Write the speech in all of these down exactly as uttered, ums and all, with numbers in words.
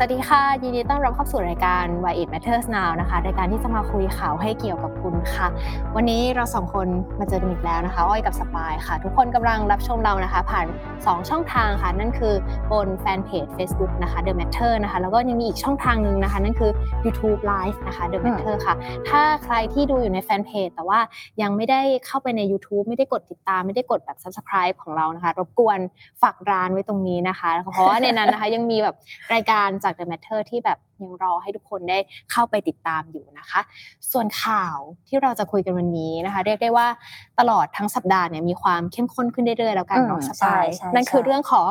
สวัสดีค่ะยินดีต้อนรับเข้าสู่รายการ Why It Matters Now นะคะรายการที่จะมาคุยข่าวให้เกี่ยวกับคุณค่ะวันนี้เราสองคนมาเจอกันอีกแล้วนะคะอ้อยกับสปายค่ะทุกคนกำลังรับชมเรานะคะผ่านสองช่องทางค่ะนั่นคือบนแฟนเพจ Facebook นะคะ The Matter นะคะแล้วก็ยังมีอีกช่องทางนึงนะคะนั่นคือ YouTube Live นะคะ The Matter ค่ะถ้าใครที่ดูอยู่ในแฟนเพจแต่ว่ายังไม่ได้เข้าไปใน YouTube ไม่ได้กดติดตามไม่ได้กดแบบ Subscribe ของเรานะคะรบกวนฝากร้านไว้ตรงนี้นะคะเพราะว่าในนั้นนะคะยังมีแบบรายการThe Matter ที่แบบยังรอให้ทุกคนได้เข้าไปติดตามอยู่นะคะส่วนข่าวที่เราจะคุยกันวันนี้นะคะเรียกได้ว่าตลอดทั้งสัปดาห์เนี่ยมีความเข้มข้นขึ้นเรื่อยๆแล้วกันเนาะสปายนั่นคือเรื่องของ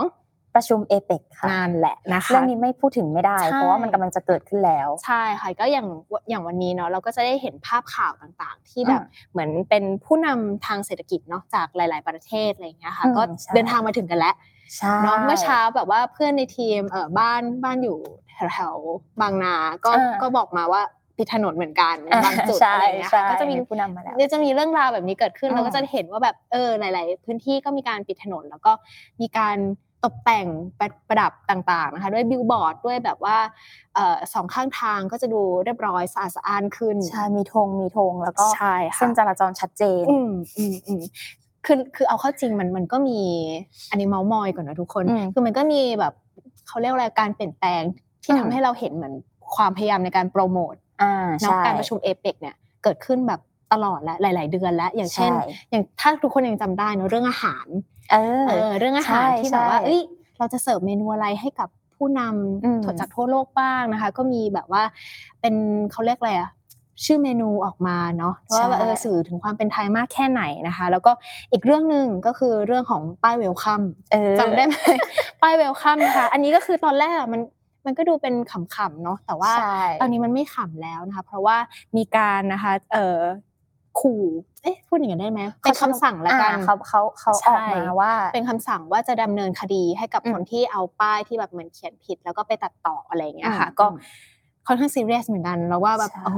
ประชุม เอเปค ค่ะนั่นแหละนะคะเรื่องนี้ไม่พูดถึงไม่ได้เพราะว่ามันกำลังจะเกิดขึ้นแล้วใช่ค่ะก็อย่างอย่างวันนี้เนาะเราก็จะได้เห็นภาพข่าวต่างๆที่แบบเหมือนเป็นผู้นำทางเศรษฐกิจเนาะจากหลายๆประเทศอะไรอย่างเงี้ยค่ะก็เดินทางมาถึงกันแล้วน้องเมื่อเช้าแบบว่าเพื่อนในทีมเอ่อบ้านบ้านอยู่แถวๆบางนาก็ก็บอกมาว่าปิดถนนเหมือนกันบางจุดอะไรอย่างเงี้ยค่ะก็จะมีผู้นำมาแล้วเนี่ยจะมีเรื่องราวแบบนี้เกิดขึ้นเราก็จะเห็นว่าแบบเออหลายๆพื้นที่ก็มีการปิดถนนแล้วก็มีการตกแต่งประดับต่างๆนะคะด้วยบิลบอร์ดด้วยแบบว่าเอ่อสองข้างทางก็จะดูเรียบร้อยสะอาดสะอ้านขึ้นใช่มีธงมีธงแล้วก็เส้นจราจรชัดเจนอืมๆๆคือคือเอาเข้าจริงมันมันก็มีอันนี้เมาท์มอยก่อนนะทุกคนคือมันก็มีแบบเขาเรียกอะไรการเปลี่ยนแปลงที่ทำให้เราเห็นเหมือนความพยายามในการโปรโมทการประชุม เอเปค เนี่ยเกิดขึ้นแบบตลอดและหลายๆเดือนแล้วอย่างเช่นอย่างถ้าทุกคนยังจำได้เนอะเรื่องอาหารเออเรื่องอาหารที่แบบว่าเอ้ยเราจะเสิร์ฟเมนูอะไรให้กับผู้นำจากทั่วโลกบ้างนะคะก็มีแบบว่าเป็นเขาเรียกอะไรอะชื่อเมนูออกมาเนาะว่าเออสื่อถึงความเป็นไทยมากแค่ไหนนะคะแล้วก็อีกเรื่องนึงก็คือเรื่องของป้ายเวลคัมจำได้ไหมป้ายเวลคัมนะคะอันนี้ก็คือตอนแรกมันมันก็ดูเป็นขำๆเนาะแต่ว่าตอนนี้มันไม่ขำแล้วนะคะเพราะว่ามีการนะคะเอ่อขู่เอ๊ะพูดอย่างนั้นได้ไหมเป็นคำสั่งละกันเขาเขาเขาออกมาว่าเป็นคำสั่งว่าจะดำเนินคดีให้กับคนที่เอาป้ายที่แบบเหมือนเขียนผิดแล้วก็ไปตัดต่ออะไรอย่างเงี้ยค่ะก็ค่อนข้างซีเรียสเหมือนกันเราว่าแบบโอ้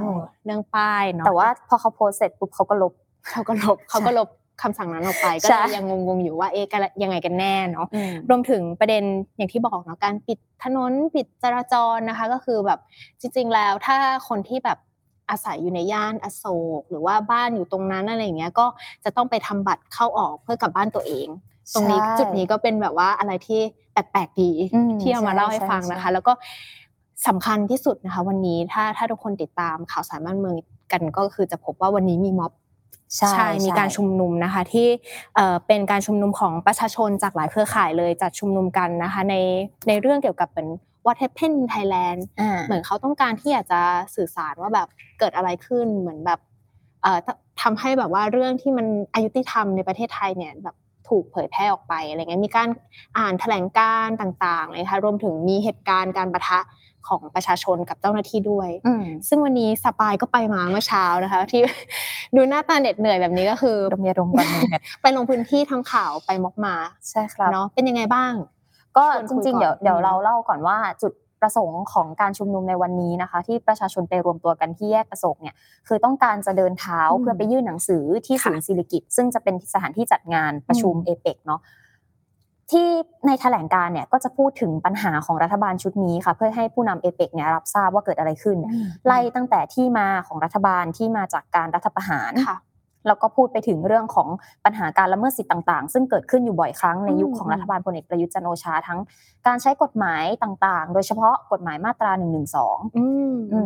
เรื่องป้ายเนาะแต่ว่าพอเขาโพสเสร็จปุ๊บเขาก็ลบเขาก็ลบเขาก็ลบคำสั่งนั้นออกไปก็ยังงงๆอยู่ว่าเอ๊ะยังไงกันแน่เนาะรวมถึงประเด็นอย่างที่บอกเนาะการปิดถนนปิดจราจรนะคะก็คือแบบจริงๆแล้วถ้าคนที่แบบอาศัยอยู่ในย่านอโศกหรือว่าบ้านอยู่ตรงนั้นอะไรอย่างเงี้ยก็จะต้องไปทำบัตรเข้าออกเพื่อกลับบ้านตัวเองตรงนี้จุดนี้ก็เป็นแบบว่าอะไรที่แปลกๆดีที่เอามาเล่าให้ฟังนะคะแล้วก็สำคัญที่สุดนะคะวันนี้ถ้าถ้าทุกคนติดตามข่าวสารบ้านเมืองกันก็คือจะพบว่าวันนี้มีม็อบใช่มีการชุมนุมนะคะที่เอ่อเป็นการชุมนุมของประชาชนจากหลายเครือข่ายเลยจัดชุมนุมกันนะคะในในเรื่องเกี่ยวกับเป็น What Happened in Thailand เหมือนเขาต้องการที่อยากจะสื่อสารว่าแบบเกิดอะไรขึ้นเหมือนแบบเอ่อทำให้แบบว่าเรื่องที่มันอยุติธรรมในประเทศไทยเนี่ยแบบถูกเผยแพร่ออกไปอะไรเงี้ยมีการอ่านแถลงการณ์ต่างๆเลยค่ะรวมถึงมีเหตุการณ์การปะทะของประชาชนกับเจ้าหน้าที่ด้วยซึ่งวันนี้สปายก็ไปมาเมื่อเช้านะคะที่ดูหน้าตาเหน็ดเหนื่อยแบบนี้ก็คือดมยาดมก่อนไปลงพื้นที่ทำข่าวไปม็อบมาใช่ครับเนาะเป็นยังไงบ้างก็จริงๆเดี๋ยวเดี๋ยวเราเล่าก่อนว่าจุดประสงค์ของการชุมนุมในวันนี้นะคะที่ประชาชนไปรวมตัวกันที่แยกอโศกเนี่ยคือต้องการจะเดินเท้าเพื่อไปยื่นหนังสือที่ศูนย์ศิริกิติ์ซึ่งจะเป็นสถานที่จัดงานประชุม เอเปค เนาะที่ในแถลงการเนี่ยก็จะพูดถึงปัญหาของรัฐบาลชุดนี้ค่ะเพื่อให้ผู้นำ เอเปค เนี่ยรับทราบว่าเกิดอะไรขึ้นไล่ตั้งแต่ที่มาของรัฐบาลที่มาจากการรัฐประหารแล้วก็พูดไปถึงเรื่องของปัญหาการละเมิดสิทธิ์ต่างๆซึ่งเกิดขึ้นอยู่บ่อยครั้งในยุคของรัฐบาลพลเอกประยุทธ์จันทร์โอชาทั้งการใช้กฎหมายต่างๆโดยเฉพาะกฎหมายมาตราหนึ่งหนึ่งสองอื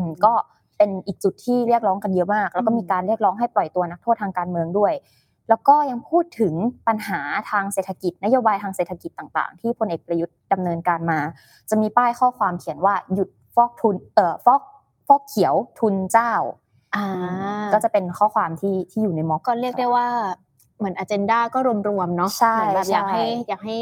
มก็เป็นอีกจุดที่เรียกร้องกันเยอะมากแล้วก็มีการเรียกร้องให้ปล่อยตัวนักโทษทางการเมืองด้วยแล้วก็ยังพูดถึงปัญหาทางเศรษฐกิจนโยบายทางเศรษฐกิจต่างๆที่พลเอกประยุทธ์ดำเนินการมาจะมีป้ายข้อความเขียนว่าหยุดฟอกทุนเอ่อฟอกฟอกเขียวทุนเจ้าอ่าก็จะเป็นข้อความที่ที่อยู่ในม็อบก็เรียกได้ว่าเหมือนอเจนดาก็รวมๆเนาะเหมือนแบบอยากให้อยากให้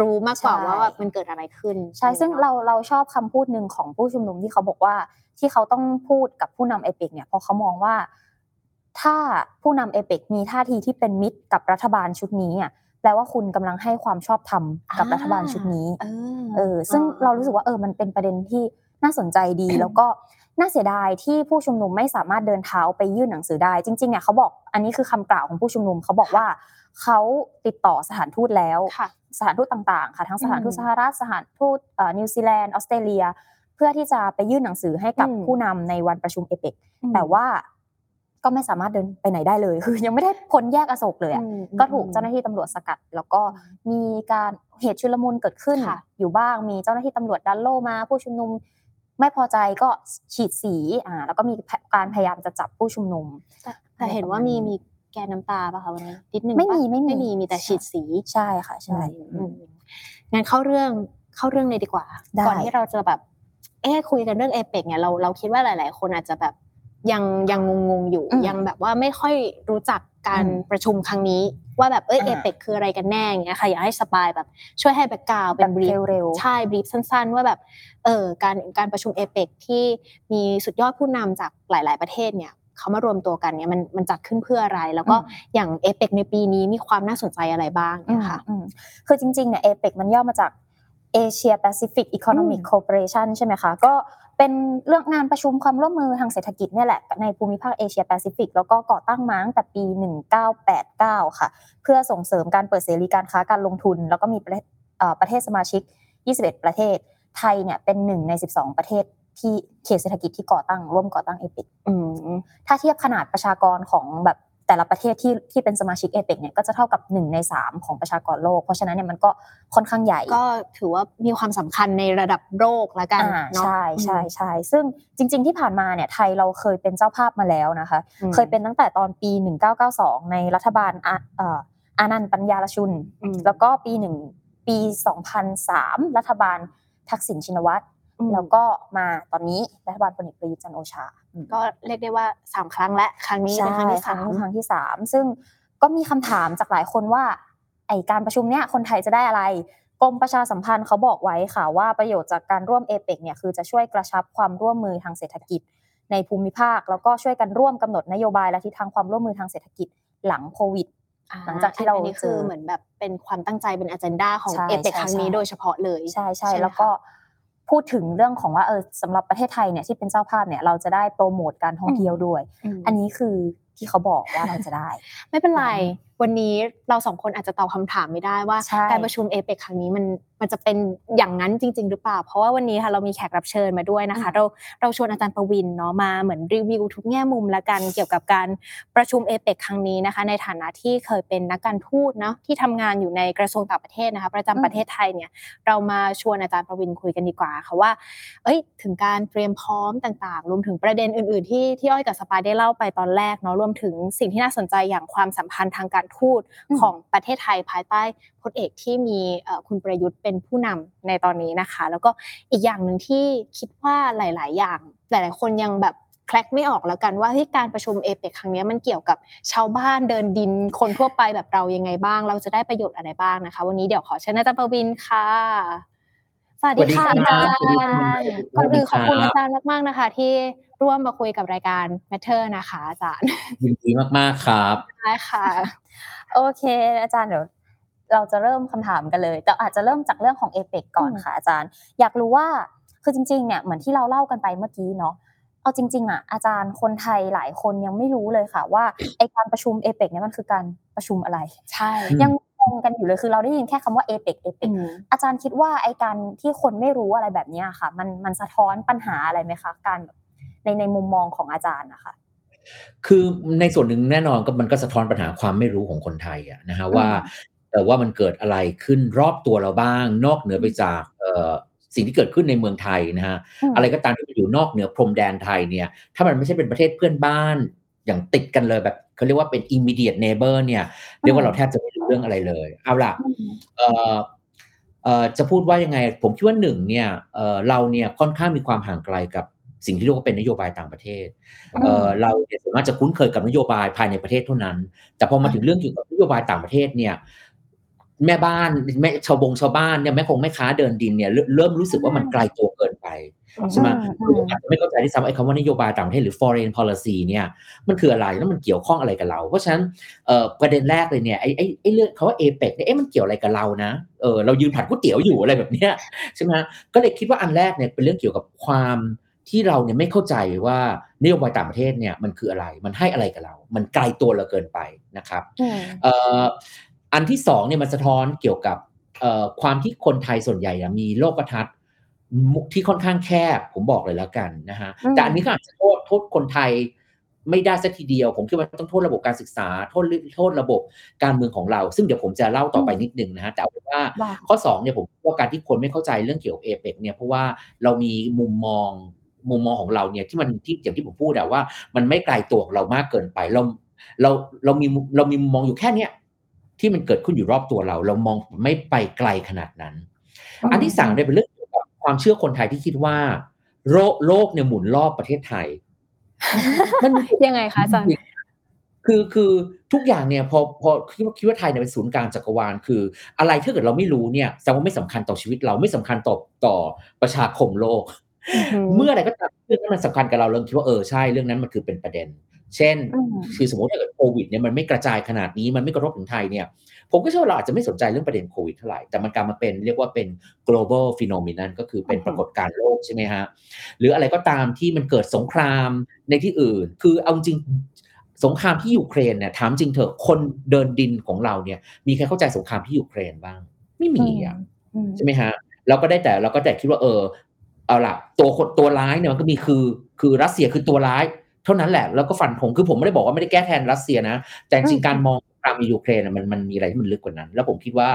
รู้มากกว่าว่าแบบมันเกิดอะไรขึ้นใช่ซึ่งเราเราชอบคำพูดนึงของผู้ชุมนุมที่เขาบอกว่าที่เขาต้องพูดกับผู้นำ เอเปค เนี่ยเพราะเขามองว่าถ้าผู้นำ เอเปค มีท่าทีที่เป็นมิตรกับรัฐบาลชุดนี้อ่ะแปลว่าคุณกำลังให้ความชอบธรรมกับรัฐบาลชุดนี้เออซึ่งเรารู้สึกว่าเออมันเป็นประเด็นที่ น่าสนใจดี แล้วก็น่าเสียดายที่ผู้ชุมนุมไม่สามารถเดินเท้าไปยื่นหนังสือได้จริงๆเนี่ยเขาบอกอันนี้คือคำกล่าวของผู้ชุมนุมเขาบอกว่าเขาติดต่อสถานทูตแล้วสถานทูตต่างๆค่ะทั้งสถานทูตสหรัฐสถานทูตนิวซีแลนด์ออสเตรเลียเพื่อที่จะไปยื่นหนังสือให้กับผู้นำในวันประชุมเอเปกแต่ว่าก็ไม่สามารถเดินไปไหนได้เลยคือยังไม่ได้พ้นแยกอโศกเลยอ่ะก็ถูกเจ้าหน้าที่ตำรวจสกัดแล้วก็มีการเหตุชุลมุนเกิดขึ้นอยู่บ้างมีเจ้าหน้าที่ตำรวจดันโล่มาผู้ชุมนุมไม่พอใจก็ฉีดสีอ่าแล้วก็มีการพยายามจะจับผู้ชุมนุมแต่เห็นว่ามีมีแกน้ำตาป่ะคะวันนี้นิดนึงไม่มีไม่มีไม่มีมีแต่ฉีดสีใช่ค่ะใช่งั้นเข้าเรื่องเข้าเรื่องเลยดีกว่าก่อนที่เราจะแบบเอ๊ะคุยกันเรื่องเอเปกเนี่ยเราเราคิดว่าหลายๆคนอาจจะแบบยังยังงงๆอยู่ยังแบบว่าไม่ค่อยรู้จักการประชุมครั้งนี้ว่าแบบเอ้ยเอเปกคืออะไรกันแน่อย่างเงี้ยค่ะอยากให้สปายแบบช่วยให้แบ็คกราวด์เป็นบรีฟใช่บรีฟสั้นๆว่าแบบเออการการประชุมเอเปกที่มีสุดยอดผู้นำจากหลายๆประเทศเนี่ยเขามารวมตัวกันเนี่ยมันมันจัดขึ้นเพื่ออะไรแล้วก็อย่างเอเปกในปีนี้มีความน่าสนใจอะไรบ้างนะคะคือจริงๆเนี่ยเอเปกมันย่อมาจากAsia Pacific Economic Cooperation ใช่ไหมคะก็เป็นเรื่องงานประชุมความร่วมมือทางเศรษฐกิจเนี่ยแหละในภูมิภาคเอเชียแปซิฟิกแล้วก็ก่อตั้งมาตั้งแต่ปีหนึ่งพันเก้าร้อยแปดสิบเก้าค่ะเพื่อส่งเสริมการเปิดเสรีการค้าการลงทุนแล้วก็มีประเทศสมาชิกยี่สิบเอ็ดประเทศไทยเนี่ยเป็นหนึ่งในสิบสองประเทศที่เขตเศรษฐกิจที่ก่อตั้งร่วมก่อตั้งเอเปกถ้าเทียบขนาดประชากรของแบบแต่ละประเทศที่ที่เป็นสมาชิกเอเปกเนี่ยก็จะเท่ากับหนึ่งในสามของประชากรโลกเพราะฉะนั้นเนี่ยมันก็ค่อนข้างใหญ่ก็ถือว่ามีความสำคัญในระดับโลกละกันเนาะใช่ใช่ใช่ซึ่งจริงๆที่ผ่านมาเนี่ยไทยเราเคยเป็นเจ้าภาพมาแล้วนะคะเคยเป็นตั้งแต่ตอนปีหนึ่งพันเก้าร้อยเก้าสิบสองในรัฐบาลอานันต์ปัญญารชุนแล้วก็ปีหนึ่งปีสองพันสามรัฐบาลทักษิณชินวัตรแล้วก็มาตอนนี้รัฐบาลพลเอกประยุทธ์จันทร์โอชาก็เรียกได้ว่าสามครั้งและครั้งนี้เป็นครั้งที่สามครั้งที่สามซึ่งก็มีคำถามจากหลายคนว่าไอ้การประชุมเนี้ยคนไทยจะได้อะไรกรมประชาสัมพันธ์เขาบอกไว้ค่ะว่าประโยชน์จากการร่วมเอเปกเนี่ยคือจะช่วยกระชับความร่วมมือทางเศรษฐกิจในภูมิภาคแล้วก็ช่วยกันร่วมกำหนดนโยบายและทิศทางความร่วมมือทางเศรษฐกิจหลังโควิดหลังจากที่เรานี่คือเหมือนแบบเป็นความตั้งใจเป็นอเจนดาของเอเปกครั้งนี้โดยเฉพาะเลยใช่ๆแล้วก็พูดถึงเรื่องของว่าเออสำหรับประเทศไทยเนี่ยที่เป็นเจ้าภาพเนี่ยเราจะได้โปรโมทการท่องเที่ยวด้วยอันนี้คือที่เขาบอกว่าเราจะได้ไม่เป็นไรวันนี้เราสองคนอาจจะตอบคำถามไม่ได้ว่าการประชุมเอเปกครั้งนี้มันมันจะเป็นอย่างนั้นจริงๆหรือเปล่าเพราะว่าวันนี้ค่ะเรามีแขกรับเชิญมาด้วยนะคะเราเราชวนอาจารย์ปวินเนาะมาเหมือนรีวิวทุกแง่มุมละกันเกี่ยวกับการประชุมเอเปกครั้งนี้นะคะในฐานะที่เคยเป็นนักการทูตเนาะที่ทำงานอยู่ในกระทรวงต่างประเทศนะคะประจำประเทศไทยเนี่ยเรามาชวนอาจารย์ปวินคุยกันดีกว่าค่ะว่าเอ้ยถึงการเตรียมพร้อมต่างๆรวมถึงประเด็นอื่นๆที่ที่อ้อยกับสปายได้เล่าไปตอนแรกเนาะรวมถึงสิ่งที่น่าสนใจอย่างความสัมพันธ์ทางการทูตของประเทศไทยภายใต้พลเอกที่มีคุณประยุทธ์เป็นผู้นำในตอนนี้นะคะแล้วก็อีกอย่างนึงที่คิดว่าหลายๆอย่างหลายๆคนยังแบบแคล็กไม่ออกแล้วกันว่าการประชุมเอเปกครั้งนี้มันเกี่ยวกับชาวบ้านเดินดินคนทั่วไปแบบเรายังไงบ้างเราจะได้ประโยชน์อะไรบ้างนะคะวันนี้เดี๋ยวขอเชิญอาจารย์ปวินค่ะสวัสดีค่ะอาจารย์ก่อนอื่นขอบคุณอาจารย์มากๆนะคะที่ร่วมมาคุยกับรายการ Matter นะคะอาจารย์ยินดีมากๆครับใช่ค่ะโอเคอาจารย์เดี๋ยวเราจะเริ่มคำถามกันเลยแต่อาจจะเริ่มจากเรื่องของเอเปกก่อนค่ะอาจารย์อยากรู้ว่าคือจริงๆเนี่ยเหมือนที่เราเล่ากันไปเมื่อกี้เนาะเอาจริงๆอ่ะอาจารย์คนไทยหลายคนยังไม่รู้เลยค่ะว่าไอการประชุมเอเปกเนี่ยมันคือการประชุมอะไรใช่ยังงงกันอยู่เลยคือเราได้ยินแค่คำว่าเอเปกเอเปกอาจารย์คิดว่าไอการที่คนไม่รู้อะไรแบบนี้ค่ะมันมันสะท้อนปัญหาอะไรไหมคะการในในมุมมองของอาจารย์นะคะคือในส่วนหนึ่งแน่นอนก็มันก็สะท้อนปัญหาความไม่รู้ของคนไทยอ่ะนะฮะว่าแต่ว่ามันเกิดอะไรขึ้นรอบตัวเราบ้างนอกเหนือไปจากสิ่งที่เกิดขึ้นในเมืองไทยนะฮะอะไรก็ตามที่อยู่นอกเหนือพรมแดนไทยเนี่ยถ้ามันไม่ใช่เป็นประเทศเพื่อนบ้านอย่างติดกันเลยแบบเขาเรียกว่าเป็น immediate neighbor เนี่ยเรียกว่าเราแทบจะไม่รู้เรื่องอะไรเลยเอาล่ะจะพูดว่ายังไงผมคิดว่าหนึ่งเนี่ยเราเนี่ยค่อนข้างมีความห่างไกลกับสิ่งที่เรียกว่าเป็นนโยบายต่างประเทศเราเนี่ยส่วนมากจะคุ้นเคยกับนโยบายภายในประเทศเท่านั้นแต่พอมาถึงเรื่องเกี่ยวกับนโยบายต่างประเทศเนี่ย แม่บ้านแม่ชาวบงชาวบ้านเนี่ยแม่คงแม่ค้าเดินดินเนี่ยเริ่มรู้สึกว่ามันไกลตัวเกินไปใช่ไหมไม่เข้าใจที่ซ้ำไอ้คำว่านโยบายต่างประเทศหรือ foreign policy เนี่ยมันคืออะไรแล้วมันเกี่ยวข้องอะไรกับเราเพราะฉะนั้นประเด็นแรกเลยเนี่ยไอ้ไอ้ไอ้เรื่องคำว่า เอเปค เนี่ยเอ๊ะมันเกี่ยวอะไรกับเรานะเออเรายืนผัดก๋วยเตี๋ยวอยู่อะไรแบบเนี้ยใช่ไหมก็เลยคิดว่าอันแรกเนี่ยเป็นเรื่องเกี่ยวกับความที่เราเนี่ยไม่เข้าใจว่านโยบายต่างประเทศเนี่ยมันคืออะไรมันให้อะไรกับเรามันไกลตัวเราเกินไปนะครับอันที่สองเนี่ยมันสะท้อนเกี่ยวกับความที่คนไทยส่วนใหญ่มีโลกทัศน์ที่ค่อนข้างแคบผมบอกเลยแล้วกันนะฮะแต่อันนี้ก็อาจจะโทษโทษคนไทยไม่ได้สักทีเดียวผมคิดว่าต้องโทษระบบการศึกษาโทษโทษระบบการเมืองของเราซึ่งเดี๋ยวผมจะเล่าต่อไปนิดนึงนะฮะแต่เอาเป็นว่าข้อสองเนี่ยผมว่าการที่คนไม่เข้าใจเรื่องเกี่ยวกับเอเปกเนี่ยเพราะว่าเรามีมุมมองมุมมองของเราเนี่ยที่มันที่อย่างที่ผมพูดอะว่ามันไม่ไกลตัวเรามากเกินไปเราเราเรามีเรามีมุมมองอยู่แค่เนี้ยที่มันเกิดขึ้นอยู่รอบตัวเราเรามองไม่ไปไกลขนาดนั้นอันที่สามเนี่ยเป็นเรื่องความเชื่อคนไทยที่คิดว่าโลกโลกเนี่ยหมุนรอบประเทศไทยมันยังไงคะอาจารย์คือคือทุกอย่างเนี่ยพอพอคิดว่าคิดว่าไทยเนี่ยเป็นศูนย์กลางจักรวาลคืออะไรถ้าเกิดเราไม่รู้เนี่ยแสดงว่าไม่สำคัญต่อชีวิตเราไม่สำคัญต่อต่อประชาคมโลกเมื่อไหร่ก็ตามเรื่องนั้นมันสำคัญกับเราเราคิดว่าเออใช่เรื่องนั้นมันคือเป็นประเด็นเช่นคือสมมติถ้าเกิดโควิดเนี่ยมันไม่กระจายขนาดนี้มันไม่กระทบถึงไทยเนี่ยผมก็เชื่อว่าเราอาจจะไม่สนใจเรื่องประเด็นโควิดเท่าไหร่แต่มันกลายมาเป็นเรียกว่าเป็น global phenomenon ก็คือเป็นปรากฏการณ์โลกใช่ไหมฮะหรืออะไรก็ตามที่มันเกิดสงครามในที่อื่นคือเอาจริงสงครามที่ยูเครนเนี่ยถามจริงเถอะคนเดินดินของเราเนี่ยมีใครเข้าใจสงครามที่ยูเครนบ้างไม่มีอ่ะใช่ไหมฮะเราก็ได้แต่เราก็แต่คิดว่าเออเอาล่ะตัวคนตัวร้ายเนี่ยมันก็มีคือคือรัสเซียคือตัวร้ายเท่านั้นแหละแล้วก็ฟันธงคือผมไม่ได้บอกว่าไม่ได้แก้แทนรัสเซียนะแต่จริงการมองการมียูเครนมันมันมีอะไรที่มันลึกกว่านั้นแล้วผมคิดว่า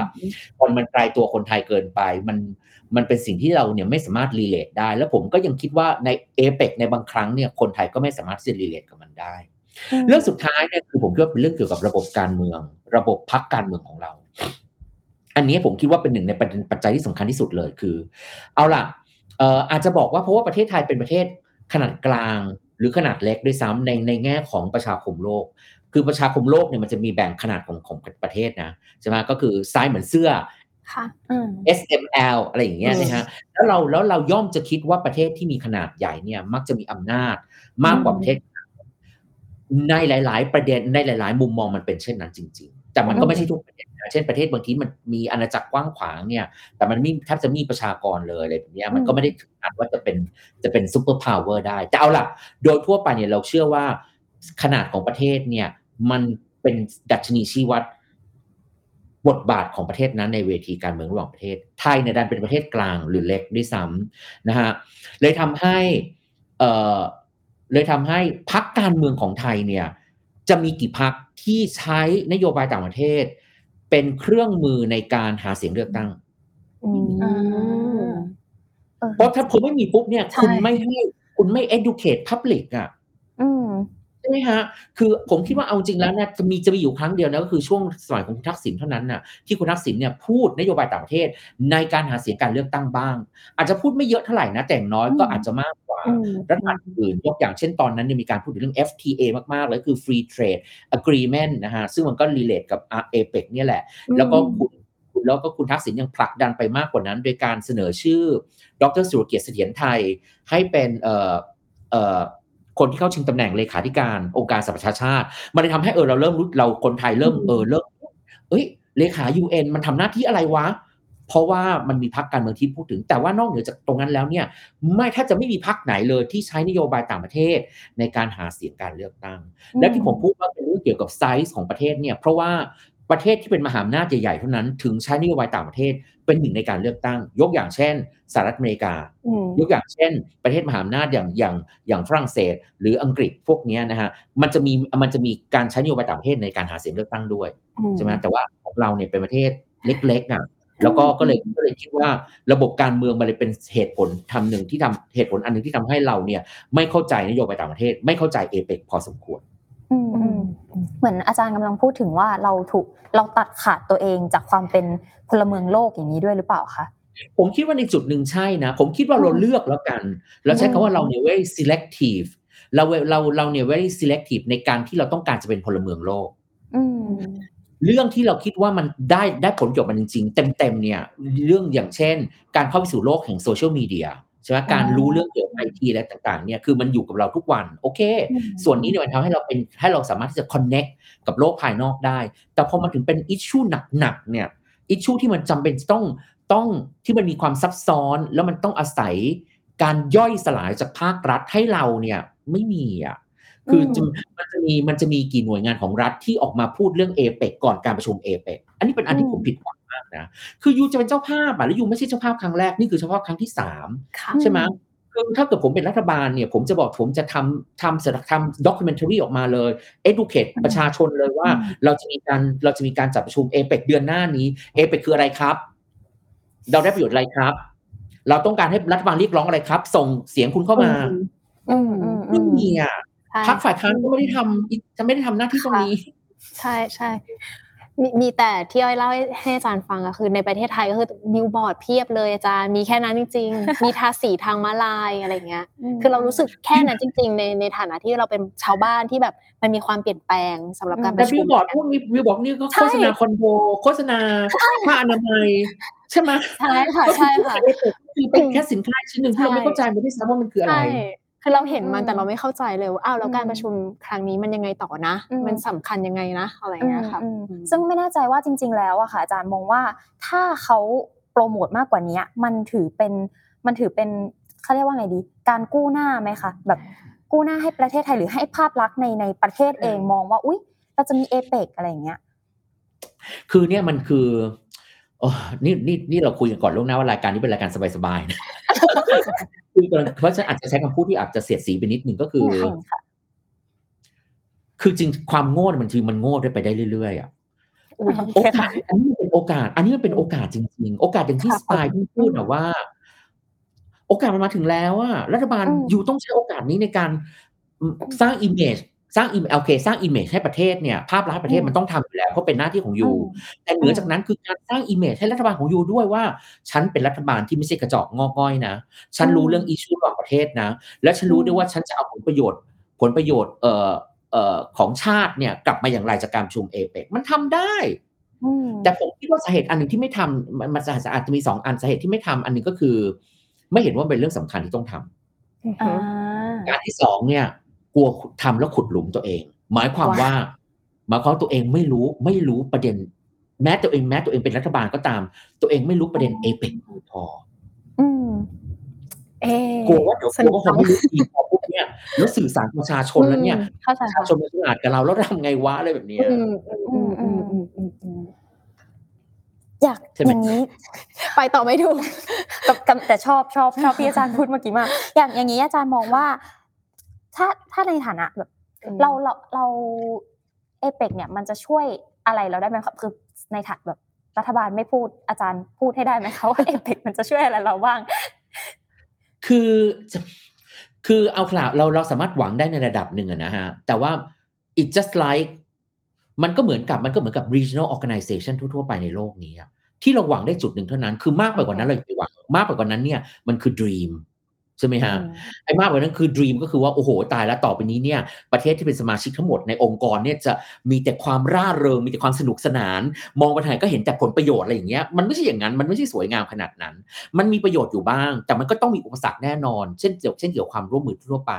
คนมันไกลตัวคนไทยเกินไปมันมันเป็นสิ่งที่เราเนี่ยไม่สามารถรีเลทได้แล้วผมก็ยังคิดว่าใน เอเปค ในบางครั้งเนี่ยคนไทยก็ไม่สามารถจะรีเลทกับมันได้เรื่องสุดท้ายเนี่ยคือผมคิดว่าเป็นเรื่องเกี่ยวกับระบบการเมืองระบบพรรคการเมืองของเราอันนี้ผมคิดว่าเป็นหนึ่งในปัจจัยที่สำคัญที่สุดเลยคือเอาล่ะเอ่ออาจจะบอกว่าเพราะว่าประเทศไทยเป็นประเทศขนาดกลางหรือขนาดเล็กด้วยซ้ำในในแง่ของประชาคมโลกคือประชาคมโลกเนี่ยมันจะมีแบ่งขนาดของของประเทศนะใช่ไหมก็คือไซส์เหมือนเสื้อ S M L อะไรอย่างเงี้ยนะฮะแล้วเราแล้วเราย่อมจะคิดว่าประเทศที่มีขนาดใหญ่เนี่ยมักจะมีอำนาจมากกว่าประเทศในหลายๆประเด็นในหลายๆมุมมองมันเป็นเช่นนั้นจริงๆแต่มันก็ไม่ใช่ทุกประเทศนะเช่นประเทศบางทีมันมีอาณาจักรกว้างขวางเนี่ยแต่มันไม่แทบจะมีประชากรเลยอะไรแบบนี้มันก็ไม่ได้ถึงขนาดว่าจะเป็นจะเป็นซุปเปอร์พาวเวอร์ได้แต่เอาล่ะโดยทั่วไปเนี่ยเราเชื่อว่าขนาดของประเทศเนี่ยมันเป็นดัชนีชี้วัดบทบาทของประเทศนั้นในเวทีการเมืองระหว่างประเทศไทยในด้านเป็นประเทศกลางหรือเล็กด้วยซ้ำนะฮะเลยทำให้เอ่อเลยทำให้พรรคการเมืองของไทยเนี่ยจะมีกี่พรรคที่ใช้นโยบายต่างประเทศเป็นเครื่องมือในการหาเสียงเลือกตั้งเพราะถ้าคุณไม่มีปุ๊บเนี่ยคุณไม่ให้คุณไม่ educate public อ่ะใช่ไหมฮะคือผมคิดว่าเอาจริงแล้วเนี่ยจะมีจะมีอยู่ครั้งเดียวนะก็คือช่วงสมัยของคุณทักษิณเท่านั้นน่ะที่คุณทักษิณเนี่ยพูดนโยบายต่างประเทศในการหาเสียงการเลือกตั้งบ้างอาจจะพูดไม่เยอะเท่าไหร่นะแต่น้อยก็อาจจะมากกว่ารัฐบาลอื่นยกอย่างเช่นตอนนั้นเนี่ยมีการพูดถึงเรื่อง เอฟ ที เอ มากๆเลยคือ Free Trade Agreement นะฮะซึ่งมันก็รีเลทกับ เอเปค เนี่ยแหละแล้วก็คุณแล้วก็คุณทักษิณยังผลักดันไปมากกว่านั้นโดยการเสนอชื่อดร.สุรเกียรติเสถียรไทยให้เป็นเอ่อเอ่อคนที่เข้าชิงตำแหน่งเลขาธิการองค์การสหประชาชาติมันเลยทำให้เออเราเริ่มรู้เราคนไทยเริ่มเออเริ่มเอ้ยเลขา ยู เอ็น มันทำหน้าที่อะไรวะเพราะว่ามันมีพรรคการเมืองที่พูดถึงแต่ว่านอกเหนือจากตรงนั้นแล้วเนี่ยไม่ถ้าจะไม่มีพรรคไหนเลยที่ใช้นโยบายต่างประเทศในการหาเสียงการเลือกตั้งและที่ผมพูดว่าเป็นเรื่องเกี่ยวกับไซส์ของประเทศเนี่ยเพราะว่าประเทศที่เป็นมหาอำนาจใหญ่ๆเท่านั้นถึงใช้นโยบายต่างประเทศเป็นหนึ่งในการเลือกตั้งยกอย่างเช่นสหรัฐอเมริกายกอย่างเช่นประเทศมหาอำนาจอย่างอย่างอย่างฝรั่งเศสหรืออังกฤษพวกนี้นะฮะมันจะมีมันจะมีการใช้นโยบายต่างประเทศในการหาเสียงเลือกตั้งด้วยใช่ไหมแต่ว่าของเราเนี่ยเป็นประเทศเล็กๆอ่ะแล้วก็ก็เลยก็เลยคิดว่าระบบการเมืองมันเลยเป็นเหตุผลทำหนึ่งที่ทำเหตุผลอันนึงที่ทำให้เราเนี่ยไม่เข้าใจนโยบายต่างประเทศไม่เข้าใจเอเปกพอสมควรเหมือนอาจารย์กำลังพูดถึงว่าเราถูกเราตัดขาดตัวเองจากความเป็นพลเมืองโลกอย่างนี้ด้วยหรือเปล่าคะผมคิดว่าในจุดหนึ่งใช่นะผมคิดว่าเราเลือกแล้วกันเราใช้คำว่าเราเนี่ย very selective เราเราเราเนี่ย very selective ในการที่เราต้องการจะเป็นพลเมืองโลก เรื่องที่เราคิดว่ามันได้ได้ผลประโยชน์มันจริงๆเต็มๆเนี่ยเรื่องอย่างเช่นการเข้าไปสู่โลกแห่งโซเชียลมีเดียใช่ไหมการรู้เรื่องเกี่ยวกับไอทีและต่างๆเนี่ยคือมันอยู่กับเราทุกวันโอเคส่วนนี้เนี่ยมันทำให้เราเป็นให้เราสามารถที่จะ connect กับโลกภายนอกได้แต่พอมันถึงเป็น issue หนักๆเนี่ย issue ที่มันจำเป็นต้องต้องที่มันมีความซับซ้อนแล้วมันต้องอาศัยการย่อยสลายจากภาครัฐให้เราเนี่ยไม่มีอ่ะคือมันจะมีมันจะมีกี่หน่วยงานของรัฐที่ออกมาพูดเรื่อง เอเปค ก่อนการประชุม เอเปค อันนี้เป็นอันที่ผมผิดหวังมากนะคือยูจะเป็นเจ้าภาพอ่ะแล้วยูไม่ใช่เจ้าภาพครั้งแรกนี่คือเจ้าภาพครั้งที่สามใช่มั้ยคือถ้าเกิดผมเป็นรัฐบาลเนี่ยผมจะบอกผมจะทำทำสารคดี documentary ออกมาเลย educate ประชาชนเลยว่าเราจะมีการเราจะมีการจัดประชุม เอเปค เดือนหน้านี้ เอเปค คืออะไรครับเราได้ประโยชน์อะไรครับเราต้องการให้รัฐบาลเรียกร้องอะไรครับส่งเสียงคุณเข้ามาอืมไม่มีอ่ะพรรคฝ่ายค้านก็ไม่ได้ทำจะไม่ได้ทำหน้าที่ตรงนี้ใช่ใช่มีมีแต่ที่อ้อยเล่าให้อาจารย์ฟังอะคือในประเทศไทยก็คือบิลบอร์ดเพียบเลยอาจารย์มีแค่นั้นจริงๆมีทาสีทางม้าลายอะไรเงี้ยคือเรารู้สึกแค่นั้นจริงๆในในฐานะที่เราเป็นชาวบ้านที่แบบมันมีความเปลี่ยนแปลงสำหรับการประชุมแต่บิลบอร์ดพวกนี้บิลบอร์ดนี่ก็โฆษณาคอนโดโฆษณาผ้าอนามัยใช่ไหมใช่ค่ะใช่ค่ะคือเป็นแค่สินค้าชิ้นหนึ่งที่เราไม่เข้าใจไม่ได้ซ้ำว่ามันคืออะไรคือเราเห็นมันแต่เราไม่เข้าใจเลยว่าอ้าวแล้วการประชุมครั้งนี้มันยังไงต่อนะมันสำคัญยังไงนะอะไรเงี้ยค่ะซึ่งไม่แน่ใจว่าจริงๆแล้วอะค่ะอาจารย์มองว่าถ้าเขาโปรโมทมากกว่านี้มันถือเป็นมันถือเป็นเขาเรียกว่าไงดีการกู้หน้าไหมคะแบบกู้หน้าให้ประเทศไทยหรือให้ภาพลักษณ์ในในประเทศเองมองว่าอุ๊ยเราจะมีเอเปกอะไรเงี้ยคือเนี่ยมันคืออ๋อนี่นี่นี่เราคุยกันก่อนล่วงหน้าว่ารายการนี้เป็นรายการสบายๆนะคือเพราะฉะนั้นอาจจะใช้คำพูดที่อาจจะเสียดสีไปนิดนึงก็คือคือจริงความโง่มันจริงมันโง่ไปได้เรื่อยๆอ่ะโอกาสอันนี้เป็นโอกาสอันนี้มันเป็นโอกาสจริงๆโอกาสอย่างที่สไตล์ที่พูดน่ะว่าโอกาสมันมาถึงแล้วอ่ะรัฐบาลอยู่ต้องใช้โอกาสนี้ในการสร้าง image สร้าง image โอเคสร้าง image ให้ประเทศเนี่ยภาพลักษณ์ประเทศมันต้องทำอยู่แล้วเพราะเป็นหน้าที่ของยูแต่เหนือจากนั้นคือการสร้าง image ให้รัฐบาลของยูด้วยว่าฉันเป็นรัฐบาลที่ไม่ใช่กระจอกงอกง่อยนะฉันรู้เรื่อง issue ของประเทศนะและฉันรู้ด้วยว่าฉันจะเอาผลประโยชน์ผลประโยชน์เอ่อเอ่อของชาติเนี่ยกลับมาอย่างไรจากการประชุม เอเปค มันทำได้แต่ผมคิดว่าสาเหตุอันนึงที่ไม่ทำมันสาเหตุจะมีสองอันสาเหตุที่ไม่ทำอันนึงก็คือไม่เห็นว่าเป็นเรื่องสำคัญที่ต้องทำการที่สองเนี่ยกลัวทำแล้วขุดหลุมตัวเองหมายความว่าหมายความว่าตัวเองไม่รู้ไม่รู้ประเด็นแม้ตัวเองแม้ตัวเองเป็นรัฐบาลก็ตามตัวเองไม่รู้ประเด็น เอเปค พออืมเอกลัวว่าเดี๋ยวกลัวว่าคนไม่รู้อีกพอพวกเนี้ยแล้วสื่อสารประชาชนแล้วเนี่ยประชาชนมันฉลาดกับเราแล้วทำไงวะอะไรแบบนี้อืมอืมอืมอืมอืมอยากอย่างนี้ไปต่อไม่ถูกแต่แต่ชอบชอบชอบที่อาจารย์พูดเมื่อกี้มากอย่างอย่างนี้อาจารย์มองว่าถ้าถ้าในฐานะแบบเราเราเราเอเปกเนี่ยมันจะช่วยอะไรเราได้ไหมครับคือในฐานะแบบรัฐบาลไม่พูดอาจารย์พูดให้ได้ไหมคะว่าเอเปกมันจะช่วยอะไรเราบ้างคือคือเอาคลาเราเราสามารถหวังได้ในระดับหนึ่งนะฮะแต่ว่า it just like มันก็เหมือนกับมันก็เหมือนกับ regional organization ทั่วๆไปในโลกนี้ที่เราหวังได้จุดหนึ่งเท่านั้นคือมากไปกว่านั้นเราไม่หวังมากไปกว่านั้นเนี่ยมันคือ dreamใช่ไหมฮะไอ้มากกว่านั้นคือ dream ก็คือว่าโอ้โหตายแล้วต่อไปนี้เนี่ยประเทศที่เป็นสมาชิกทั้งหมดในองค์กรเนี่ยจะมีแต่ความร่าเริงมีแต่ความสนุกสนานมองไปไหนก็เห็นแต่ผลประโยชน์อะไรอย่างเงี้ยมันไม่ใช่อย่างนั้นมันไม่ใช่สวยงามขนาดนั้นมันมีประโยชน์อยู่บ้างแต่มันก็ต้องมีอุปสรรคแน่นอนเช่นเกี่ยวเช่นเกี่ยวความร่วมมือทั่วไป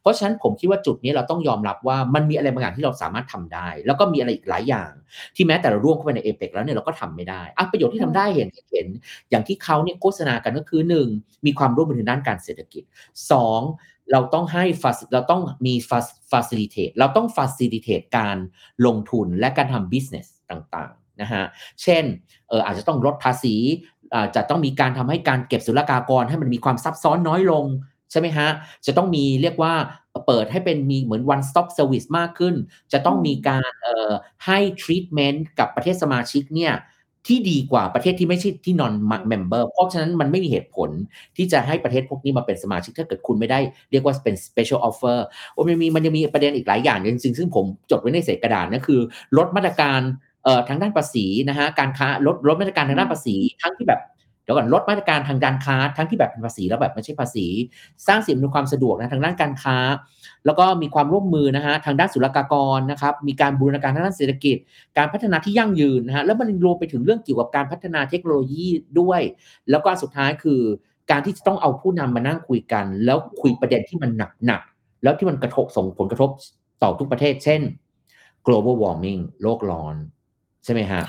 เพราะฉะนั้นผมคิดว่าจุดนี้เราต้องยอมรับว่ามันมีอะไรบางอย่างที่เราสามารถทำได้แล้วก็มีอะไรอีกหลายอย่างที่แม้แต่เราร่วมเข้าไปใน เอเปค แล้วเนี่ยเราก็ทำไม่ได้อ่ะประโยชน์ที่ทำได้เห็นเห็นอย่างที่เขาเนี่ยโฆษณากันก็คือหนึ่งมีความร่วมมือในด้านการเศรษฐกิจสองเราต้องให้เราต้องมี facilitate เราต้อง facilitate การลงทุนและการทำ business ต่างๆนะฮะเช่นเอออาจจะต้องลดภาษีอาจจะต้องมีการทำให้การเก็บศุลกากรให้มันมีความซับซ้อนน้อยลงใช่ไหมฮะจะต้องมีเรียกว่าเปิดให้เป็นมีเหมือน one stop service มากขึ้นจะต้องมีการเอ่อให้ treatment กับประเทศสมาชิกเนี่ยที่ดีกว่าประเทศที่ไม่ใช่ที่ non member เพราะฉะนั้นมันไม่มีเหตุผลที่จะให้ประเทศพวกนี้มาเป็นสมาชิกถ้าเกิดคุณไม่ได้เรียกว่าเป็น special offer มันมีมันยังมีประเด็นอีกหลายอย่างจริงๆซึ่งผมจดไว้ในเศษกระดาษนะคือลดมาตรการเอ่อทางด้านภาษีนะฮะการค้าลดลดมาตรการทางด้านภาษีทั้งที่แบบ ดี๋ยวก่อนลดมาตรการทางการค้าทั้งที่แบบเป็นภาษีแล้วแบบไม่ใช่ภาษีสร้างสิ่งอำนวยความสะดวกนะทางด้านการค้าแล้วก็มีความร่วมมือนะฮะทางด้านศุลกากรนะครับมีการบูรณาการทางด้านเศรษฐกิจการพัฒนาที่ยั่งยืนนะฮะแล้วมันรวมไปถึงเรื่องเกี่ยวกับการพัฒนาเทคโนโลยีด้วยแล้วก็สุดท้ายคือการที่จะต้องเอาผู้นำมานั่งคุยกันแล้วคุยประเด็นที่มันหนักๆแล้วที่มันกระทบส่งผลกระทบต่อทุกประเทศเช่น global warming โลกร้อนใช่ไหมฮะ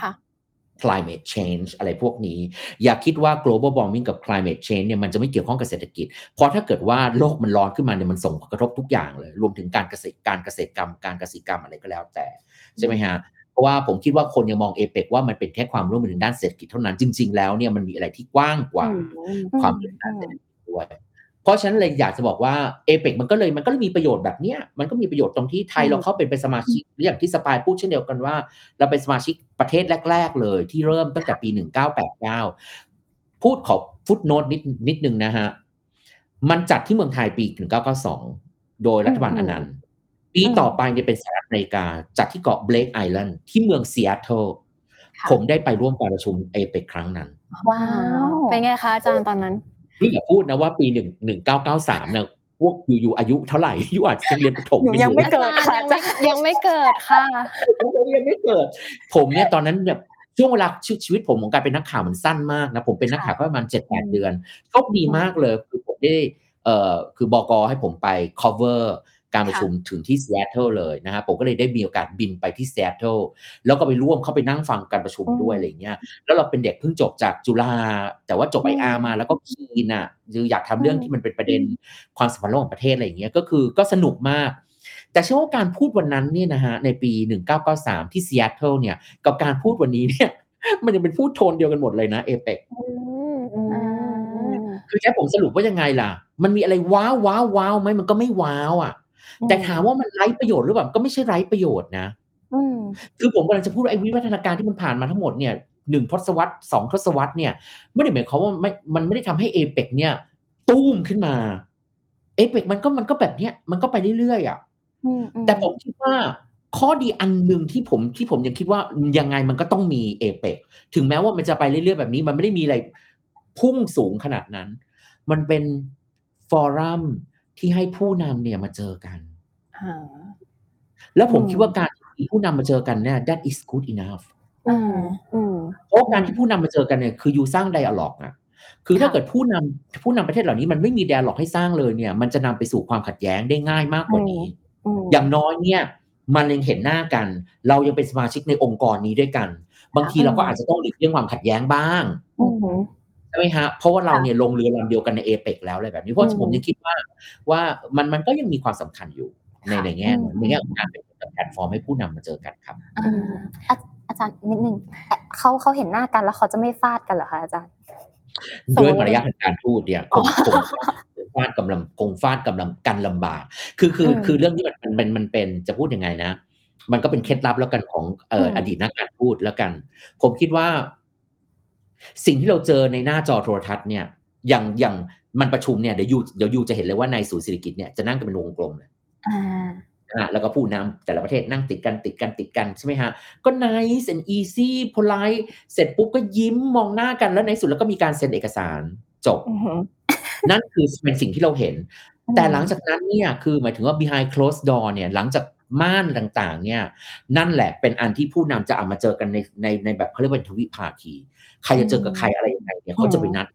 climate change อะไรพวกนี้อย่าคิดว่า global warming กับ climate change เนี่ยมันจะไม่เกี่ยวข้องกับเศรษฐกิจเพราะถ้าเกิดว่าโลกมันร้อนขึ้นมาเนี่ยมันส่งผลกระทบทุกอย่างเลยรวมถึงการเกษตรการเกษตรกรรมการเกษตรกรรมอะไรก็แล้วแต่ใช่ไหมฮะเพราะว่าผมคิดว่าคนยังมองเอเปกว่ามันเป็นแค่ความร่วมมือทางด้านเศรษฐกิจเท่านั้นจริงๆแล้วเนี่ยมันมีอะไรที่กว้างกว่าความร่วมมือด้านเศรษฐกิจด้วยเพราะฉะนั้นเลยอยากจะบอกว่าเอเปกมันก็เลยมันก็เลยมีประโยชน์แบบเนี้ยมันก็มีประโยชน์ตรงที่ไทยเราเข้าเป็นเป็นสมาชิกหรืออย่างที่สปายพูดเช่นเดียวกันว่าเราเป็นสมาชิกประเทศแรกๆเลยที่เริ่มตั้งแต่ปีหนึ่งพันเก้าร้อยแปดสิบเก้าพูดขอฟุตโนตนิดนิดนึงนะฮะมันจัดที่เมืองไทยปีหนึ่งพันเก้าร้อยเก้าสิบสองโดยรัฐบาลอนันต์ปีต่อไปจะเป็นสหรัฐอเมริกาจัดที่เกาะเบลคไอแลนด์ที่เมืองซีแอตเทิลผมได้ไปร่วมการประชุมเอเปกครั้งนั้นว้าวเป็นไงคะอาจารย์ตอนนั้นนี่อย่าพูดนะว่าปีหนึ่งพันเก้าร้อยเก้าสิบสามนะพวกอยู่ๆอายุเท่าไหร่อยู่อาจจะเรียนประถมยังไม่เกิดค่ะยังไม่เกิดค่ะยังไม่เกิดผมเนี่ยตอนนั้นแบบช่วงเวลาชีวิตผมของการเป็นนักข่าวมันสั้นมากนะผมเป็นนักข่าวประมาณ เจ็ดแปด เดือนโชคดีมากเลยคือผมได้เอ่อคือบก.ให้ผมไป coverการประชุมถึงที่ซีแอตเทิลเลยนะฮะผมก็เลยได้มีโอกาสบินไปที่ซีแอตเทิลแล้วก็ไปร่วมเข้าไปนั่งฟังการประชุมด้วยอะไรเงี้ยแล้วเราเป็นเด็กเพิ่งจบจากจุฬาแต่ว่าจบ ไอ อาร์ มาแล้วก็คีนอ่ะคืออยากทำเรื่องที่มันเป็นประเด็นความสัมพันธ์ระหว่างประเทศอะไรเงี้ยก็คือก็สนุกมากแต่เชื่อว่าการพูดวันนั้นเนี่ยนะฮะในปีหนึ่งพันเก้าร้อยเก้าสิบสามที่ซีแอตเทิลเนี่ยกับการพูดวันนี้เนี่ยมันยังเป็นพูดโทนเดียวกันหมดเลยนะเอเปกคือแค่ผมสรุปว่ายังไงล่ะมันมีอะไรว้าวว้าวว้าวไหมมันก็ไม่ว้าวอ่ะแต่ถามว่ามันไร้ประโยชน์หรือเปล่าก็ไม่ใช่ไร้ประโยชน์นะคือผมกำลังจะพูดว่าไอ้วิวัฒนาการที่มันผ่านมาทั้งหมดเนี่ยหนึ่งทศวรรษสองทศวรรษเนี่ยไม่ได้หมายความว่าไม่มันไม่ได้ทำให้เอเปกเนี่ยตู้มขึ้นมาเอเปกมันก็มันก็แบบเนี้ยมันก็ไปเรื่อยๆอ่ะแต่ผมคิดว่าข้อดีอันนึงที่ผมที่ผมยังคิดว่ายังไงมันก็ต้องมีเอเปกถึงแม้ว่ามันจะไปเรื่อยๆแบบนี้มันไม่ได้มีอะไรพุ่งสูงขนาดนั้นมันเป็นฟอรัมที่ให้ผู้นำเนี่ยมาเจอกันแล้วผมคิดว่าการที่ผู้นำมาเจอกันเนี่ย that is good enough เพราะการที่ผู้นำมาเจอกันเนี่ยคืออยู่สร้าง dialogue อ่ะคือถ้าเกิดผู้นำผู้นำประเทศเหล่านี้มันไม่มี dialogue ให้สร้างเลยเนี่ยมันจะนำไปสู่ความขัดแย้งได้ง่ายมากกว่านี้อย่างน้อยเนี่ยมันยังเห็นหน้ากันเรายังเป็นสมาชิกในองค์กรนี้ด้วยกันบางทีเราก็อาจจะต้องหลีกเลี่ยงความขัดแย้งบ้างใช่ไหมฮะเพราะว่าเราเนี่ยลงเรือลำเดียวกันในเอเปกแล้วอะไรแบบนี้เพราะผมยังคิดว่าว่ามันมันก็ยังมีความสำคัญอยู่ในในแง่ในแง่ของการเป็นแพลตฟอร์มให้ผู้นำมาเจอกันครับอาจารย์นิดนึงเขาเขาเห็นหน้ากันแล้วเขาจะไม่ฟาดกันเหรอคะอาจารย์ด้วยมารยาทการพูดเนี่ยคงคงฟาดกำลังคงฟาดกำลังกันลำบากคือคือคือเรื่องนี้มันมันมันเป็นจะพูดยังไงนะมันก็เป็นเคล็ดลับแล้วกันของเอ่ออดีตนักการพูดแล้วกันผมคิดว่าสิ่งที่เราเจอในหน้าจอโทรทัศน์เนี่ยอย่างอย่างมันประชุมเนี่ยเดี๋ยวยูเดี๋ยวยูจะเห็นเลยว่าในศูนย์เศรษฐกิจเนี่ยจะนั่งกันเป็นวงกลมนะอ่าแล้วก็ผู้นำแต่ละประเทศนั่งติดกันติดกันติดกันใช่ไหมฮะก็ nice and easy polite เสร็จปุ๊บก็ยิ้มมองหน้ากันแล้วในสุดแล้วก็มีการเซ็นเอกสารจบ นั่นคือเป็นสิ่งที่เราเห็น แต่หลังจากนั้นเนี่ยคือหมายถึงว่า behind closed door เนี่ยหลังจากม่านต่างๆเนี่ยนั่นแหละเป็นอันที่ผู้นำจะเอามาเจอกันในในในแบบเขาเรียกว่าทวิภาคีใครจะเจอกับใครอะไรยังไงเนี่ยเขาจะไปนัด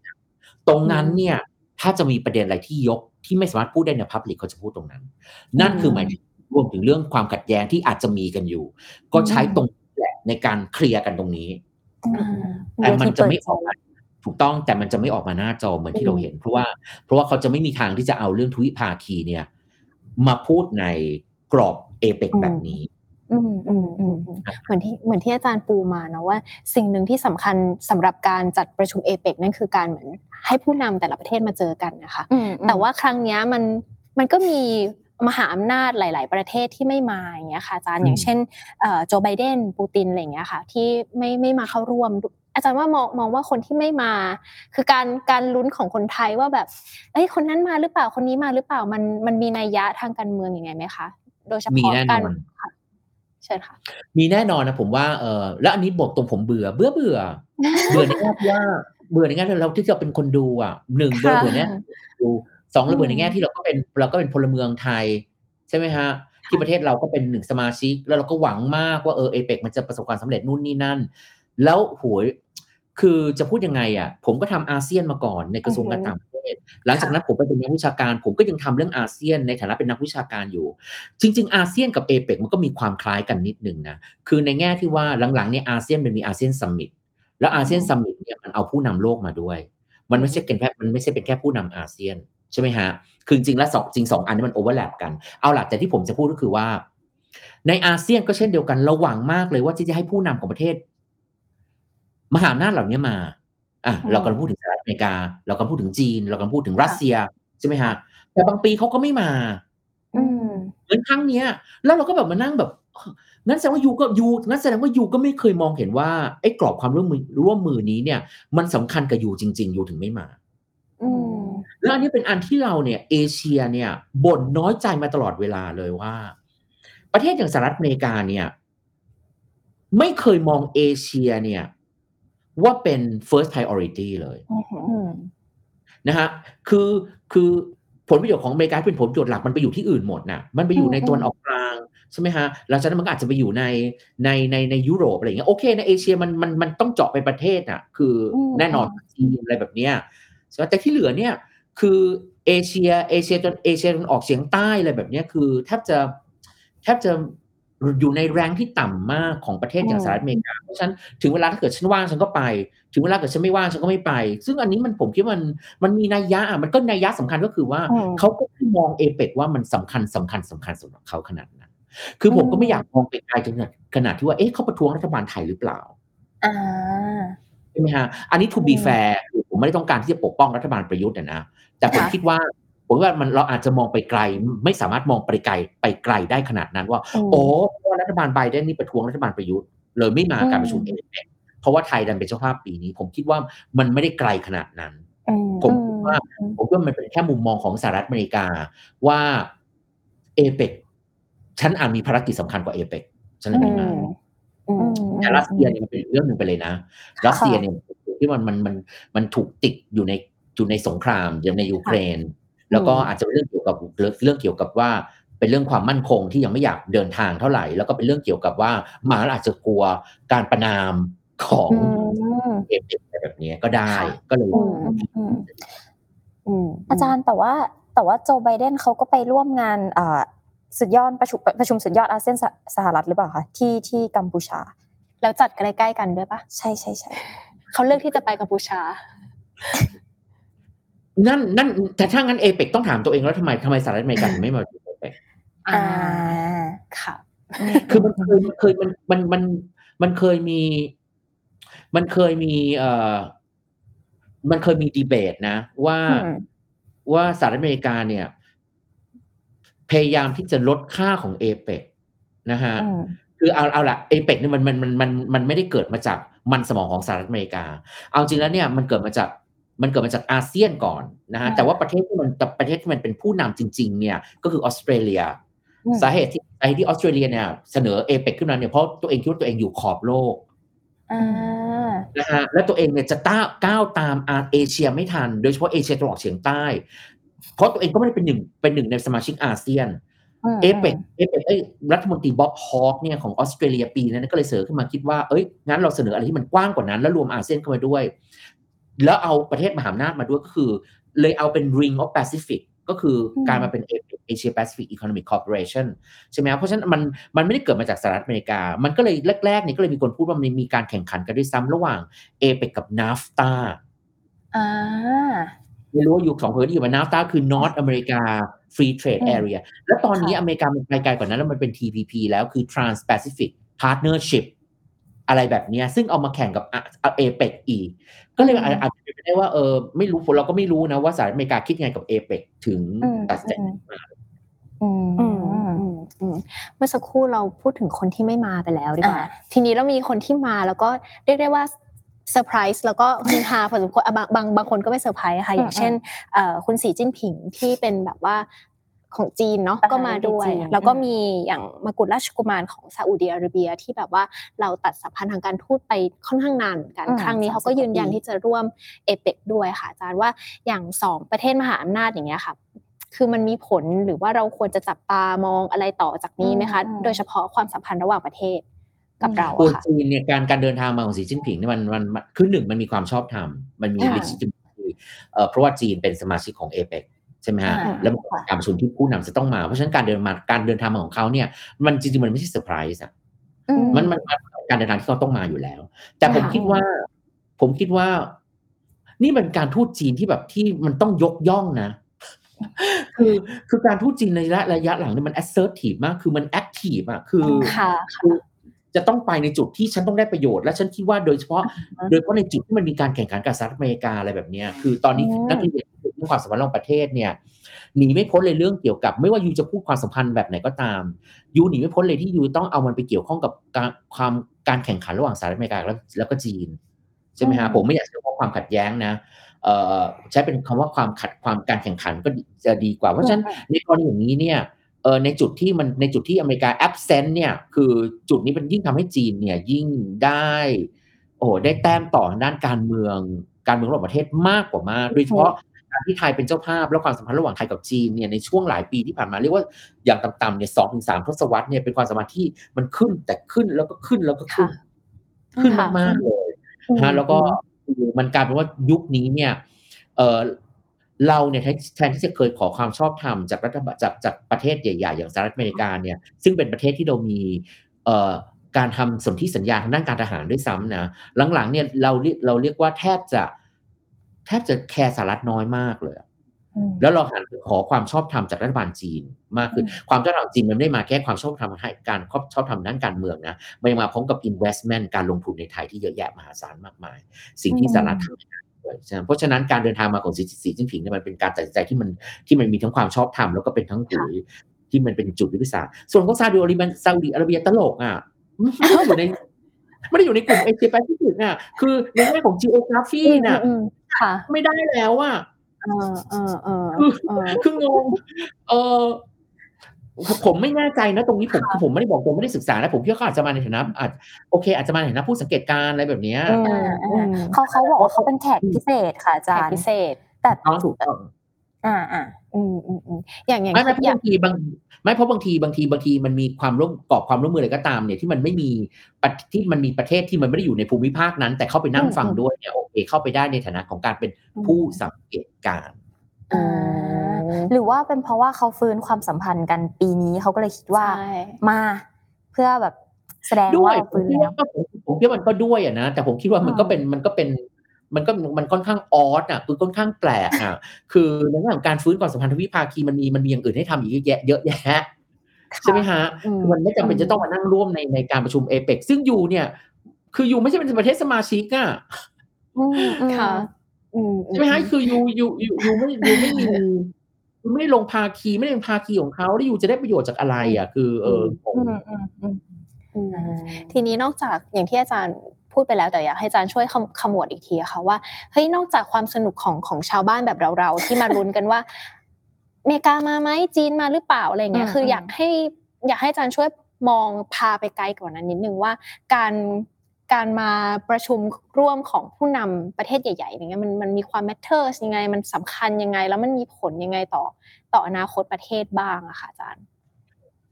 ตรงนั้นเนี่ยถ้าจะมีประเด็นอะไรที่ยกที่ไม่สามารถพูดได้ในพับลิกเขาจะพูดตรงนั้นนั่นคือหมายถึงรวมถึงเรื่องความขัดแย้งที่อาจจะมีกันอยู่ก็ใช้ตรงนี้แหละในการเคลียร์กันตรงนี้แต่มันจะไม่ออกมาถูกต้องแต่มันจะไม่ออกมาหน้าจอเหมือนที่เราเห็นเพราะว่าเพราะว่าเขาจะไม่มีทางที่จะเอาเรื่องทวิภาคีเนี่ยมาพูดในกรอบเอเปกแบบนี้อืมอืมอืมเหมือนที่เหมือนที่อาจารย์ปูมาเนาะว่าสิ่งหนึ่งที่สำคัญสำหรับการจัดประชุมเอเปกนั่นคือการเหมือนให้ผู้นำแต่ละประเทศมาเจอกันนะคะแต่ว่าครั้งนี้มันมันก็มีมหาอำนาจหลายๆประเทศที่ไม่มาอย่างเงี้ยค่ะอาจารย์อย่างเช่นโจไบเดนปูตินอะไรอย่างเงี้ยค่ะที่ไม่ไม่มาเข้าร่วมอาจารย์ว่ามองมองว่าคนที่ไม่มาคือการการลุ้นของคนไทยว่าแบบเอ้ยคนนั้นมาหรือเปล่าคนนี้มาหรือเปล่ามันมันมีนัยยะทางการเมืองยังไงไหมคะโดยเฉพาะการใช่ค่ะมีแน่นอนนะผมว่าเออแล้วอันนี้บอกตรงผมเบื่อเบื่อเบื่อเบื่อในแง่ว่า เบื่อในแง่เราที่จะเป็นคนดูอ่ะหนึ่งเบื่อในแง่ดูสองเราเบื่อในแง่ที่เราก็เป็นเราก็เป็นพลเมืองไทยใช่ไหมฮะที่ประเทศเราก็เป็นหนึ่งสมาชิกแล้วเราก็หวังมากว่าเออเอเปกมันจะประสบความสำเร็จนู่นนี่นั่นแล้วโหยคือจะพูดยังไงอ่ะผมก็ทำอาเซียนมาก่อนในกระทรวงการต่างประเทศหลังจากนั้นผมไปเป็นนักวิชาการผมก็ยังทำเรื่องอาเซียนในฐานะเป็นนักวิชาการอยู่จริงๆอาเซียนกับเอเปกมันก็มีความคล้ายกันนิดนึงนะคือในแง่ที่ว่าหลังๆเนี่ยอาเซียนมันมีอาเซียนซัมมิตแล้วอาเซียนซัมมิตเนี่ยมันเอาผู้นำโลกมาด้วยมันไม่ใช่เป็นแค่มันไม่ใช่เป็นแค่ผู้นำอาเซียนใช่ไหมฮะคือจริงๆแล้วสองจริงสองอันนี้มันโอเวอร์แลปกันเอาหลักแต่ที่ผมจะพูดก็คือว่าในอาเซียนก็เช่นเดียวกันเราหวังมากเลยว่าจะให้ผู้นำของประเทศมหาอำนาจเหล่านี้มาอ่ะเรากำลังพูดถึงสหรัฐอเมริกาเรากำลังพูดถึงจีนเรากำลังพูดถึงรัสเซียใช่ไหมฮะแต่บางปีเขาก็ไม่มาเหมือนครั้งเนี้ยแล้วเราก็แบบมานั่งแบบงั้นแสดงว่ายูก็ยูงั้นแสดงว่ายูก็ไม่เคยมองเห็นว่าไอ้กรอบความร่วมมือร่วมมือนี้เนี่ยมันสำคัญกับยูจริงๆยูถึงไม่มาแล้วอันนี้เป็นอันที่เราเนี่ยเอเชียเนี่ยบ่นน้อยใจมาตลอดเวลาเลยว่าประเทศอย่างสหรัฐอเมริกาเนี่ยไม่เคยมองเอเชียเนี่ยว่าเป็น first priority เลยนะฮะคือคือผลประโยชน์ของอเมริกาเป็นผลประโยชน์หลักมันไปอยู่ที่อื่นหมดนะมันไปอยู่ในตะวันออกกลางใช่ไหมฮะหลังจากนั้นมันก็อาจจะไปอยู่ในในในในยุโรปอะไรอย่างเงี้ยโอเคนะเอเชียมันมันมันต้องเจาะไปประเทศอ่ะคือแน่นอนจีนอะไรแบบเนี้ยแต่ที่เหลือเนี่ยคือเอเชียเอเชียจนเอเชียจนออกเฉียงใต้อะไรแบบนี้คือแทบจะแทบจะอยู่ในแรงที่ต่ำมากของประเทศอย่างสหรัฐอเมริกาเพราะฉะนั้นถึงเวลาถ้าเกิดฉันว่างฉันก็ไปถึงเวลาเกิดฉันไม่ว่างฉันก็ไม่ไปซึ่งอันนี้มันผมคิดว่ามันมันมีนัยยะอ่ะมันก็นัยยะสำคัญก็คือว่าเขาก็มองเอเปกว่ามันสำคัญสำคัญสำคัญสำหรับเขาขนาดนั้นคือผมก็ไม่อยากมองไปไกลจนขนาดที่ว่าเอ๊ะเขาประท้วงรัฐบาลไทยหรือเปล่าอ่าใช่ไหมฮะอันนี้ to be fairผมไม่ได้ต้องการที่จะปกป้องรัฐบาลประยุทธ์นะนะแต่ผมคิดว่าผมว่ามันเราอาจจะมองไปไกลไม่สามารถมองไปไกลไปไกลได้ขนาดนั้นว่าโอ้รัฐบาลไบเดนนี่ประท้วงรัฐบาลประยุทธ์เลยไม่มาการประชุมเอเปกเพราะว่าไทยดันเป็นเจ้าภาพปีนี้ผมคิดว่ามันไม่ได้ไกลขนาดนั้นผมว่าผมว่ามันเป็นแค่มุมมองของสหรัฐอเมริกาว่าเอเปกฉันอาจมีภารกิจสำคัญกว่าเอเปกฉันเลยไม่มาแต่รัสเซียเนี่ยมันเป็นเรื่องนึงไปเลยนะรัสเซียเนี่ยที่มันมันมันมันถูกติดอยู่ในอยู่ในสงครามในยูเครนแล้วก็อาจจะเป็นเรื่องเกี่ยวกับเรื่องเกี่ยวกับว่าเป็นเรื่องความมั่นคงที่ยังไม่อยากเดินทางเท่าไหร่แล้วก็เป็นเรื่องเกี่ยวกับว่ามาอาจจะกลัวการประณามของเอเปกแบบนี้ก็ได้ก็เลยอาจารย์แต่ว่าแต่ว่าโจไบเดนเขาก็ไปร่วมงานสุดยอดประชุมประชุมสุดยอดอาเซียนสหรัฐหรือเปล่าคะที่ที่กัมพูชาแล้วจัดใกล้ๆกันด้วยปะใช่ใช่ใช่เขาเลือกที่จะไปกัมพูชานั่นนั่นแต่ถ้างั้นเอเปกต้องถามตัวเองแล้วทำไมทำไมสหรัฐอเมริกาไม่มาดูเอเปกอ่าค่ะคือมันเคยมันมันมันมันเคยมีมันเคยมีเอ่อมันเคยมีดีเบตนะว่าว่าสหรัฐอเมริกาเนี่ยพยายามที่จะลดค่าของเอเปกนะฮะคือเอาเอาละเอเปกเนี่ยมันมันมันมันมันไม่ได้เกิดมาจากมันสมองของสหรัฐอเมริกาเอาจริงแล้วเนี่ยมันเกิดมาจากมันเกิดมาจากอาเซียนก่อนนะฮะแต่ว่าประเทศที่มันประเทศที่มันเป็นผู้นำจริงๆเนี่ยก็คือออสเตรเลียสาเหตุที่ไอ้ที่ออสเตรเลียเนี่ยเสนอเอเปกขึ้นมาเนี่ยเพราะตัวเองคิดว่าตัวเองอยู่ขอบโลกนะฮะและตัวเองเนี่ยจะก้าวตามอาเอเชียไม่ทันโดยเฉพาะเอเชียตะวันออกเฉียงใต้เพราะตัวเองก็ไม่ได้เป็นหนึ่งเป็นหนึ่งในสมาชิกอาเซียนเอเปกเอเปกเอ้ยรัฐมนตรีบ๊อบฮอคเนี่ยของออสเตรเลียปีนั้นก็เลยเสนอขึ้นมาคิดว่าเอ้ยงั้นเราเสนออะไรที่มันกว้างกว่านั้นแล้วรวมอาเซียนเข้ามาด้วยแล้วเอาประเทศมหาอำนาจมาด้วยก็คือเลยเอาเป็น Ring of Pacific ก็คือการมาเป็น เอ พี อี Asia Pacific Economic Cooperation ใช่ไหมครับเพราะฉะนั้นมันมันไม่ได้เกิดมาจากสหรัฐอเมริกามันก็เลยแรกๆนี่ก็เลยมีคนพูดว่ามันมีการแข่งขันกันด้วยซ้ำระหว่าง เอเปก กับ NAFTA อ่าไม่รู้ว่าอยู่สองประเทศอยู่มา NAFTA คือ North America Free Trade Area แล้วตอนนี้อเมริกามันไปไกลกว่านั้นแล้วมันเป็น ที พี พี แล้วคือ Trans Pacific Partnershipอะไรแบบนี้ซึ่งเอามาแข่งกับเอเปกอีกก็เลยอาจจะเป็นได้ว่าเออไม่รู้เราก็ไม่รู้นะว่าสหรัฐอเมริกาคิดยังไงกับเอเปกถึงตัดสินมาเมื่อสักครู่เราพูดถึงคนที่ไม่มาไปแล้วดีกว่าทีนี้เรามีคนที่มาแล้วก็เรียกได้ว่าเซอร์ไพรส์แล้วก็ฮือฮาพอสมควรบางบางคนก็ไม่เซอร์ไพรส์ค่ะอย่างเช่นคุณสีจิ้นผิงที่เป็นแบบว่า ของจีนเนาะก็มาด้วยแล้วก็มีอย่างมกุฎราชกุมารของซาอุดิอาระเบียที่แบบว่าเราตัดสัมพันธ์ทางการทูตไปค่อนข้างนานเหมือนกันครั้งนี้เขาก็ยืนยันที่จะร่วมเอเปกด้วยค่ะอาจารย์ว่าอย่างสองประเทศมหาอำนาจอย่างเงี้ยค่ะคือมันมีผลหรือว่าเราควรจะจับตามองอะไรต่อจากนี้ไหมคะโดยเฉพาะความสัมพันธ์ระหว่างประเทศกับเราค่ะคนจีนเนี่ยการการเดินทางมาของสีจิ้นผิงเนี่ยมันมันคือหนึ่งมันมีความชอบธรรมมันมีลิขิตเอ่อเพราะว่าจีนเป็นสมาชิกของเอเปกใช่ไหมฮะแล้วการประชุมที่ผู้นำจะต้องมาเพราะฉะนั้นการเดินมาการเดินทางของเขาเนี่ยมันจริงๆมันไม่ใช่เซอร์ไพรส์อ่ะมันมันการเดินทางที่เขาต้องมาอยู่แล้วแต่ผมคิดว่าผมคิดว่านี่มันการทูตจีนที่แบบที่มันต้องยกย่องนะคือคือการทูตจีนในระยะระยะหลังเนี่ยมัน assertive มากคือมัน active อ่ะคือจะต้องไปในจุดที่ฉันต้องได้ประโยชน์และฉันคิดว่าโดยเฉพาะโดยเฉพาะในจุดที่มันมีการแข่งขันกับสหรัฐอเมริกาอะไรแบบนี้คือตอนนี้นักเรียนเรื่องความสัมพันธ์ระหว่างประเทศเนี่ยหนีไม่พ้นเลยเรื่องเกี่ยวกับไม่ว่ายูจะพูดความสัมพันธ์แบบไหนก็ตามยูหนีไม่พ้นเลยที่ยูต้องเอามันไปเกี่ยวข้องกับการความการแข่งขันระหว่างสหรัฐอเมริกาแล้วแล้วก็จีนใช่ไหมฮะผมไม่อยากใช้คำว่าความขัดแย้งนะเอ่อใช้เป็นคำว่าความขัดความการแข่งขันก็จะดีกว่าเพราะฉะนั้นในกรณีอย่างนี้เนี่ยเออในจุดที่มันในจุดที่อเมริกา absent เนี่ยคือจุดนี้มันยิ่งทำให้จีนเนี่ยยิ่งได้โอ้ได้แต้มต่อด้านการเมืองการเมืองระหว่างประเทศมากกว่ามากโดยเฉพาะการที่ไทยเป็นเจ้าภาพและความสัมพันธ์ระหว่างไทยกับจีนเนี่ยในช่วงหลายปีที่ผ่านมาเรียกว่าอย่างต่ำๆเนี่ยสองถึงสามทศวรรษเนี่ยเป็นความสัมพันธ์ที่มันขึ้นแต่ขึ้นแล้วก็ขึ้นแล้วก็ขึ้นขึ้นมากๆเลยนะแล้วก็มันกลายเป็นว่ายุคนี้เนี่ยเออเราเนี่ยแทนที่จะเคยขอความชอบธรรมจากรัฐบาลจากจากประเทศใหญ่ๆอย่างสหรัฐอเมริกาเนี่ยซึ่งเป็นประเทศที่เรามีเอ่อการทำสนธิสัญญาทางด้านการทหารด้วยซ้ำนะหลังๆเนี่ยเราเราเรียกว่าแทบจะแทบจะแคร์สหรัฐน้อยมากเลยแล้วเราหันไปขอความชอบธรรมจากรัฐบาลจีนมากขึ้นความชอบธรรมจีนมันไม่ได้มาแค่ความชอบธรรมให้การครอบชอบธรรมด้านการเมืองนะมันมาพร้อมกับ investment การลงทุนในไทยที่เยอะแยะมหาศาลมากมายสิ่งที่สหรัฐทำเพราะฉะนั้นการเดินทางมาของสีจิ้นผิงเนี่ยมันเป็นการตัดสินใจที่มันที่มันมีทั้งความชอบธรรมแล้วก็เป็นทั้งจุดที่มันเป็นจุดยุทธศาสตร์ส่วนของซาอุดิอาระเบียซาอุดิอาระเบียตลกอ่ะไม่ได้อยู่ในไม่ได้อยู่ในกลุ่มเอเชียแปซิฟิกอ่ะคือในแง่ของ geography น่ะไม่ได้แล้วอ่ะเออเออเออคืองงเออผมไม่แน่ใจนะตรงนี้ผมผมไม่ได้บอกตรงไม่ได้ศึกษานะผมเชื่อเขาอาจจะมาในฐานะอาจโอเคอาจจะมาในฐานะผู้สังเกตการอะไรแบบนี้เขาเขาบอกว่าเขาเป็นแขกพิเศษค่ะอาจารย์แขกพิเศษแต่ต้องถูกต้องอ่าอ่าอืมอืมอืมอย่างอย่างไม่ไม่บางทีบางไม่เพราะบางทีบางทีบางทีมันมีความร่วมกอบความร่วมมืออะไรก็ตามเนี่ยที่มันไม่มีที่มันมีประเทศที่มันไม่ได้อยู่ในภูมิภาคนั้นแต่เข้าไปนั่งฟังด้วยเนี่ยโอเคเข้าไปได้ในฐานะของการเป็นผู้สังเกตการหรือว่าเป็นเพราะว่าเขาฟื้นความสัมพันธ์กันปีนี้เขาก็เลยคิดว่ามาเพื่อแบบแสดงว่าเราฟื้นแล้วผมคิดว่ามันก็ด้วยอ่ะนะแต่ผมคิดว่ามันก็เป็นมันก็เป็นมันก็มันค่อนข้างออดอ่ะคือค่อนข้างแปลกอ่ะคือในเรื่องของการฟื้นความสัมพันธ์ทวิภาคีมันมีมันมีอย่างอื่นให้ทำอีกเยอะแยะเยอะแยะใช่ไหมฮะมันไม่จำเป็นจะต้องมานั่งร่วมในในการประชุมเอเปกซึ่งยูเนี่ยคือยูไม่ใช่เป็นประเทศสมาชิกอ่ะค่ะใช่ไหมฮะคือยูยูยูยูไม่ยูไม่มีไม่ได้ลงภาคีไม่ได้เป็นภาคีของเขาแล้วอยู่จะได้ประโยชน์จากอะไรอ่ะคือเออทีนี้นอกจากอย่างที่อาจารย์พูดไปแล้วแต่อยากให้อาจารย์ช่วยขมวดอีกทีค่ะว่าเฮ้ยนอกจากความสนุกของของชาวบ้านแบบเราๆที่มาลุ้นกันว่าอเมริกามาไหมจีนมาหรือเปล่าอะไรเงี้ยคืออยากให้อยากให้อาจารย์ช่วยมองพาไปไกลกว่านั้นนิดนึงว่าการการมาประชุมร่วมของผู้นำประเทศใหญ่ๆอย่างเงี้ยมันมันมีความแมทเทอร์ยังไงมันสำคัญยังไงแล้วมันมีผลยังไงต่อต่ออนาคตประเทศบ้างอะค่ะอาจารย์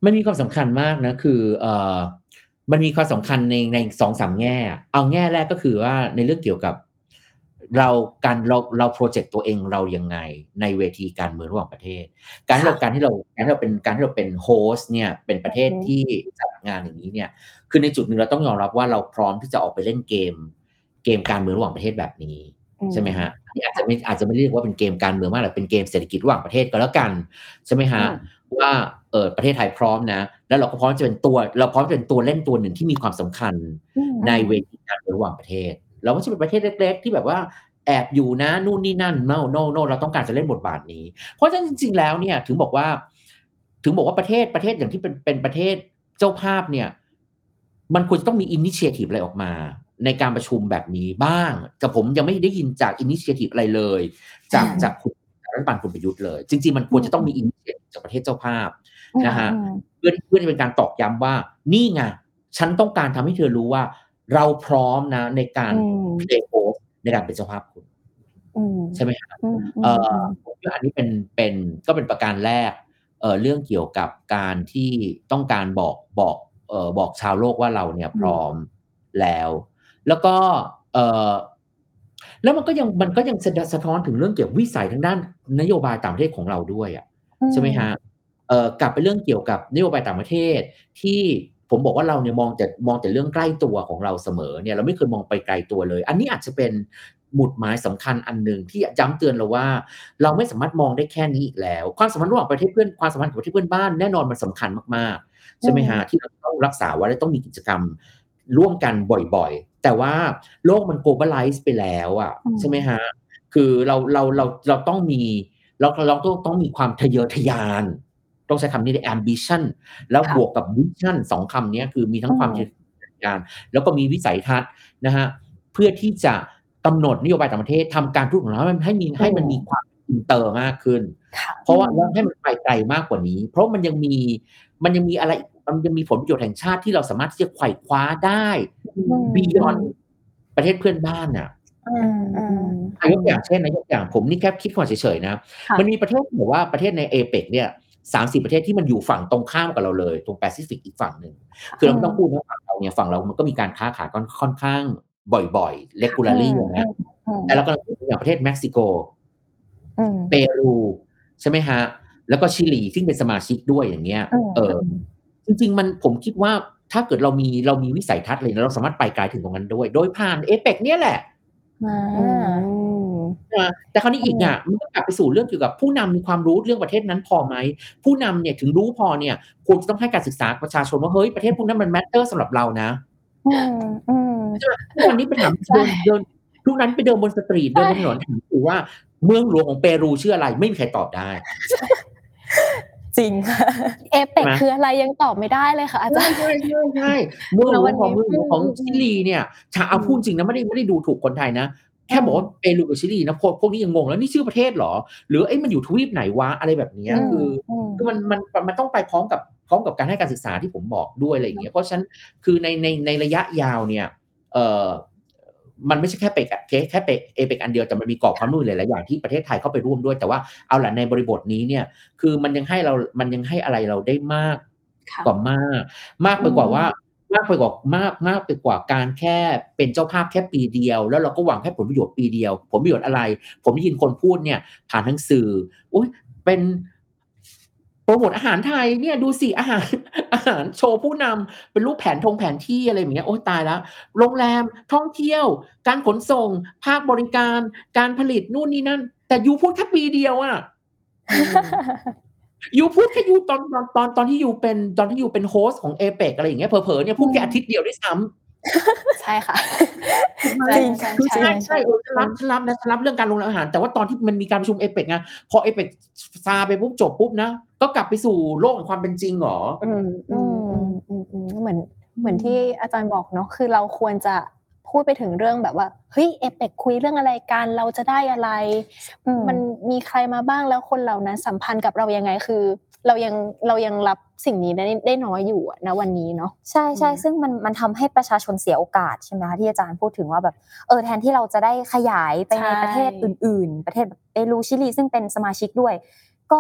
มันมีความสำคัญมากนะคือเอ่อมันมีความสำคัญในในสองสามแง่เอาแง่แรกก็คือว่าในเรื่องเกี่ยวกับเราการเราเราโปรเจกต์ตัวเองเรายังไงในเวทีการเมืองระหว่างประเทศการที่เราการที่เราการที่เราเป็นการที่เราเป็นโฮสต์เนี่ยเป็นประเทศที่จัดงานอย่างนี้เนี่ยคือในจุดนึงเราต้องยอมรับว่าเราพร้อมที่จะออกไปเล่นเกมเกมการเมืองระหว่างประเทศแบบนี้ใช่ไหมฮะอาจจะไม่อาจจะไม่เรียกว่าเป็นเกมการเมืองมากหรอกเป็นเกมเศรษฐกิจระหว่างประเทศก็แล้วกันใช่ไหมฮะว่าเออประเทศไทยพร้อมนะแล้วเราก็พร้อมจะเป็นตัวเราพร้อมจะเป็นตัวเล่นตัวหนึ่งที่มีความสำคัญในเวทีการเมืองระหว่างประเทศเราไม่ใช่เป็นประเทศเล็กๆที่แบบว่าแอบอยู่นะนู่นนี่นั่น no no no เราต้องการจะเล่นบทบาทนี้เพราะฉะนั้นจริงๆแล้วเนี่ยถึงบอกว่าถึงบอกว่าประเทศประเทศอย่างที่เป็นเป็นประเทศเจ้าภาพเนี่ยมันควรจะต้องมีอินิเชทีฟอะไรออกมาในการประชุมแบบนี้บ้างแต่ผมยังไม่ได้ยินจากอินิเชทีฟอะไรเลยจากจากคุณรัฐบาลคุณประยุทธ์เลยจริงๆมันควรจะต้องมีอินิเชทีฟ จากประเทศเจ้าภาพนะฮะเพื่อเพื่อจะเป็นการตอกย้ำว่านี่ไงฉันต้องการทำให้เธอรู้ว่าเราพร้อมนะในการเพลย์โอฟในการเป็นเจ้าภาพคุณใช่ไหมครับเอ่ออันนี้เป็นเป็นก็เป็นประการแรกเอ่อเรื่องเกี่ยวกับการที่ต้องการบอกบอกเอ่อบอกชาวโลกว่าเราเนี่ยพร้อมแล้วแล้วก็เอ่อแล้วมันก็ยังมันก็ยังสะท้อนถึงเรื่องเกี่ยวกับวิสัยทางด้านนโยบายต่างประเทศของเราด้วยอ่ะใช่ไหมฮะเอ่อกลับไปเรื่องเกี่ยวกับนโยบายต่างประเทศที่ผมบอกว่าเราเนี่ยมองแต่มองแต่เรื่องใกล้ตัวของเราเสมอเนี่ยเราไม่เคยมองไปไกลตัวเลยอันนี้อาจจะเป็นหมุดหมายสำคัญอันนึงที่ย้ำเตือนเราว่าเราไม่สามารถมองได้แค่นี้อีกแล้วความสัมพันธ์ระหว่างประเทศเพื่อนความสัมพันธ์กับประเทศเพื่อนบ้านแน่นอนมันสำคัญมากๆใช่ไหมฮะที่เราต้องรักษาไว้และต้องมีกิจกรรมร่วมกันบ่อยๆแต่ว่าโลกมัน globalize ไปแล้วอ่ะใช่ไหมฮะคือเราเราเราเราต้องมีเราเราต้องต้องมีความทะเยอทะยานต้องใช้คำนี้เลย ambition แล้วบวกกับ vision สองคำนี้คือมีทั้งความทะเยอทะยานแล้วก็มีวิสัยทัศน์นะฮะเพื่อที่จะกำหนดนโยบายต่างประเทศทำการพูดของเราให้มีให้มันมีความอินเตอร์มากขึ้นเพราะว่าแล้วให้มันไปไกลมากกว่านี้เพราะมันยังมีมันยังมีอะไรมันยังมีผลประโยชน์แห่งชาติที่เราสามารถที่จะไขว่คว้าได้beyondประเทศเพื่อนบ้านน่ะยกอย่างเช่นนะยกอย่างผมนี่แค่คิดความเฉยๆนะมันมีประเทศบอกว่าประเทศในเอเปกเนี่ยสามสิบประเทศที่มันอยู่ฝั่งตรงข้ามกับเราเลยตรงแปซิฟิกอีกฝั่งนึงคือเราต้องพูดว่าฝั่งเราเนี่ยฝั่งเรามันก็มีการค้าขายค่อนข้างบ่อยๆ regularly อย่างเงี้ยแต่เราก็พูดอย่างประเทศเม็กซิโกเปรูใช่ไหมฮะแล้วก็ชิลีซึ่งเป็นสมาชิกด้วยอย่างเงี้ยเออจริงๆมันผมคิดว่าถ้าเกิดเรามีเรามีวิสัยทัศน์อะไรเราสามารถไปไกลถึงตรงนั้นด้วยโดยผ่านเอเปกเนี่ยแหละแต่คราวนี้อีกอ่ะมันก็กลับไปสู่เรื่องเกี่ยวกับผู้นำมีความรู้เรื่องประเทศนั้นพอไหมผู้นำเนี่ยถึงรู้พอเนี่ยควรจะต้องให้การศึกษาประชาชนว่าเฮ้ยประเทศพวกนั้นมันแมทเตอร์สำหรับเรานะวันนี้ไปถามเดินเดินทุกนั้นไปเดินบนสตรีทเดินบนถนนถามดูว่าเมืองหลวงของเปรูชื่ออะไรไม่มีใครตอบได้จริงค่ะเอเปกคืออะไรยังตอบไม่ได้เลยค่ะอาจารย์ใช่ใช่เมืองหลวงของเมืองหลวงของชิลีเนี่ยถ้าเอาพูดจริงนะไม่ได้ไม่ได้ดูถูกคนไทยนะแค่บอกว่าเปรูกับชิลีนะพวกพวกนี้ยังงงแล้วนี่ชื่อประเทศหรอหรือไอ้มันอยู่ทวีปไหนวะอะไรแบบนี้คือคือมันมันมันต้องไปพร้อมกับพร้อมกับการให้การศึกษาที่ผมบอกด้วยอะไรอย่างเงี้ยเพราะฉะนั้นคือในในในระยะยาวเนี่ยเอ่อมันไม่ใช่แค่เปกแค่แค่เปกเอเปกอันเดียวแต่มันมีกรอบความร่วมมือหลายๆอย่างที่ประเทศไทยเข้าไปร่วมด้วยแต่ว่าเอาล่ะในบริบทนี้เนี่ยคือมันยังให้เรามันยังให้อะไรเราได้มากกว่ามากมากไปกว่าว่ามากไปกว่ามากมากไปกว่าการแค่เป็นเจ้าภาพแค่ปีเดียวแล้วเราก็หวังแค่ผลประโยชน์ปีเดียวผลประโยชน์อะไรผมได้ยินคนพูดเนี่ยผ่านทางสื่อโอ๊ยเป็นโปรโมทอาหารไทยเนี่ยดูสิอาหารอาหารโชว์ผู้นำเป็นรูปแผนทงแผนที่อะไรอย่างเงี้ยโอ้ตายแล้วโรงแรมท่องเที่ยวการขนส่งภาคบริการการผลิตนู่นนี่นั่นแต่ยูพูดแค่ปีเดียวอ่ะ ยูพูดแค่ยูตอนตอนตอนตอนที่ยูเป็นตอนที่ยูเป็นโฮสต์ของ เอเปก อะไรอย่างเงี้ยเผลอๆเนี่ยพูดแค่อาทิตย์เดียวด้วยซ้ำใช่ค่ะจริงคือใช่ใช่รับรับนะรับเรื่องการลงอาหารแต่ว่าตอนที่มันมีการประชุม เอเปก ไงพอ เอเปก ซาไปปุ๊บจบปุ๊บนะก็กลับไปสู่โลกของความเป็นจริงหรออืมอืมอืมเหมือนเหมือนที่อาจารย์บอกเนาะคือเราควรจะพูดไปถึงเรื่องแบบว่าเฮ้ย เอเปก คุยเรื่องอะไรกันเราจะได้อะไรมันมีใครมาบ้างแล้วคนเหล่านั้นสัมพันธ์กับเรายังไงคือเรายังเรายังรับสิ่งนี้ได้ได้น้อยอยู่ณวันนี้เนาะใช่ใช่ซึ่งมันมันทำให้ประชาชนเสียโอกาสใช่ไหมคะที่อาจารย์พูดถึงว่าแบบเออแทนที่เราจะได้ขยายไปในประเทศอื่นๆประเทศเปรูชิลีซึ่งเป็นสมาชิกด้วยก็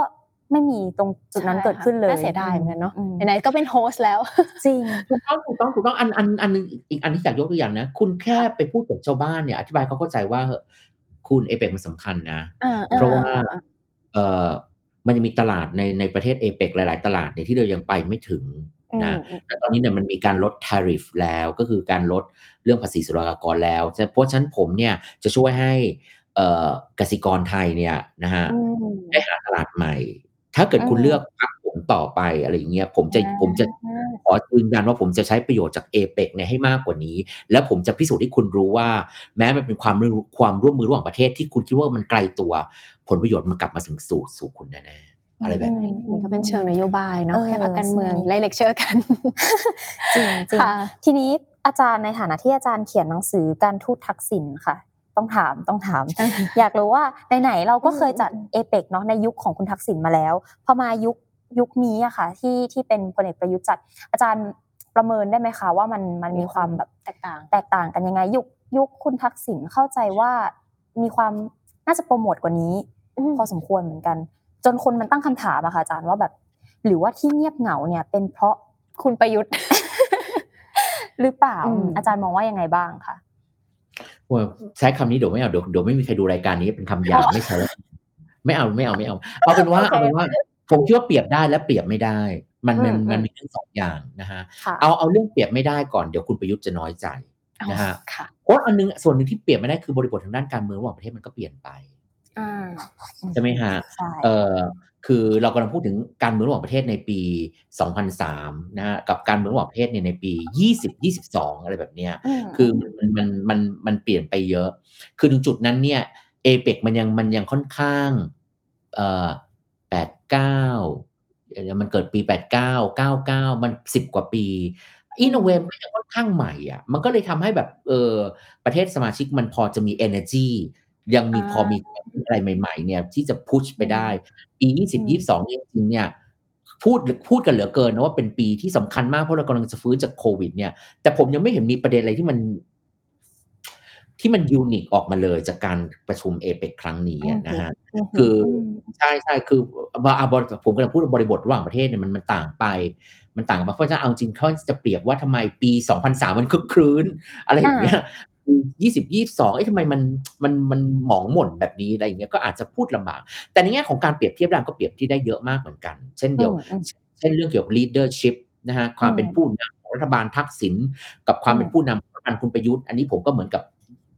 ไม่มีตรงจุดนั้นเกิดขึ้นเลยน่าเสียดายเหมือนกันเนาะไหนๆก็เป็นโฮสต์แล้วจริงถูกต้องถูกต้องถูกต้องอันอันอันนึงอีกอันที่อยากยกตัวอย่างนะคุณแค่ไปพูดกับชาวบ้านเนี่ยอธิบายเขาเข้าใจว่าคุณเอเปกมันสำคัญนะเพราะว่าเออมันยังมีตลาดในในประเทศ เอเปก หลายๆตลาดเนี่ยที่เรายังไปไม่ถึงนะแต่ตอนนี้เนี่ยมันมีการลด tariff แล้วก็คือการลดเรื่องภาษีศุลกากรแล้วเพราะฉะนั้นผมเนี่ยจะช่วยให้เอ่อกสิกรไทยเนี่ยนะฮะได้หาตลาดใหม่ถ้าเกิดคุณเลือกพรรคผมต่อไปอะไรอย่างเงี้ยผมจะผมจะขอยืนยันว่าผมจะใช้ประโยชน์จาก เอเปก เนี่ยให้มากกว่านี้แล้วผมจะพิสูจน์ให้คุณรู้ว่าแม้มันเป็นความความร่วมมือระหว่างประเทศที่คุณคิดว่ามันไกลตัวผลประโยชน์มันกลับมาสู่สู่สู่คุณแน่ๆอะไรแบบนี้ก็เป็นเชิงนโยบายเนาะให้พรรคการเมืองไล่เลคเชอร์กันจริงๆทีนี้อาจารย์ในฐานะที่อาจารย์เขียนหนังสือการทูตทักษิณค่ะ ต้องถามต้องถาม อยากรู้ว่าไหนๆเราก็เคยจัดเอเปกเนาะในยุคของคุณทักษิณมาแล้วพอมายุคยุคนี้อะค่ะที่ที่เป็นพลเอกประยุทธ์จัดอาจารย์ประเมินได้ไหมคะว่ามันมันมีความแบบแตกต่างแตกต่างกันยังไงยุคยุคคุณทักษิณเข้าใจว่ามีความน่าจะโปรโมทกว่านี้พอสมควรเหมือนกันจนคนมันตั้งคำถามอะค่ะอาจารย์ว่าแบบหรือว่าที่เงียบเหงาเนี่ยเป็นเพราะคุณประยุทธ์หรือเปล่าอาจารย์มองว่ายังไงบ้างคะโอ้ใช้คำนี้เดี๋ยวไม่เอาเดี๋ยวเดี๋ยวไม่มีใครดูรายการนี้เป็นคำหยาบไม่ใช่แล้วไม่เอาไม่เอาไม่เอาเอาเป็นว่าเอาเป็นว่าผมคิดว่าเปรียบได้และเปรียบไม่ได้มันมันมันมีทั้งสองอย่างนะฮะเอาเอาเรื่องเปรียบไม่ได้ก่อนเดี๋ยวคุณประยุทธ์จะน้อยใจนะฮะเพราะอันนึงส่วนนึงที่เปรียบไม่ได้คือบริบททางด้านการเมืองระหว่างประเทศมันก็เปลี่ยนไปใช่ไหมฮะเอ่อคือเรากำลังพูดถึงการเมืองระหว่างประเทศในปีสองพันสามนะฮะกับการเมืองระหว่างประเทศเนี่ยในปียี่สิบ ยี่สิบสองอะไรแบบเนี้ยคือมันมันมันมันเปลี่ยนไปเยอะคือถึงจุดนั้นเนี่ยเอเปกมันยังมันยังค่อนข้างเอ่อแปดเก้ามันเกิดปีแปดเก้า เก้าเก้ามันสิบกว่าปีอินโนเวทมันยังค่อนข้างใหม่อ่ะมันก็เลยทำให้แบบเออประเทศสมาชิกมันพอจะมี energyยังมีพอมีอะไรใหม่ๆเนี่ยที่จะพุชไปได้ปียี่สิบ ยี่สิบสองจริงๆเนี่ยพูดพูดกันเหลือเกินนะว่าเป็นปีที่สำคัญมากเพราะเรากำลังจะฟื้นจากโควิดเนี่ยแต่ผมยังไม่เห็นมีประเด็นอะไรที่มันที่มันยูนิคออกมาเลยจากการประชุมเอเปกครั้งนี้นะฮะคือใช่ๆคือผมกำลังพูดบริบทระหว่างประเทศเนี่ยมันมันต่างไปมันต่างไปเพราะฉะนั้นเอาจริงเขาจะเปรียบว่าทำไมปีสองพันสามมันคึกครื้นอะไรอย่างเงี้ยยี่สิบ ยี่สิบสองเอ๊ะทำไมมันมันมันหมองหม่นแบบนี้อะไรอย่างเงี้ยก็อาจจะพูดลำบากแต่ในแง่ของการเปรียบเทียบได้ก็เปรียบที่ได้เยอะมากเหมือนกันเช่นเดียวเช่นเรื่องเกี่ยวกับ leadership นะฮะความเป็นผู้นำของรัฐบาลทักษิณกับความเป็นผู้นำรัฐบาลคุณประยุทธ์อันนี้ผมก็เหมือนกับ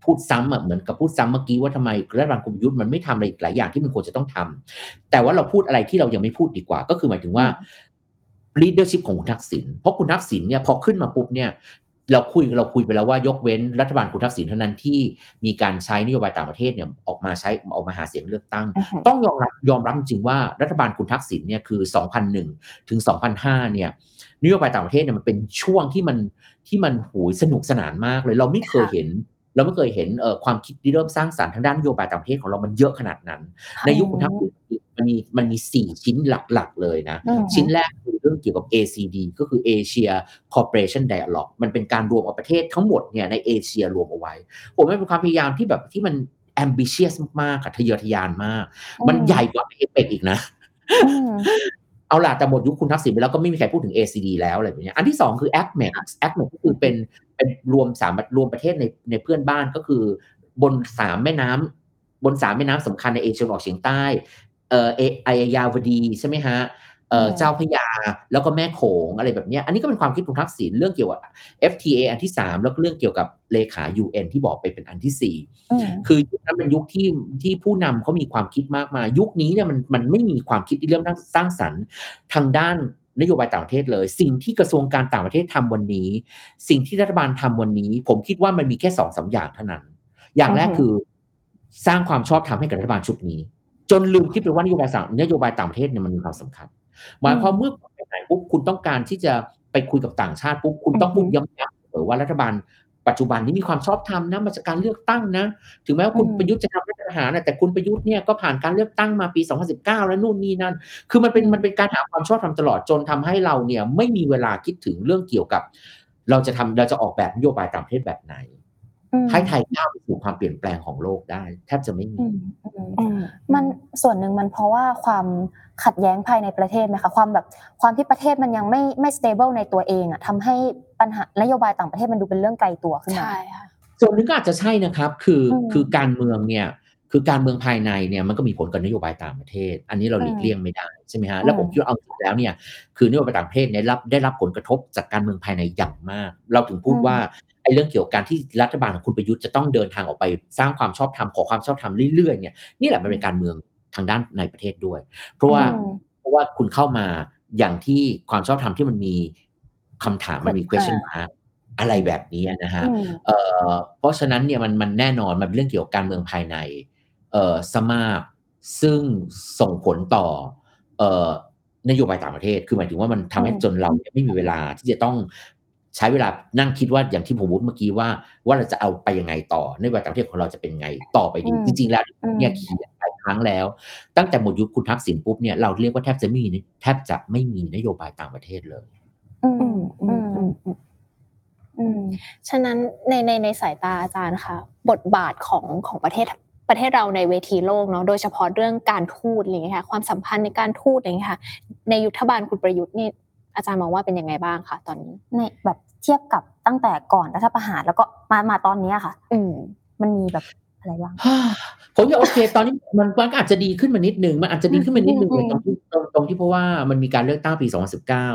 พูดซ้ำอ่ะเหมือนกับพูดซ้ำเมื่อกี้ว่าทำไมรัฐบาลคุณประยุทธ์มันไม่ทำอะไรหลายอย่างที่มันควรจะต้องทำแต่ว่าเราพูดอะไรที่เรายังไม่พูดดีกว่าก็คือหมายถึงว่า leadership ของคุณทักษิณเพราะคุณทักษิณเนี่ยพอขึ้นมาปุ๊บเนี่ยเราคุยเราคุยไปแล้วว่ายกเว้นรัฐบาลคุณทักษิณเท่านั้นที่มีการใช้นโยบายต่างประเทศเนี่ยออกมาใช้ออกมาหาเสียงเลือกตั้ง uh-huh. ต้องยอมรับยอมรับจริงว่ารัฐบาลคุณทักษิณเนี่ยคือสองพันหนึ่งถึงสองพันห้าเนี่ยนโยบายต่างประเทศเนี่ยมันเป็นช่วงที่มันที่มันโหยสนุกสนานมากเลยเราไม่เคยเห็น uh-huh. เราไม่เคยเห็นเอ่อความคิดที่เริ่มสร้างสรรค์ทางด้านนโยบายต่างประเทศของเรามันเยอะขนาดนั้น uh-huh. ในยุคคุณทักษิณมันมีมันมีสี่ชิ้นหลักๆเลยนะ uh-huh. ชิ้นแรกเรื่องเกี่ยวกับ เอ ซี ดี ก็คือ Asia Cooperation Dialogue มันเป็นการรวมเอาประเทศทั้งหมดเนี่ยในเอเชียรวมเอาไว้ผมว่าเป็นความพยายามที่แบบที่มัน ambitious มากๆค่ะทะเยอทะยานมากมันใหญ่กว่าเอเปกอีกนะเอาล่ะแต่หมดยุคคุณทักษิณไปแล้วก็ไม่มีใครพูดถึง เอ ซี ดี แล้วอะไรแบบนี้อันที่สองคือ เอ ซี เอ็ม อี เอ ซี เอ็ม อี ก็คือเป็นเป็นรวมสามรวมประเทศในในเพื่อนบ้านก็คือบนสามแม่น้ำบนสามแม่น้ำสำคัญในเอเชียตะวันออกเฉียงใต้เอ่อไอยาวดีใช่มั้ยฮะเอ่อเจ้าพญาแล้วก็แม่โขงอะไรแบบเนี้ยอันนี้ก็เป็นความคิดของทักษิณเรื่องเกี่ยวกับ เอฟ ที เอ อันที่สามแล้วก็เรื่องเกี่ยวกับเลขา ยู เอ็น ที่บอกไปเป็นอันที่สี่คือยุคนั้นเป็นยุคที่ที่ผู้นำเขามีความคิดมากมายยุคนี้เนี่ยมันมันไม่มีความคิดที่เริ่มสร้างสรรค์ทางด้านนโยบายต่างประเทศเลยสิ่งที่กระทรวงการต่างประเทศทำวันนี้สิ่งที่รัฐบาลทำวันนี้ผมคิดว่ามันมีแค่ สองถึงสาม อย่างเท่านั้นอย่างแรกคือสร้างความชอบธรรมให้กับรัฐบาลชุดนี้จนลืมคิดไปว่านโยบายต่างนโยบายต่างประเทศเนี่ยมันมีความสำคัญหมายความเมื่อไปไหนปุ๊บคุณต้องการที่จะไปคุยกับต่างชาติปุ๊บคุณต้องพูดย้ำๆหรือว่ารัฐบาลปัจจุบันนี้มีความชอบธรรมนะมาจากการเลือกตั้งนะถึงแม้ว่าคุณประยุทธ์จะทำรัฐประหารนะแต่คุณประยุทธ์เนี่ยก็ผ่านการเลือกตั้งมาปีสองพันสิบเก้าแล้วนู่นนี่นั่นคือมันเป็นมันเป็นการหาความชอบธรรมตลอดจนทำให้เราเนี่ยไม่มีเวลาคิดถึงเรื่องเกี่ยวกับเราจะทำเราจะออกแบบนโยบายต่างประเทศแบบไหนให้ไทยก้าวไปสู่ความเปลี่ยนแปลงของโลกได้แทบจะไม่มีมันส่วนหนึ่งมันเพราะว่าความขัดแย้งภายในประเทศไหมคะความแบบความที่ประเทศมันยังไม่ไม่ stable ในตัวเองอ่ะทำให้ปัญหานโยบายต่างประเทศมันดูเป็นเรื่องไกลตัวขึ้นมาใช่ค่ะส่วนหนึ่งก็อาจจะใช่นะครับคือคือการเมืองเนี่ยคือการเมืองภายในเนี่ยมันก็มีผลกับนโยบายต่างประเทศอันนี้เราหลีกเลี่ยงไม่ได้ใช่ไหมฮะแล้วผมคิดเอาจริงแล้วเนี่ยคือนโยบายต่างประเทศได้รับได้รับผลกระทบจากการเมืองภายในอย่างมากเราถึงพูดว่าไอ้เรื่องเกี่ยวกับการที่รัฐบาลของคุณประยุทธ์จะต้องเดินทางออกไปสร้างความชอบธรรมขอความชอบธรรมเรื่อยๆเนี่ยนี่แหละมันเป็นการเมืองทางด้านในประเทศด้วยเพราะว่าเพราะว่าคุณเข้ามาอย่างที่ความชอบธรรมที่มันมีคำถามมันมี question mark อะไรแบบนี้นะฮะเอ่อเพราะฉะนั้นเนี่ยมันมันแน่นอนมันเป็นเรื่องเกี่ยวกับการเมืองภายในเอ่อสมากซึ่งส่งผลต่อเอ่อนโยบายต่างประเทศคือหมายถึงว่ามันทำให้จนเราไม่มีเวลาที่จะต้อง ใช้เวลานั่งคิดว่าอย่างที่ผมพูดเมื่อกี้ว่าว่าเราจะเอาไปยังไงต่อนโยบายต่างประเทศของเราจะเป็นไงต่อไปดีจริงๆแล้วเนี่ยเขียนหลายครั้งแล้วตั้งแต่หมดยุคคุณทักษิณปุ๊บเนี่ยเราเรียกว่าแทบจะไม่มีแทบจะไม่มีนโยบายต่างประเทศเลยอืมอืมอืมฉะนั้นในในในสายตาอาจารย์ค่ะบทบาทของของประเทศประเทศเราในเวทีโลกเนาะโดยเฉพาะเรื่องการทูตอะไรเงี้ยค่ะความสัมพันธ์ในการทูตอะไรเงี้ยค่ะในยุครัฐบาลคุณประยุทธ์นี่อาจารย์มองว่าเป็นยังไงบ้างคะตอนนี้ในแบบเทียบกับตั้งแต่ก่อนรัฐประหารแล้วก็มามาตอนนี้ค่ะอืมมันมีแบบอะไรบ้างผมว่าโอเคตอนนี้มันมันอาจจะดีขึ้นมานิดนึงมันอาจจะดีขึ้นมานิดนึงตรงที่ตรงที่เพราะว่ามันมีการเลือกตั้งปีสองพันสิบเก้า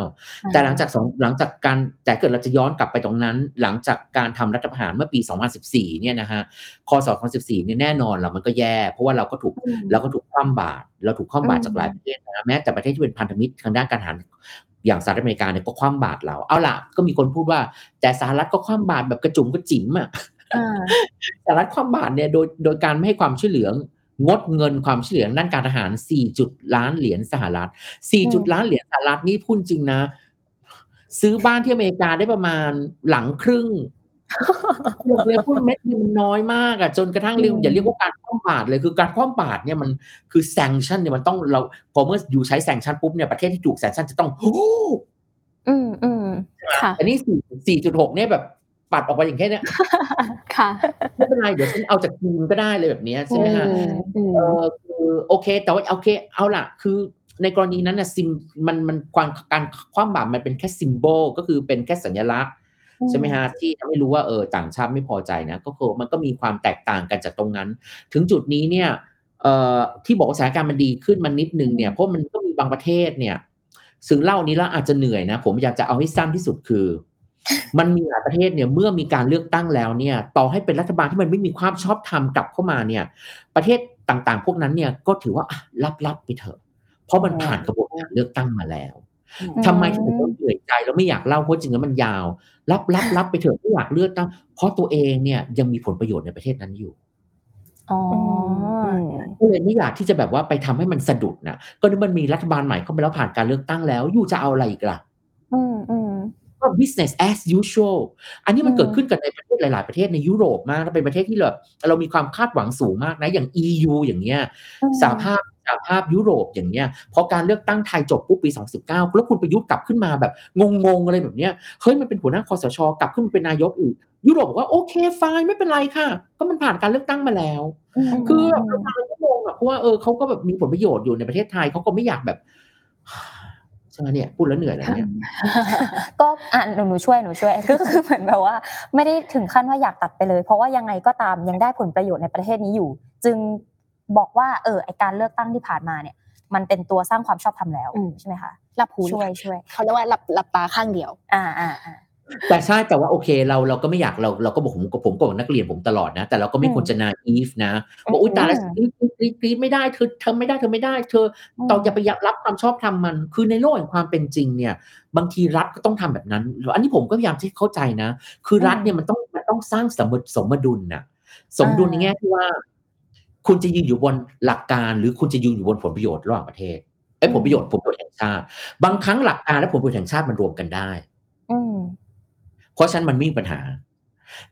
แต่หลังจากหลังจากการแต่เกิดเราจะย้อนกลับไปตรงนั้นหลังจากการทำรัฐประหารเมื่อปีสองพันสิบสี่เนี่ยนะฮะคศสองพันสิบสี่เนี่ยแน่นอนล่ะมันก็แย่เพราะว่าเราก็ถูกเราก็ถูกคว่ำบาตรเราถูกคว่ำบาตรจากหลายประเทศนะแม้แต่ประเทศที่เป็นพันธมิตรทางด้านการทหารอย่างสหรัฐอเมริกาเนี่ยก็คว่ำบาตรเราเอาล่ะก็มีคนพูดว่าแต่สหรัฐก็คว่ำบาตรแบบกระจุ๋มกระจิ๋มอ่ะสหรัฐคว่ำบาตรเนี่ยโดยโดยการไม่ให้ความช่วยเหลืองดเงินความช่วยเหลือด้านการทหารสี่จุดล้านเหรียญสหรัฐสี่จุดล้านเหรียญสหรัฐนี่พูดจริงนะซื้อบ้านที่อเมริกาได้ประมาณหลังครึ่งเรียกว่าเม็ดเงินน้อยมากอ่ะจนกระทั่งเรียกอย่าเรียกว่าการคว่ำบาตรเลยคือการคว่ำบาตรเนี่ยมันคือแซงชั่นเนี่ยมันต้องเราพอเมื่ออยู่ใช้แซงชั่นปุ๊บเนี่ยประเทศที่ถูกแซงชั่นจะต้องอืมอืมค่ะอันนี้สี่ สี่จุดหก เนี่ยแบบปัดออกไปอย่างแค่เนี้ยค่ะไม่เป็นไรเดี๋ยวฉันเอาจากจีนก็ได้เลยแบบนี้ใช่ไหมฮะเออคือโอเคแต่ว่าโอเคเอาล่ะคือในกรณีนั้นน่ะซิมมันมันการคว่ำบาตรมันเป็นแค่ซิมโบลก็คือเป็นแค่สัญลักษณ์ใช่ไหมฮะที่ทำให้รู้ว่าเออต่างชาติไม่พอใจนะก็คือมันก็มีความแตกต่างกันจากตรงนั้นถึงจุดนี้เนี่ยเอ่อที่บอกว่าสถานการณ์มันดีขึ้นมันนิดนึงเนี่ยเพราะมันก็มีบางประเทศเนี่ยซึ่งเล่านี้แล้วอาจจะเหนื่อยนะผมอยากจะเอาให้สั้นที่สุดคือมันมีหลายประเทศเนี่ยเมื่อมีการเลือกตั้งแล้วเนี่ยต่อให้เป็นรัฐบาลที่มันไม่มีความชอบธรรมกลับเข้ามาเนี่ยประเทศต่างๆพวกนั้นเนี่ยก็ถือว่ารับๆไปเถอะเพราะมันผ่านกระบวนการเลือกตั้งมาแล้วทำไมถึงต้องเหนื่อยใจแล้วไม่อยากเล่าเพราะจริงแล้วมันยาวรับรับรับไปเถอะไม่อยากเลือกตั้งเพราะตัวเองเนี่ยยังมีผลประโยชน์ในประเทศนั้นอยู่อ๋อก็เลยไม่อยากที่จะแบบว่าไปทำให้มันสะดุดนะก็นี่มันมีรัฐบาลใหม่เข้ามาแล้วผ่านการเลือกตั้งแล้วอยู่จะเอาอะไรอีกล่ะอืมอืมก็ business as usual อันนี้มันเกิดขึ้นกับในประเทศหลายๆประเทศในยุโรปมากแล้วเป็นประเทศที่แบบเรามีความคาดหวังสูงมากนะอย่าง อี ยู อย่างเงี้ยสหภาพสหภาพยุโรปอย่างเงี้ยพอการเลือกตั้งไทยจบปุ๊บปีสองพันสิบเก้าแล้วคุณประยุทธ์กลับขึ้นมาแบบงงๆอะไรแบบเนี้ยเฮ้ยมันเป็นหัวหน้าคสช.กลับขึ้นมาเป็นนายกอีกยุโรปบอกว่าโอเค fine ไม่เป็นไรค่ะก็มันผ่านการเลือกตั้งมาแล้วคือเราก็งงอ่ะเพราะว่าเออเค้าก็แบบมีผลประโยชน์อยู่ในประเทศไทยเค้าก็ไม่อยากแบบใช่เนี่ยพูดแล้วเหนื่อยแล้วเนี่ยก็อ่ะหนูช่วยหนูช่วยก็คือเหมือนแบบว่าไม่ได้ถึงขั้นว่าอยากตัดไปเลยเพราะว่ายังไงก็ตามยังได้ผลประโยชน์ในประเทศนี้อยู่จึงบอกว่าเออไอ้การเลือกตั้งที่ผ่านมาเนี่ยมันเป็นตัวสร้างความชอบธรรมแล้วใช่มั้ยคะรับหูช่วยช่วยเค้าเรียกว่าหลับหลับตาข้างเดียวอ่าๆๆแต่ใช่แต่ว่าโอเคเราเราก็ไม่อยากเราเราก็บอกผมกับผมกับนักเรียนผมตลอดนะแต่เราก็ไม่ควรจะนาอีฟนะว่าอุ๊ยตายแล้วกรี๊ดไม่ได้เธอเธอไม่ได้เธอไม่ได้เธอต้องอย่าไปรับความชอบธรรมมันคือในโลกแห่งความเป็นจริงเนี่ยบางทีรัฐก็ต้องทำแบบนั้นอันนี้ผมก็พยายามที่เข้าใจนะคือรัฐเนี่ยมันต้องมันต้องสร้างสมดุลน่ะสมดุลในแง่ที่ว่าคุณจะยืนอยู่บนหลักการหรือคุณจะยืนอยู่บนผลประโยชน์ระหว่างประเทศไอ้ผลประโยชน์ผลประโยชน์แห่งชาติบางครั้งหลักการและผลประโยชน์แห่งชาติมันรวมกันได้เพราะฉะนั้นมันมีปัญหา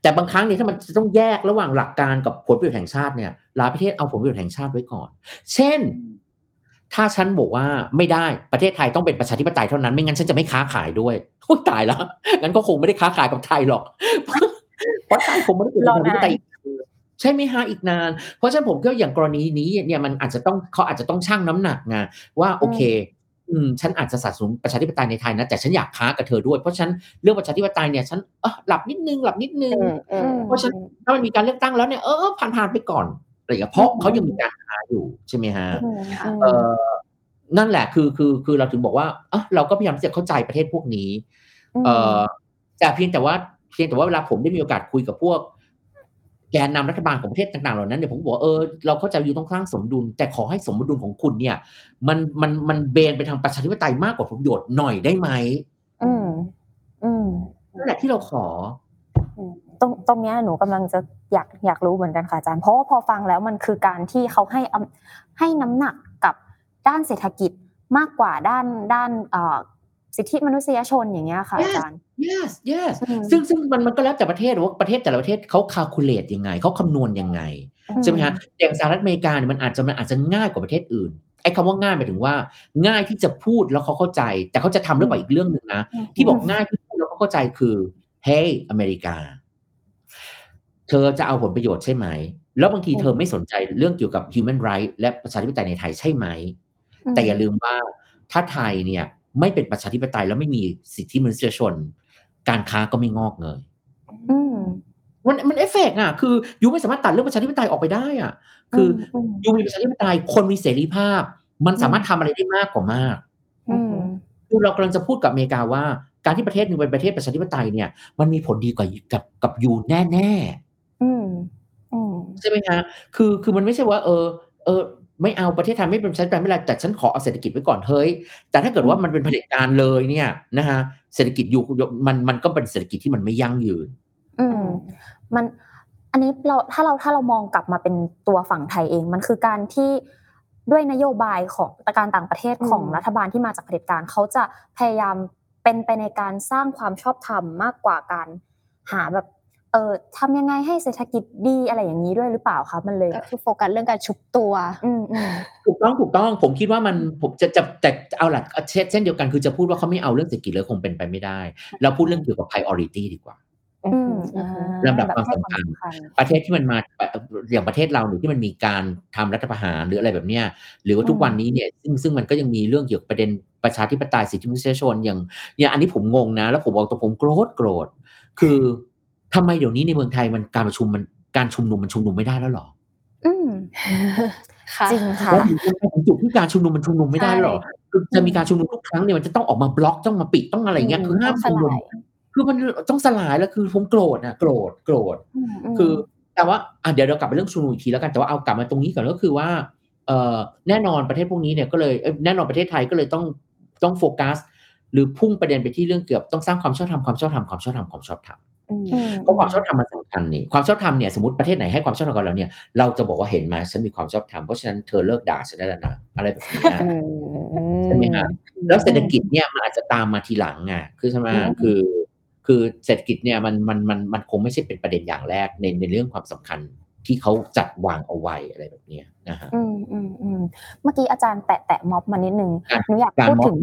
แต่บางครั้งเนี่ยถ้ามันจะต้องแยกระหว่างหลักการกับผลประโยชน์แห่งชาติเนี่ยหลายประเทศเอาผลประโยชน์แห่งชาติไว้ก่อนเช่นถ้าฉันบอกว่าไม่ได้ประเทศไทยต้องเป็นประชาธิปไตยเท่านั้นไม่งั้นฉันจะไม่ค้าขายด้วยโอ้ตายแล้วงั้นก็คงไม่ได้ค้าขายกับไทยหรอกเพราะไทยคงไม่ได้เป็นประชาธิปไตยใช่ไหมฮะอีกนานเพราะฉะนั้นผมก็อย่างกรณีนี้เนี่ยมันอาจจะต้องเขาอาจจะต้องชั่งน้ำหนักไงว่าโอเคอืมฉันอาจจะสนับสนุนประชาธิปไตยในไทยนะแต่ฉันอยากค้ากับเธอด้วยเพราะฉันเรื่องประชาธิปไตยเนี่ยฉันเออหลับนิดนึงหลับนิดนึงเพราะฉันถ้ามันมีการเลือกตั้งแล้วเนี่ยเออผ่านๆไปก่อนอะไรอย่างเงี้ยเพราะเขายังมีการค้าอยู่ใช่ไหมฮะเออนั่นแหละคือคือคือเราถึงบอกว่าเออเราก็พยายามจะเข้าใจประเทศพวกนี้เออแต่เพียงแต่ว่าเพียงแต่ว่าเวลาผมได้มีโอกาสคุยกับพวกแกนนำรัฐบาลของประเทศต่างๆเหล่านั้นเนี่ยผมบอกเออเราเข้าใจอยู่ตรงข้างสมดุลแต่ขอให้สมดุลของคุณเนี่ยมันมันมันเบนไปทางประชาธิปไตยมากกว่าผลประโยชน์หน่อยได้ไหมอืมอืมนั่นแหละที่เราขอตรงตรงเนี้ยหนูกำลังจะอยากอยากรู้เหมือนกันค่ะอาจารย์เพราะว่าพอฟังแล้วมันคือการที่เขาให้ให้น้ำหนักกับด้านเศรษฐกิจมากกว่าด้านด้าน สิทธิมนุษยชนอย่างเงี้ยค่ะ yes, อาจารย์ yes yes ซึ่งซึ่งมันมันก็แล้วแต่ประเทศว่าประเทศแต่ละประเทศเขาคาลคูลเลตยังไงเขาคำนวณยังไงใช่ไหมฮะอย่างสหรัฐอเมริกาเนี่ยมันอาจจะมันอาจจะง่ายกว่าประเทศอื่นไอ้คำว่าง่ายหมายถึงว่าง่ายที่จะพูดแล้วเขาเข้าใจแต่เขาจะทำเรื่องกว่าอีกเรื่องนึงนะที่บอกง่ายที่พูดแล้วเขาเข้าใจคือเฮ้ยอเมริกาเธอจะเอาผลประโยชน์ใช่ไหมแล้วบางทีเธอไม่สนใจเรื่องเกี่ยวกับ human right และประชาธิปไตยในไทยใช่ไหมแต่อย่าลืมว่าถ้าไทยเนี่ยไม่เป็นประชาธิปไตยแล้วไม่มีสิทธิมนุษยชนการค้าก็ไม่งอกเงยมันมันเอฟเฟกต์อ่ะคือยูไม่สามารถตัดเรื่องประชาธิปไตยออกไปได้อ่ะคือยูมีประชาธิปไตยคนมีเสรีภาพมันสามารถทำอะไรได้มากกว่ามากคือเรากำลังจะพูดกับอเมริกาว่าการที่ประเทศนึงเป็นประเทศประชาธิปไตยเนี่ยมันมีผลดีกว่ากับกับยูแน่แน่ใช่ไหมฮะคือคือมันไม่ใช่ว่าเออเออไม่เอาประเทศไทยไม่เป็นประชาธิปไตยไม่ไรแต่ฉันขอเอาเศรษฐกิจไว้ก่อนเฮ้ยแต่ถ้าเกิดว่ามันเป็นเผด็จการเลยเนี่ยนะฮะเศรษฐกิจยูมันมันก็เป็นเศรษฐกิจที่มันไม่ยั่งยืนอืมมันอันนี้เราถ้าเราถ้าเรามองกลับมาเป็นตัวฝั่งไทยเองมันคือการที่ด้วยนโยบายของการต่างประเทศของรัฐบาลที่มาจากเผด็จการเขาจะพยายามเป็นไปในการสร้างความชอบธรรมมากกว่าการหาแบบเออทำยังไงให้เศรษฐกิจดีอะไรอย่างนี้ด้วยหรือเปล่าคะมันเลยคือโฟกัสเรื่องการชุบตัวถูกต้องถูกต้องผมคิดว่ามันผมจะจะแต่เอาหลักเช่นเดียวกันคือจะพูดว่าเขาไม่เอาเรื่องเศรษฐกิจเลยคงเป็นไปไม่ได้เราพูดเรื่องเกี่ยวกับ priority ดีกว่าลำดับความสำคัญประเทศที่มันมาอย่างประเทศเราหรือที่มันมีการทำรัฐประหารหรืออะไรแบบเนี้ยหรือว่าทุกวันนี้เนี่ยซึ่งซึ่งมันก็ยังมีเรื่องเกี่ยวกับประเด็นประชาธิปไตยสิทธิมนุษยชนอย่างเนี่ยอันนี้ผมงงนะแล้วผมบอกตรงผมโกรธโกรธคือทำไมเดี๋ยวนี้ในเมืองไทยมันการประชุมมันการชุมนุมมันชุมนุมไม่ได้แล้วหรออืมจริงค่ะแล้วจุดที่การชุมนุมมันชุมนุมไม่ได้หรอคือจะมีการชุมนุมทุกครั้งเนี่ยมันจะต้องออกมาบล็อกต้องมาปิดต้องอะไรเงี้ยคือห้ามชุมนุมคือมันต้องสลายแล้วคือผมโกรธนะโกรธโกรธคือแต่ว่าอ่ะเดี๋ยวเรากลับไปเรื่องชุมนุมอีกทีแล้วกันแต่ว่าเอากลับมาตรงนี้ก่อนก็คือว่าเอ่อแน่นอนประเทศพวกนี้เนี่ยก็เลยแน่นอนประเทศไทยก็เลยต้องต้องโฟกัสหรือพุ่งประเด็นไปที่เรื่องเกี่ยวกับต้องสร้างความชอบธรรมความชอบธรรมความชอบธรรมความชอบธรรมเพราะความชอบธรรมมันสำคัญนี่ความชอบธรรมเนี่ยสมมติประเทศไหนให้ความชอบธรรมกับเราเนี่ยเราจะบอกว่าเห็นมาฉันมีความชอบธรรมเพราะฉะนั้นเธอเลิกด่าฉันได้แล้วนะอะไรแบบนี้นะใช่ไหมฮะแล้วเศรษฐกิจเนี่ยมันอาจจะตามมาทีหลังอ่ะคือใช่ไหมคือคือเศรษฐกิจเนี่ยมันมันมันมันคงไม่ใช่เป็นประเด็นอย่างแรกในในเรื่องความสำคัญที่เขาจัดวางเอาไว้อะไรแบบนี้นะฮะอืมอืมอืมเมื่อกี้อาจารย์แตะแตะม็อบมานิดนึงหนูอยากพูดถึง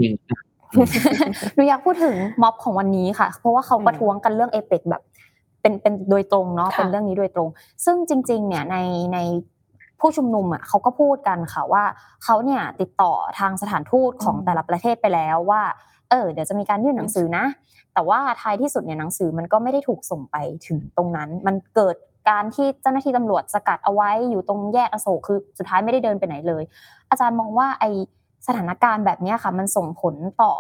หนูอยากพูดถึงม็อบของวันนี้ค่ะเพราะว่าเขาประท้วงกันเรื่องเอเปกแบบเป็นเป็นโดยตรงเนาะเป็นเรื่องนี้โดยตรงซึ่งจริงๆเนี่ยในในผู้ชุมนุมอ่ะเขาก็พูดกันค่ะว่าเขาเนี่ยติดต่อทางสถานทูตของแต่ละประเทศไปแล้วว่าเออเดี๋ยวจะมีการยื่นหนังสือนะแต่ว่าท้ายที่สุดเนี่ยหนังสือมันก็ไม่ได้ถูกส่งไปถึงตรงนั้นมันเกิดการที่เจ้าหน้าที่ตำรวจสกัดเอาไว้อยู่ตรงแยกอโศกคือสุดท้ายไม่ได้เดินไปไหนเลยอาจารย์มองว่าไอสถานการณ์แบบนี้ค่ะมันส่งผลต่อ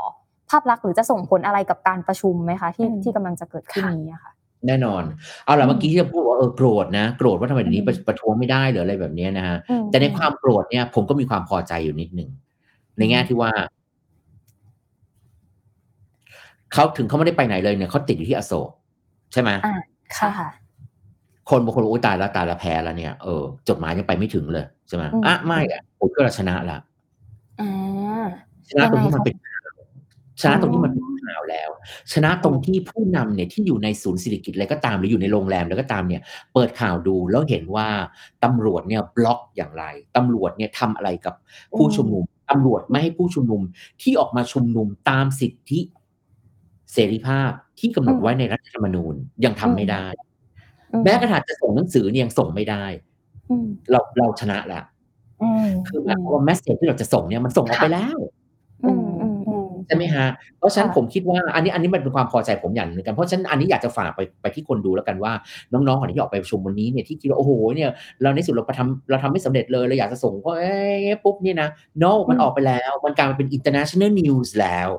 ภาพลักษณ์หรือจะส่งผลอะไรกับการประชุมไหมคะที่ที่กำลังจะเกิดขึ้นนี้ค่ะแน่นอนเอาล่ะเมื่อกี้ที่พูดว่าเออโกรธนะโกรธว่าทำไมเดี๋ยวนี้ประท้วงไม่ได้หรืออะไรแบบนี้นะฮะแต่ในความโกรธเนี่ยผมก็มีความพอใจอยู่นิดนึงในแง่ที่ว่าเขาถึงเขาไม่ได้ไปไหนเลยเนี่ยเขาติดอยู่ที่อโศกใช่ไหมอ่าค่ะคนบางคนโอ้ตายแล้วตายแล้วแพ้แล้วเนี่ยเออจดหมายยังไปไม่ถึงเลยใช่ไหมอ่ะไม่อ่ะผมก็ชนะละอ่าชนะตรงที่มันเป็นชนะตรงที่มันเป็นข่าวแล้วชนะตรงที่ผู้นำเนี่ยที่อยู่ในศูนย์เศรษฐกิจอะไรก็ตามหรืออยู่ในโรงแรมแล้วก็ตามเนี่ยเปิดข่าวดูแล้วเห็นว่าตำรวจเนี่ยบล็อกอย่างไรตำรวจเนี่ยทำอะไรกับผู้ชุมนุมตำรวจไม่ให้ผู้ชุมนุมที่ออกมาชุมนุมตามสิทธิเสรีภาพที่กำหนดไว้ในรัฐธรรมนูญยังทำไม่ได้แม้กระทั่งจะส่งหนังสือเนี่ยยังส่งไม่ได้เราเราชนะแล้วคือหมายความว่าแมสเสจที่เราจะส่งเนี่ยมันส่งออกไปแล้วใช่ไหมฮะเพราะฉะนั้นผมคิดว่าอันนี้อันนี้มันเป็นความพอใจผมอย่างนึงกันเพราะฉะนั้นอันนี้อยากจะฝากไปไปที่คนดูแล้วกันว่าน้องๆของที่ออกไปประชุมวันนี้เนี่ยที่คิดว่าโอ้โหเนี่ยเราในสุดเราทำเราทำไม่สำเร็จเลยเราอยากจะส่งก็เอ๊ะปุ๊บนี่นะ no มันออกไปแล้วมันกลายเป็น international news แล้ว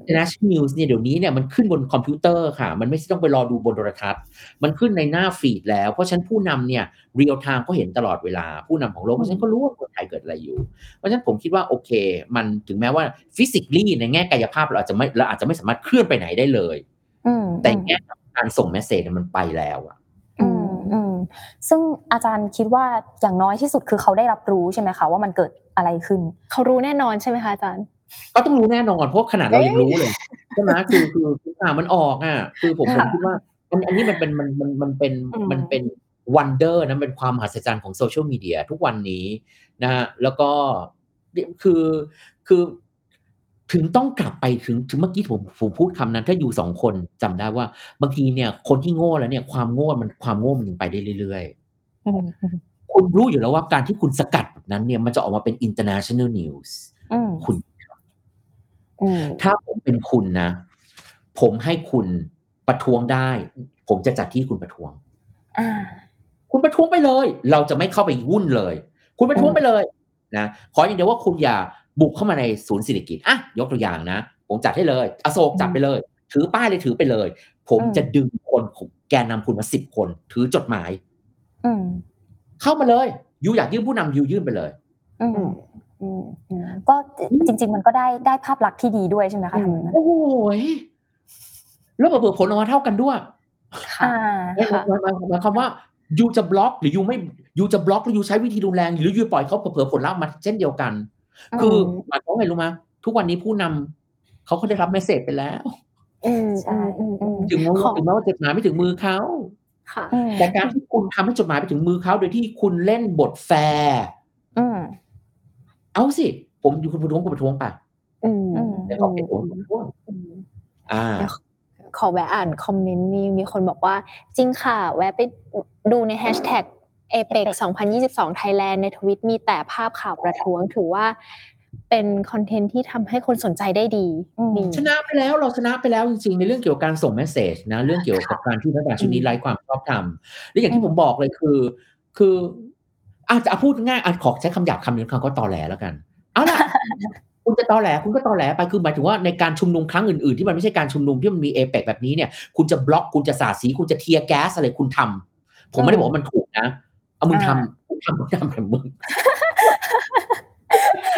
international news เนี่ยเดี๋ยวนี้เนี่ยมันขึ้นบนคอมพิวเตอร์ค่ะมันไม่ต้องไปรอดูบนโทรทัศน์มันขึ้นในหน้าฟีดแล้วเพราะฉะนั้นผู้นำเนี่ย real time ก็เห็นตลอดเวลาผู้นำของโลกเพราะฉะนั้นก็รู้ว่าคนไทยเกิดอะไรอยู่เพราะฉะนั้นผมคิดว่าโอเคมันถึงแม้ว่า physically ในแง่กายภาพเราอาจจะไม่เราอาจจะไม่สามารถเคลื่อนไปไหนได้เลยแต่แง่การส่งเมสเสจมันไปแล้วอะซึ่งอาจารย์คิดว่าอย่างน้อยที่สุดคือเขาได้รับรู้ใช่ไหมคะว่ามันเกิดอะไรขึ้นเขารู้แน่นอนใช่ไหมคะอาจารย์ ก็ต้องรู้แน่นอนเพราะขนาดเรายังรู้เลยใช่ไหมคือคือข่าวมันออกอ่ะคือผมผมคิดว่าอันนี้มันเป็นมันมันมันเป็นมันเป็นวันเดอร์นะเป็นความมหัศจรรย์ของโซเชียลมีเดียทุกวันนี้นะฮะแล้วก็คือคือถึงต้องกลับไปถึงถึงเมื่อกี้ผมผมพูดคำนั้นถ้าอยู่สองคนจำได้ว่าบางทีเนี่ยคนที่โง่แล้วเนี่ยความโง่มันความโง่มันไปได้เรื่อยๆคุณรู้อยู่แล้วว่าการที่คุณสกัดแบบนั้นเนี่ยมันจะออกมาเป็น international news คุณถ้าผมเป็นคุณนะผมให้คุณประท้วงได้ผมจะจัดที่คุณประท้วงคุณประท้วงไปเลยเราจะไม่เข้าไปวุ่นเลยคุณประท้วงไปเลยนะขออย่างเดียวว่าคุณอย่าบุกเข้ามาในศูนย์เศรษฐกิจอ่ะยกตัวอย่างนะผมจัดให้เลยอโศกจัดไปเลยถือป้ายเลยถือไปเลยผมจะดึงคนแกนนำคุณมาสิบคนถือจดหมายเข้ามาเลยยูอยากยื่นผู้นำยูยื่นไปเลยก็จริงๆมันก็ได้ได้ภาพลักษณ์ที่ดีด้วยใช่ไหมคะทำแบบนั้นโอ้ยแล้วเปิดผลออกมาเท่ากันด้วยค่ะหมายความว่ายูจะบล็อกหรือยูไม่ยูจะบล็อกหรือยูใช้วิธีรุนแรงหรือยูปล่อยเขาเผลอผลลัพธ์มาเช่นเดียวกันคือหมายความว่าไงรู้มั้ยทุกวันนี้ผู้นำเขาก็ได้รับเมสเสจไปแล้วใช่ถึงแม้ว่าจดหมายไม่ถึงมือเขาแต่การที่คุณทำให้จดหมายไปถึงมือเขาโดยที่คุณเล่นบทแฟร์เอาสิผมอยู่คุณประท้วงคุณประท้วงป่ะเดี๋ยวเขาเป็นคนประท้วงอ่าขอแวะอ่านคอมเมนต์มีมีคนบอกว่าจริงค่ะแวะไปดูในแฮชแท็กเอเปกสองพันยี่สิบสอง Thailand ใน Twitter มีแต่ภาพข่าวประท้วงถือว่าเป็นคอนเทนต์ที่ทำให้คนสนใจได้ดีชนะไปแล้วเราชนะไปแล้วจริงๆในเรื่องเกี่ยวกับการส่งเมสเสจนะเรื่องเกี่ยวกับการที่รัฐบาลชุดนี้ไร้ความชอบธรรมและอย่างที่ผมบอกเลยคือคืออาจจะพูดง่ายอาจขอใช้คำหยาบคำนึงคำก็ตอแหลแล้วกันเอาล่ะ คุณจะตอแหลคุณก็ตอแหลไปคือหมายถึงว่าในการชุมนุมครั้งอื่นๆที่มันไม่ใช่การชุมนุมที่มันมีเอเปกแบบนี้เนี่ยคุณจะบล็อกคุณจะสาดสีคุณจะเทียร์แก๊สอะไรคุณทำผมไม่ได้บอกว่ามันถูกนะเอามึงทำมึงทำมึงทำแบบมึง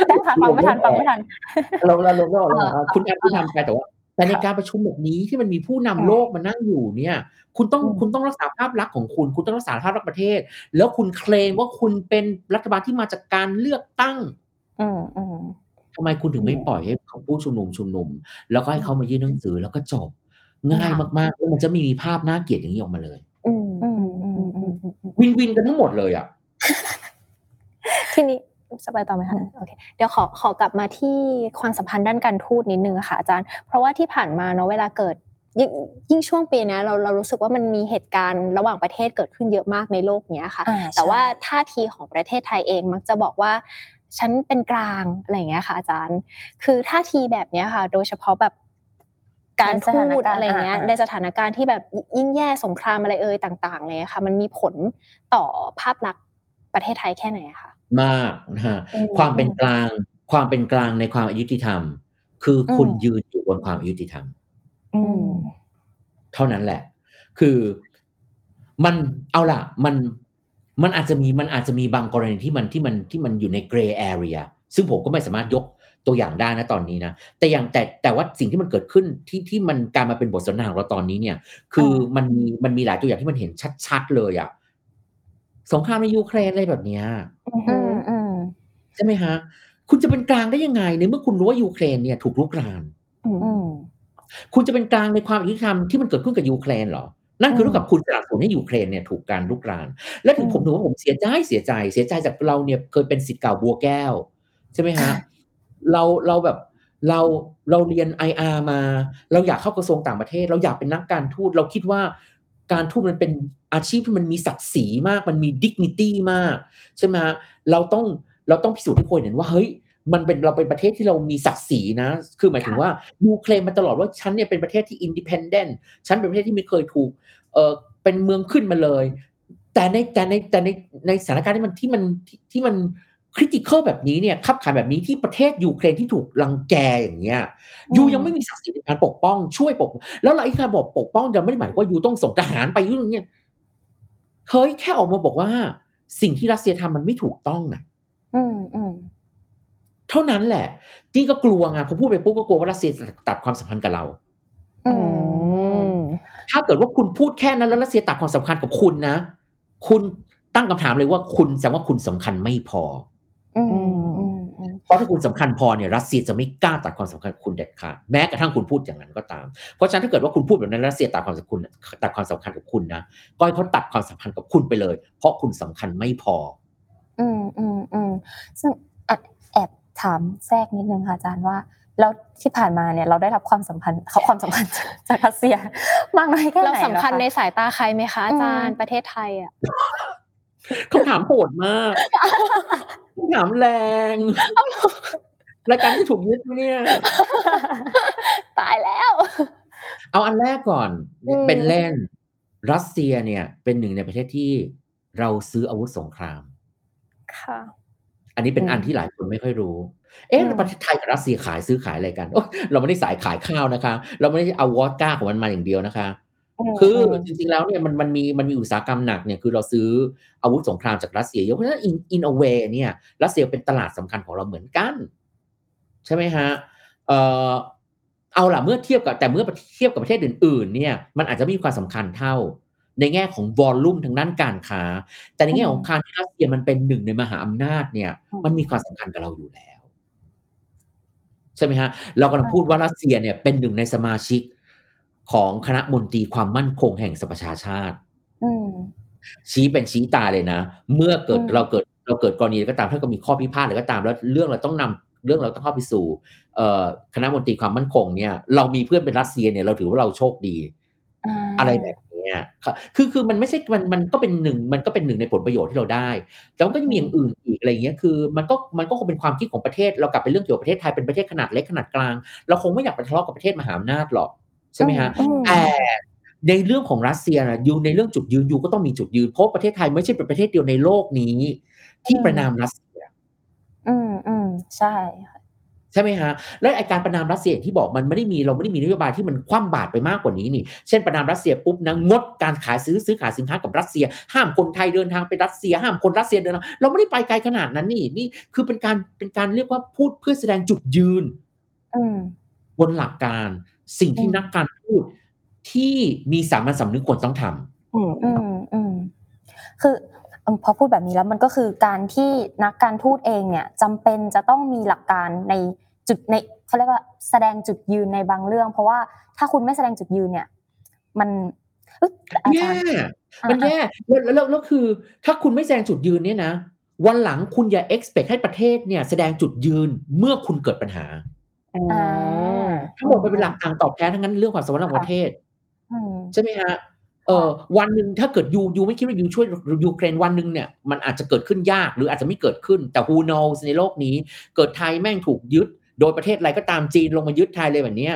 ได้ค่ะฟังไม่ทันฟังไม่ทันเราเราเราคุณแอมที่ทำไปแต่ว่าแต่ในการประชุมแบบนี้ที่มันมีผู้นำโลกมานั่งอยู่เนี่ยคุณต้องคุณต้องรักษาภาพลักษณ์ของคุณคุณต้องรักษาภาพลักษณ์ประเทศแล้วคุณเคลมว่าคุณเป็นรัฐบาลที่มาจากการเลือกตั้งทำไมคุณถึงไม่ปล่อยให้ผู้ชุมนุมชุมนุมแล้วก็ให้เขามายื่นหนังสือแล้วก็จบง่ายมากๆแล้วมันจะไม่มีภาพน่าเกลียดอย่างนี้ออกมาเลยวินวินกันทั้งหมดเลยอ่ะทีนี้สบายต่อไหมคะโอเคเดี๋ยวขอขอกลับมาที่ความสัมพันธ์ด้านการทูตนิดนึงค่ะอาจารย์เพราะว่าที่ผ่านมาเนาะเวลาเกิดยิ่งช่วงปีนี้เราเรารู้สึกว่ามันมีเหตุการณ์ระหว่างประเทศเกิดขึ้นเยอะมากในโลกเนี้ยค่ะแต่ว่าท่าทีของประเทศไทยเองมักจะบอกว่าฉันเป็นกลางอะไรอย่างเงี้ยค่ะอาจารย์คือท่าทีแบบเนี้ยค่ะโดยเฉพาะแบบการทูตอะไรเงี้ยในสถานการณ์ที่แบบยิ่งแย่สงครามอะไรเอ่ยต่างๆเลยค่ะมันมีผลต่อภาพลักษณ์ประเทศไทยแค่ไหนคะมากนะฮะความเป็นกลางความเป็นกลางในความอยุติธรรมคือคุณยืนอยู่บนความอยุติธรรมเท่านั้นแหละคือมันเอาล่ะมันมันอาจจะมีมันอาจจะมีบางกรณีที่มันที่มันที่มันอยู่ใน gray area ซึ่งผมก็ไม่สามารถยกตัวอย่างได้นะตอนนี้นะแต่อย่างแต่แต่ว่าสิ่งที่มันเกิดขึ้นที่ที่มันการมาเป็นบทสนทนาของเราตอนนี้เนี่ยคือมันมีมันมีหลายตัวอย่างที่มันเห็นชัดๆเลยอ่ะสงครามในยูเครนอะไรแบบเนี้ยใช่ไหมฮะคุณจะเป็นกลางได้ยังไงในเมื่อคุณรู้ว่ายูเครนเนี่ยถูกรุกรานคุณจะเป็นกลางในความยุติธรรมที่มันเกิดขึ้นกับยูเครนเหรอนั่นคือเท่ากับคุณสนับสนุนให้ยูเครนเนี่ยถูกการรุกรานและถึงผมถือว่าผมเสียใจเสียใจเสียใจจากเราเนี่ยเคยเป็นศิษย์เก่าบัวแก้วใช่ไหมฮะเราเราแบบเราเราเรียน ไอ อาร์ มาเราอยากเข้ากระทรวงต่างประเทศเราอยากเป็นนักการทูตเราคิดว่าการทูตมันเป็นอาชีพที่มันมีศักดิ์ศรีมากมันมี dignity มากใช่ไหมเราต้องเราต้องพิสูจน์ให้คนเห็นว่าเฮ้ยมันเป็นเราเป็นประเทศที่เรามีศักดิ์ศรีนะคือหมายถึงว่ายูเครนมาตลอดว่าฉันเนี่ยเป็นประเทศที่ independent ฉันเป็นประเทศที่ไม่เคยถูกเออเป็นเมืองขึ้นมาเลยแต่ในแต่ในแต่ในในสถานการณ์ที่มันที่มันที่มัน critical แบบนี้เนี่ยขับขันแบบนี้ที่ประเทศยูเครนที่ถูกรังแกอย่างเงี้ยยูยังไม่มีศักดิ์ศรีในการปกป้องช่วยปกแล้วไอ้การบอกปกป้องจะไม่ได้หมายว่ายูต้องส่งทหารไปยูอย่างเงี้ยเคยแค่ออกมาบอกว่าสิ่งที่รัสเซียทำมันไม่ถูกต้องนะอืมๆเท่านั้นแหละที่ก็กลัวไงพอพูดไปปุ๊บก็กลัวว่ารัสเซียจะตัดความสัมพันธ์กับเราอืมถ้าเกิดว่าคุณพูดแค่นั้นแล้วรัสเซียตัดความสัมพันธ์กับคุณนะคุณตั้งคำถามเลยว่าคุณแสดงว่าคุณสำคัญไม่พออืม เพราะถ้าคุณสำคัญพอเนี่ยรัสเซียจะไม่กล้าตัดความสำคัญคุณเด็ดขาดแม้กระทั่งคุณพูดอย่างนั้นก็ตามเพราะฉะนั้นถ้าเกิดว่าคุณพูดแบบนั้นรัสเซียตัดความสำคัญตัดความสำคัญกับคุณนะก็ให้เขาตัดความสำคัญกับคุณไปเลยเพราะคุณสำคัญไม่พออืมอืมอืมซึ่งแอบถามแทรกนิดนึงค่ะอาจารย์ว่าแล้วที่ผ่านมาเนี่ยเราได้รับความสัมพันธ์เขาความสัมพันธ์จากรัสเซียมากน้อยแค่ไหนเราสำคัญในสายตาใครไหมคะอาจารย์ประเทศไทยอ่ะคำถามโหดมากคำถามแรงรายการที่ถูกยึดเนี่ยตายแล้วเอาอันแรกก่อนเป็นเล่นรัสเซียเนี่ยเป็นหนึ่งในประเทศที่เราซื้ออาวุธสงครามค่ะอันนี้เป็นอันที่หลายคนไม่ค่อยรู้เอ๊ะประเทศไทยกับรัสเซียขายซื้อขายอะไรกันโอ๊ยเราไม่ได้สายขายข้าวนะคะเราไม่ได้เอาวอดก้าของมันมาอย่างเดียวนะคะคือจริงๆแล้วเนี่ยมันมันมีมันมีอุตสาหกรรมหนักเนี่ยคือเราซื้ออาวุธสงครามจากรัสเซียเยอะเพราะฉะนั้น in in a way เนี่ยรัสเซียเป็นตลาดสำคัญของเราเหมือนกันใช่ไหมฮะเอ่อเอาล่ะเมื่อเทียบกับแต่เมื่อเทียบกับประเทศอื่นๆเนี่ยมันอาจจะไม่มีความสำคัญเท่าในแง่ของวอลลุ่มทางด้านการค้าแต่ในแง่ของการที่รัสเซียมันเป็นหนึ่งในมหาอำนาจเนี่ยมันมีความสำคัญกับเราอยู่แล้วใช่ไหมฮะเรากำลังพูดว่ารัสเซียเนี่ยเป็นหนึ่งในสมาชิกของคณะมนตรีความมั่นคงแห่งสหประชาชาติชี้เป็นชี้ตาเลยนะเมื่อเกิดเราเกิดเราเกิดกรณีก็ตามถ้าก็มีข้อพิพาทอะไรก็ตามแล้วเรื่องเราต้องนำเรื่องเราต้องเข้าไปสู่คณะมนตรีความมั่นคงเนี่ยเรามีเพื่อนเป็นรัสเซียเนี่ยเราถือว่าเราโชคดีอะไรแบบนี้คือคือมันไม่ใช่มันมันก็เป็นหนึ่งมันก็เป็นหนึ่งในผลประโยชน์ที่เราได้แล้วก็มีอย่างอื่นอีกอะไรเงี้ยคือมันก็มันก็คงเป็นความคิดของประเทศเรากลับไปเรื่องเกี่ยวกับประเทศไทยเป็นประเทศขนาดเล็กขนาดกลางเราคงไม่อยากไปทะเลาะกับประเทศมหาอำนาจหรอกใช่ไหมฮะแต่ในเรื่องของรัสเซียนะยูในเรื่องจุดยืนยูก็ต้องมีจุดยืนเพราะประเทศไทยไม่ใช่เป็นประเทศเดียวในโลกนี้ที่ประนามรัสเซียอืมอืมใช่ใช่ไหมฮะและไอการประนามรัสเซียอย่างที่บอกมันไม่ได้มีเราไม่ได้มีนโยบายที่มันคว่ำบาตรไปมากกว่านี้นี่เช่นประนามรัสเซียปุ๊บนะงดการขายซื้อซื้อขายสินค้ากับรัสเซียห้ามคนไทยเดินทางไปรัสเซียห้ามคนรัสเซียเดินทางเราไม่ได้ไปไกลขนาดนั้นนี่นี่คือเป็นการเป็นการเรียกว่าพูดเพื่อแสดงจุดยืนบนหลักการสิ่งที่นักการพูดที่มีสามัญสำนึกควรต้องทำอืมอืมอืมคือพอพูดแบบนี้แล้วมันก็คือการที่นักการทูตเองเนี่ยจำเป็นจะต้องมีหลักการในจุดในเขาเรียกว่าแสดงจุดยืนในบางเรื่องเพราะว่าถ้าคุณไม่แสดงจุดยืนเนี่ยมันแย่มันแย่แล้วแล้วคือถ้าคุณไม่แสดงจุดยืนเนี่ยนะวันหลังคุณอย่า expect ให้ประเทศเนี่ยแสดงจุดยืนเมื่อคุณเกิดปัญหาทั้งหมดเป็นหลักการตอบแทนทั้งนั้นเรื่องความสัมพันธ์ระหว่างประเทศใช่ไหมฮะเออวันนึงถ้าเกิดยูยูไม่คิดว่ายูช่วยยูเครนวันนึงเนี่ยมันอาจจะเกิดขึ้นยากหรืออาจจะไม่เกิดขึ้นแต่ who knows ในโลกนี้เกิดไทยแม่งถูกยึดโดยประเทศอะไรก็ตามจีนลงมายึดไทยเลยแบบนี้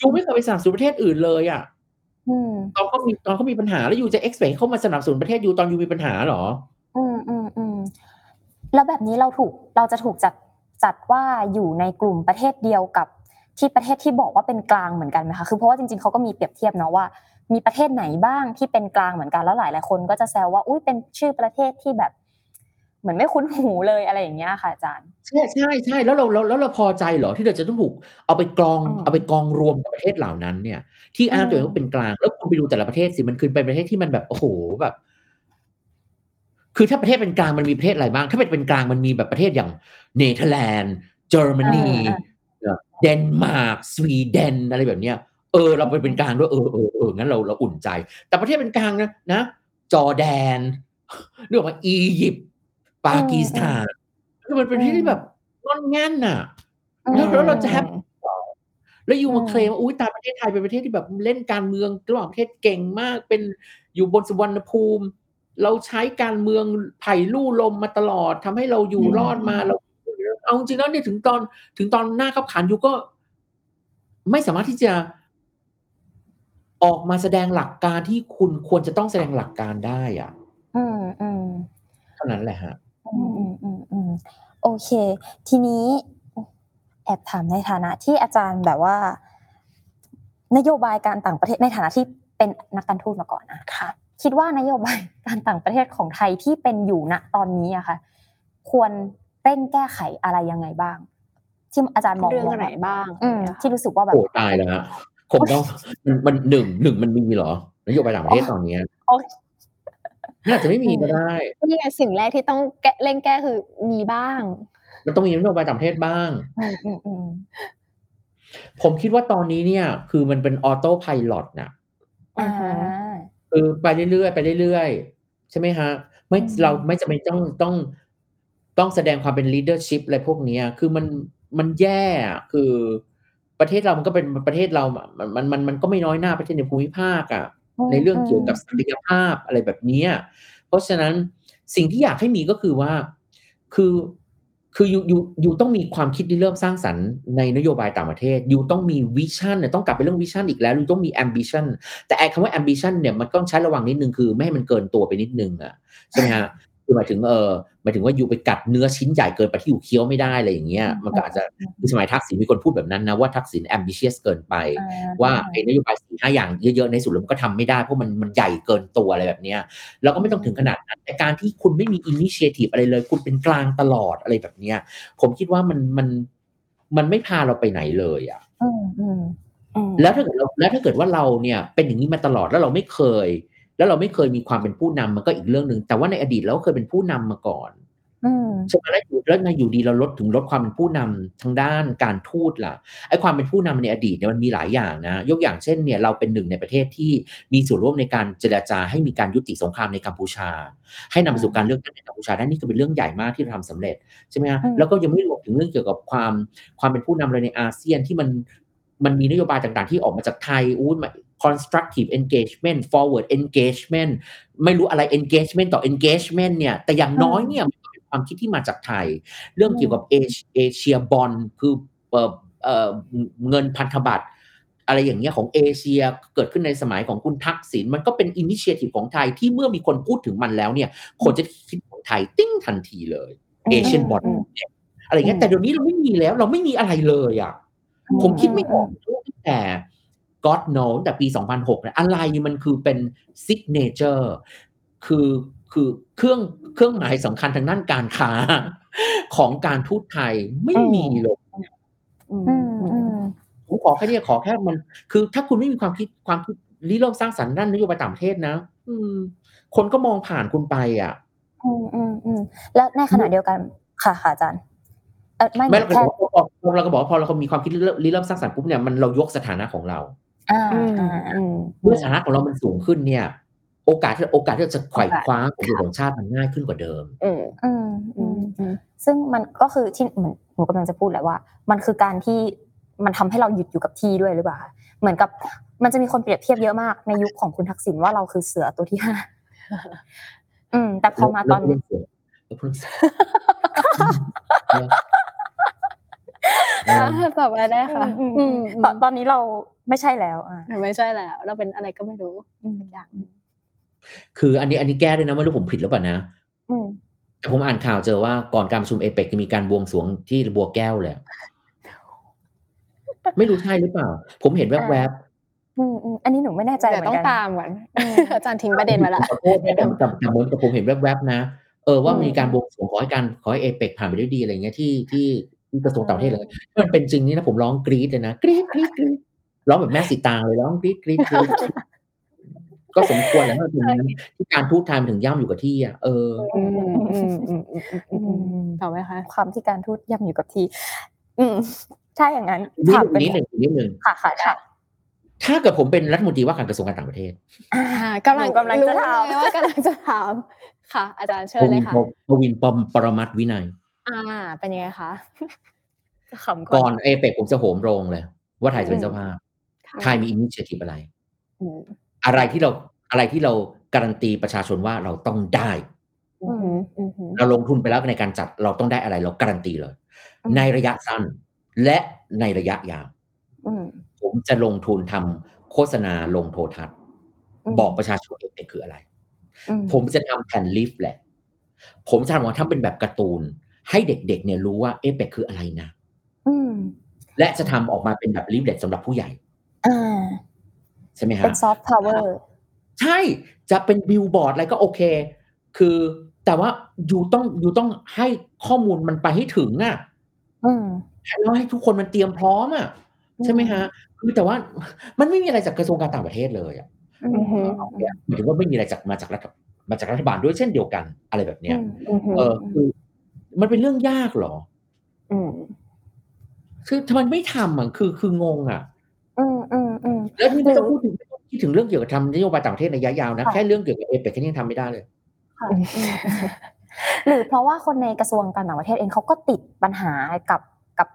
ยูไม่เคยไปสนับสนุนประเทศอื่นเลยอ่ะตอนเขามีตอนเขามีปัญหาแล้วยูจะ expect เข้ามาสนับสนุนประเทศยูตอนยูมีปัญหาหรออืมอืมอืมแล้วแบบนี้เราถูกเราจะถูกจัดจัดว่าอยู่ในกลุ่มประเทศเดียวกับที่ประเทศที่บอกว่าเป็นกลางเหมือนกันไหมคะคือเพราะว่าจริงๆเขาก็มีเปรียบเทียบเนาะว่ามีประเทศไหนบ้างที่เป็นกลางเหมือนกันแล้วหลายๆคนก็จะแซวว่าอุ้ยเป็นชื่อประเทศที่แบบเหมือนไม่คุ้นหูเลยอะไรอย่างเงี้ยค่ะอาจารย์ใช่ใช่ใช่แล้วเราแล้วเราพอใจเหรอที่เราจะต้องถูกเอาไปกรองเอาไปกองรวมกับประเทศเหล่านั้นเนี่ยที่อ้างตัวเองว่าเป็นกลางแล้วคุณไปดูแต่ละประเทศสิมันคือเป็นประเทศที่มันแบบโอ้โหแบบคือถ้าประเทศเป็นกลางมันมีประเทศอะไรบ้างถ้าเป็นเป็นกลางมันมีแบบประเทศอย่างเนเธอร์แลนด์เยอรมนีเดนมาร์กสวีเดนอะไรแบบเนี้ยเออเราเป็นเป็นกลางด้วยเออเออเอองั้นเราเราอุ่นใจแต่ประเทศเป็นกลางนะนะจอร์แดนเรียกว่าอียิปต์ปากีสถานมันเป็นประเทศที่แบบงอนงันน่ะแล้วเราจะแฮปปี้แล้วอยู่มาเคลมว่าอุ้ยตาประเทศไทยเป็นประเทศที่แบบเล่นการเมืองระหว่างประเทศเก่งมากเป็นอยู่บนสุวรรณภูมิเราใช้การเมืองไผ่ลู่ลมมาตลอดทำให้เราอยู่รอดมาเราเอาจริงแล้วเนี่ยถึงตอนถึงตอนหน้าขับขันอยู่ก็ไม่สามารถที่จะออกมาแสดงหลักการที่คุณควรจะต้องแสดงหลักการได้อ่ะอืมอืมเท่านั้นแหละฮะอืมอืมอืมอืมโอเคทีนี้แอบถามในฐานะที่อาจารย์แบบว่านโยบายการต่างประเทศในฐานะที่เป็นนักการทูตมาก่อนนะค่ะคิดว่านโยบายการต่างประเทศของไทยที่เป็นอยู่ณตอนนี้อะค่ะควรเร่งแก้ไขอะไรยังไงบ้างที่อาจารย์มองเรื่องอะไรบ้างที่รู้สึกว่าแบบโอ้ตายแล้วฮะคงต้องมันหนึ่งหนึ่งมันมีเหรอนโยบายต่างประเทศตอนนี้น่าจะไม่มีก็ได้นี่สิ่งแรกที่ต้องเร่งแก้คือมีบ้าง มันต้องมีนโยบายต่างประเทศบ้างผมคิดว่าตอนนี้เนี่ยคือมันเป็นออโต้ไพลอตน่ะคือไปเรื่อยๆไปเรื่อยๆใช่ไหมฮะไม่เราไม่จำเป็นต้องต้องต้องแสดงความเป็น leadership อะไรพวกนี้คือมันมันแย่คือประเทศเรามันก็เป็นประเทศเรามันมันมันก็ไม่น้อยหน้าประเทศในภูมิภาคอ่ะในเรื่องเกี่ยวกับศักยภาพอะไรแบบนี้เพราะฉะนั้นสิ่งที่อยากให้มีก็คือว่าคือคืออยู่อยู่อยู่ต้องมีความคิดที่เริ่มสร้างสรรค์ในนโยบายต่างประเทศอยู่ต้องมีวิชั่นเนี่ยต้องกลับไปเรื่องวิชั่นอีกแล้วอยู่ต้องมีแอมบิชั่นแต่ไอ้คำว่าแอมบิชั่นเนี่ยมันต้องใช้ระวังนิดนึงคือไม่ให้มันเกินตัวไปนิดนึงอ่ะใช่ไหมฮะคือหมายถึงเออหมายถึงว่าอยู่ไปกัดเนื้อชิ้นใหญ่เกินไปที่อยู่เคี้ยวไม่ได้อะไรอย่างเงี้ยมันก็อาจจะสมัยทักษิณมีคนพูดแบบนั้นนะว่าทักษิณแอมบิเชียสเกินไปว่าไอ้นโยบายสี่ห้าอย่างเยอะๆในสุดแล้วมันก็ทำไม่ได้เพราะมันมันใหญ่เกินตัวอะไรแบบเนี้ยแล้วก็ไม่ต้องถึงขนาดนั้นแต่การที่คุณไม่มีอินิเชียทีฟอะไรเลยคุณเป็นกลางตลอดอะไรแบบเนี้ยผมคิดว่ามันมันมันไม่พาเราไปไหนเลยอ่ะแล้วถ้าเกิดเราแล้วถ้าเกิดว่าเราเนี่ยเป็นอย่างนี้มาตลอดแล้วเราไม่เคยแล้วเราไม่เคยมีความเป็นผู้นำมันก็อีกเรื่องนึงแต่ว่าในอดีตเราก็เคยเป็นผู้นำมาก่อนใช่ไหมแล้วอยู่แล้วในอยู่ดีเราลดถึงลดความเป็นผู้นำทางด้านการทูตล่ะไอ้ความเป็นผู้นำในอดีตเนี่ยมันมีหลายอย่างนะยกอย่างเช่นเนี่ยเราเป็นหนึ่งในประเทศที่มีส่วนร่วมในการเจรจาให้มีการยุติสงครามในกัมพูชาให้นำไปสู่การเลือกตั้งในกัมพูชานั่นนี่ก็เป็นเรื่องใหญ่มากที่เราทำสำเร็จใช่ไหมฮะแล้วก็ยังไม่รวมถึงเรื่องเกี่ยวกับความความเป็นผู้นำเลยในอาเซียนที่มันมันมีนโยบายต่างๆที่ออกมาจากไทยอู้constructive engagement forward engagement ไม่รู้อะไร engagement ต่อ engagement เนี่ยแต่อย่างน้อยเนี่ยมันเป็นความคิดที่มาจากไทยเรื่องเกี่ยวกับเอเชียบอนด์คือเอ่อเอ่อเงินพันธบัตรอะไรอย่างเงี้ยของเอเชียเกิดขึ้นในสมัยของคุณทักษิณมันก็เป็น initiative ของไทยที่เมื่อมีคนพูดถึงมันแล้วเนี่ยคนจะคิดของไทยติ้งทันทีเลยเอเชียบอนด์อะไรเงี้ยแต่เดี๋ยวนี้เราไม่มีแล้วเราไม่มีอะไรเลยอ่ะผมคิดไม่ออกแต่God knows แต่ปีสองพันหกนะอะไรมันคือเป็น signature คือคือเครื่องเครื่องหมายสำคัญทางด้านการค้าของการทูตไทยไม่มีเลยผมขอแค่นี้ขอแค่มันคือถ้าคุณไม่มีความคิดความคิดริเริ่มสร้างสรรค์ด้านนโยบายต่างประเทศนะคนก็มองผ่านคุณไปอ่ะอืมอืมแล้วในขณะเดียวกันค่ะค่ะอาจารย์ไม่เราก็บอกเราก็บอกพอเรามีความคิดริเริ่มสร้างสรรค์ปุ๊บเนี่ยมันเรายกสถานะของเราเมื่อสถานะของเรามันสูงขึ้นเนี่ยโอกาสที่โอกาสที่จะไขว่คว้าของประเทศของชาติมันง่ายขึ้นกว่าเดิมซึ่งมันก็คือที่เหมือนหนูกำลังจะพูดแหละว่ามันคือการที่มันทำให้เราหยุดอยู่กับที่ด้วยหรือเปล่าเหมือนกับมันจะมีคนเปรียบเทียบเยอะมากในยุคของคุณทักษิณว่าเราคือเสือตัวที่ห้าแต่พอมาตอนนี้ตอบมาได้ค่ะตอนนี้เราไม่ใช่แล้วอ่ะไม่ใช่แล้วเราเป็นอะไรก็ไม่รู้อย่างคืออันนี้อันนี้แก้ด้วยนะไม่รู้ผมผิดหรือเปล่านะแต่ผมอ่านข่าวเจอว่าก่อนการประชุมเอเปกมีการบวงสรวงที่บัวแก้วเลยไม่รู้ใช่หรือเปล่าผมเห็นแวบๆอันนี้หนูไม่แน่ใจเหมือนกันต้องตามก่อนอาจารย์ทิ้งประเด็นมาละขอโทษแต่แต่เหมือนกับผมเห็นแวบๆนะเออว่ามีการบวงสรวงขอให้การขอให้เอเปกผ่านไปด้วยดีอะไรเงี้ยที่ที่กระทรวงต่างประเทศเลยมันเป็นจริงนี่นะผมร้องกรี๊ดเลยนะกรี๊ดกรี๊ดกรี๊ดร้องแบบแม่สีตางเลยร้องกรี๊ดกรี๊ดก็สมควรแล้วนะที่การทูตไทยมันถึงย่ำอยู่กับที่อ่ะเออถูกไหมคะความที่การทูตย่ำอยู่กับที่ใช่อย่างนั้นถามนิดหนึ่งนิดหนึ่งค่ะค่ะถ้าเกิดผมเป็นรัฐมนตรีว่าการกระทรวงการต่างประเทศกำลังกำลังจะถามว่ากำลังจะถามค่ะอาจารย์เชิญเลยค่ะปวินปรมัตถ์วินัยอ่าเป็นยังไงคะก่อนเอเปกผมจะโหมโรงเลยว่าไทยจะเป็นเจ้าภาพไทยมีอินิเชียทีฟอะไรอะไรที่เราอะไรที่เราการันตีประชาชนว่าเราต้องได้เราลงทุนไปแล้วในการจัดเราต้องได้อะไรเราการันตีเลยในระยะสั้นและในระยะยาวผมจะลงทุนทำโฆษณาลงโทรทัศน์บอกประชาชนเอเปกคืออะไรผมจะทำแผ่นลิฟต์แหละผมจะทำว่าทำเป็นแบบการ์ตูนให้เด็กๆเนี่ยรู้ว่าเอเปกคืออะไรนะและจะทำออกมาเป็นแบบลิฟเลตสำหรับผู้ใหญ่ใช่ไหมฮะเป็นซอฟต์พาวเวอร์ใช่จะเป็นบิลบอร์ดอะไรก็โอเคคือแต่ว่าอยู่ต้องอยู่ต้องให้ข้อมูลมันไปให้ถึงอ่ะแล้วให้ทุกคนมันเตรียมพร้อมอ่ะใช่ไหมฮะคือแต่ว่ามันไม่มีอะไรจากกระทรวงการต่างประเทศเลยอ่ะหมายถึงว่าไม่มีอะไรจากมาจากรัฐมาจากรัฐบาลด้วยเช่นเดียวกันอะไรแบบเนี้ยเออคือมันเป็นเรื่องยากหรอ อืม คือทำไมไม่ทำอะ คือ คืองงอะ อืม แล้วนี่ๆ ๆ ไม่หรต้ืองอ พูดถึง ไม่ต้องคิดถึงเรื่องเกี่ยวกับทำนโยบายต่างประเทศระยะยาวนะ ค่แคะ ่เรื่องเกี่ยวกับ APEC ฉันยังทำไม่ได้เลย ค่ะ อืม ๆ หรือเพราะว่าคนในกระทรวงการต่างประเทศเอง เขาก็ติดปัญหากับ กับ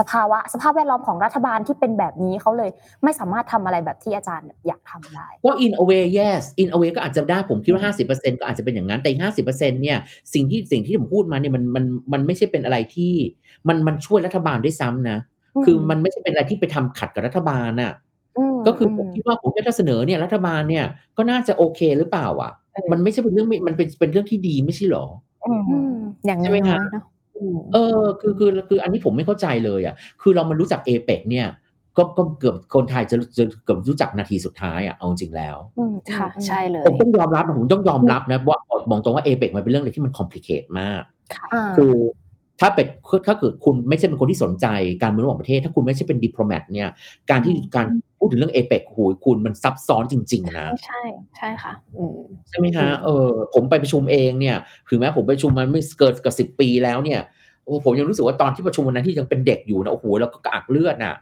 สภาวะ สภาพแวดล้อมของรัฐบาลที่เป็นแบบนี้ เขาเลยไม่สามารถทำอะไรแบบที่อาจารย์อยากทำได้ ก็ in a way yes in a way ก็อาจจะได้ ผมคิดว่า ห้าสิบเปอร์เซ็นต์ ก็อาจจะเป็นอย่างงั้น แต่อีก ห้าสิบเปอร์เซ็นต์ เนี่ย สิ่งที่ สิ่งที่ผมพูดมาเนี่ย มัน มัน มันไม่ใช่เป็นอะไรที่ มัน มันช่วยรัฐบาลด้วยซ้ำนะ อืคือม มันไม่ใช่เป็นอะไรที่ไปทำขัดกับรัฐบาลน่ะ อืก็คือผม ม คิดๆ ว่า ผมว่าถ้าเสนอเนี่ย รัฐบาลเนี่ยก็น่าจะโอเคหรือเปล่าอะ เอมันอ ไม่ใช่เป็นเรื่องไม่ มันเป็น เป็นเรื่องที่ดีไม่ใช่เหรอ? อืม อืม อย่างใช่ไหมน้คอรับ? ย ๆ เนาะ อืม เออ คือ คือ คืออันนี้ผมไม่เข้าใจเลยอะ คือเรามารู้จัก APEC เนี่ย ก็ ก็เกือบ คนไทยจะ จะเกือบรู้จักนาทีสุดท้ายอะ เอาจริง ๆ แล้ว อืม ค่ะ ใช่ๆ เลผมย ต้องยอมรับนะ ผมต้องยอมอืรม ับนะว่า บอก บอกตรงว่า APEC มันเป็นเรื่องอะไรที่มัน Complicate มาก ค่ะ อา คือถ้าเป็น คือถ้าเกิดคุณไม่ใช่เป็นคนที่สนใจการเมืองระหว่างประเทศ ถ้าคุณไม่ใช่เป็น Diplomat เนี่ย การอืที่ ม การ พูดถึงเรื่อง APEC โอ้โฮ คุณมันซับซ้อนจริง ๆ นะ ใช่ ๆ ใช่ค่ะ อืม ใช่ไหมคจระ ิง เออ ผมไปประชุมเองเนี่ย ถึงแม้ผมไปประชุมมาไม่ ส เกิน เกือบ สิบ ปีแล้วเนี่ย โอ้ ผมยังรู้สึกว่าตอนที่ประชุมวันนั้นที่ยังเป็นเด็กอยู่นะ โอ้โฮ เราก็กระอักเลือดน่ะ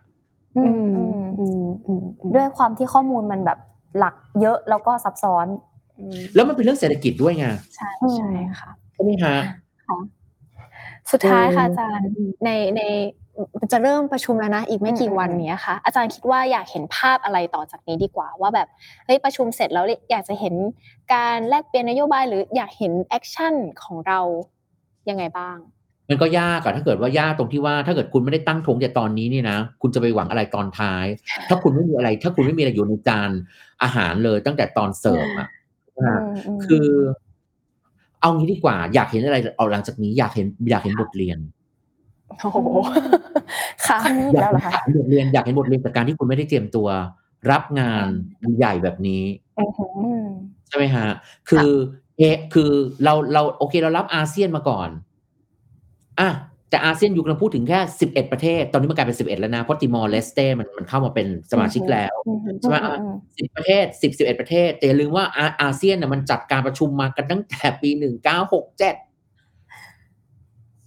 อือืม ม อืม ๆ ด้ๆ วยๆ ความที่ข้อมูลมันแบบหลักเยอะ แล้วก็ซับซ้อน อืม แล้วมันเป็นเรื่องเศรษฐกิจด้วยไง ใช่ อืใช่ม ค่ะ ใช่ไหมครับ? ค่ะ สุดเอท้ายค่ะอาจอ ารย์ ใน ใน อ มันจะเริ่มประชุมแล้วนะ อีกไอมื่กี่วันม ๆ ๆ เนี้ยค่ะ อาจารย์คิดว่า อยากเห็นภาพอะไรต่อจากนี้ดีกว่าว่าแบบ เฮ้ย ประชุมเสร็จแล้ว ล อยากจะเห็นการแลกเปลี่ยนนโยบาย หรืออยากเห็นแอกชันของเรายังไงบ้าง? มันก็ยากอะ ถ้าเกิดว่า ยากตรงที่ว่า ถ้าเกิดคุณไม่ได้ตั้งธงแต่ตอนนี้เนี่ยนะ คุณจะไปหวังอะไรตอนท้าย ถ้าคุณไม่มีอะไร ถ้าคุณไม่มีอะไรอยู่ในจานอาหารเลยตั้งแต่ตอนเสอิร์ฟา อะ ออา ืคม ือ ๆ เอางี้ดีกว่า อยากเห็นอะไร เอาหลังจากนี้ อยากเห็น อยากเห็คนบ่ะ ทเรียน โอ้อโืฮ ม ค่ะ คำนี้ออียกาแกล้วเเห็หรน อคอยะ? ากเห็นบทเรียน อยากเห็นบทเรียนจากการที่คุณไม่ได้เตรียมตัวรับงาอืนม ใหญ่ ๆ แบบนี้ อือฮึ อืม ใช่ไหมครับ คคื่ะ อ เอะ คือเรา เรา โอเค เรารับอาเซียนมาก่อน อา แต่อาเซียนอยู่กำลังพูดถึงแค่ สิบเอ็ด ประเทศ ตอนนี้มันกลายเป็น สิบเอ็ด แล้วนะ เพราะ Timor-Leste มัน มันเข้ามาเป็นสอืมาอชฮิึ กแล้ว อือฮึ ใชอ่ืไหม อา ม ๆ ๆ สิบ ประเทศ สิบ สิบเอ็ด ประเทศ แต่อย่าลืมว่า อา อาเซียนน่ะมันจัดการประชุมมากันตั้ง แต่ ปี หนึ่งเก้าหกเจ็ด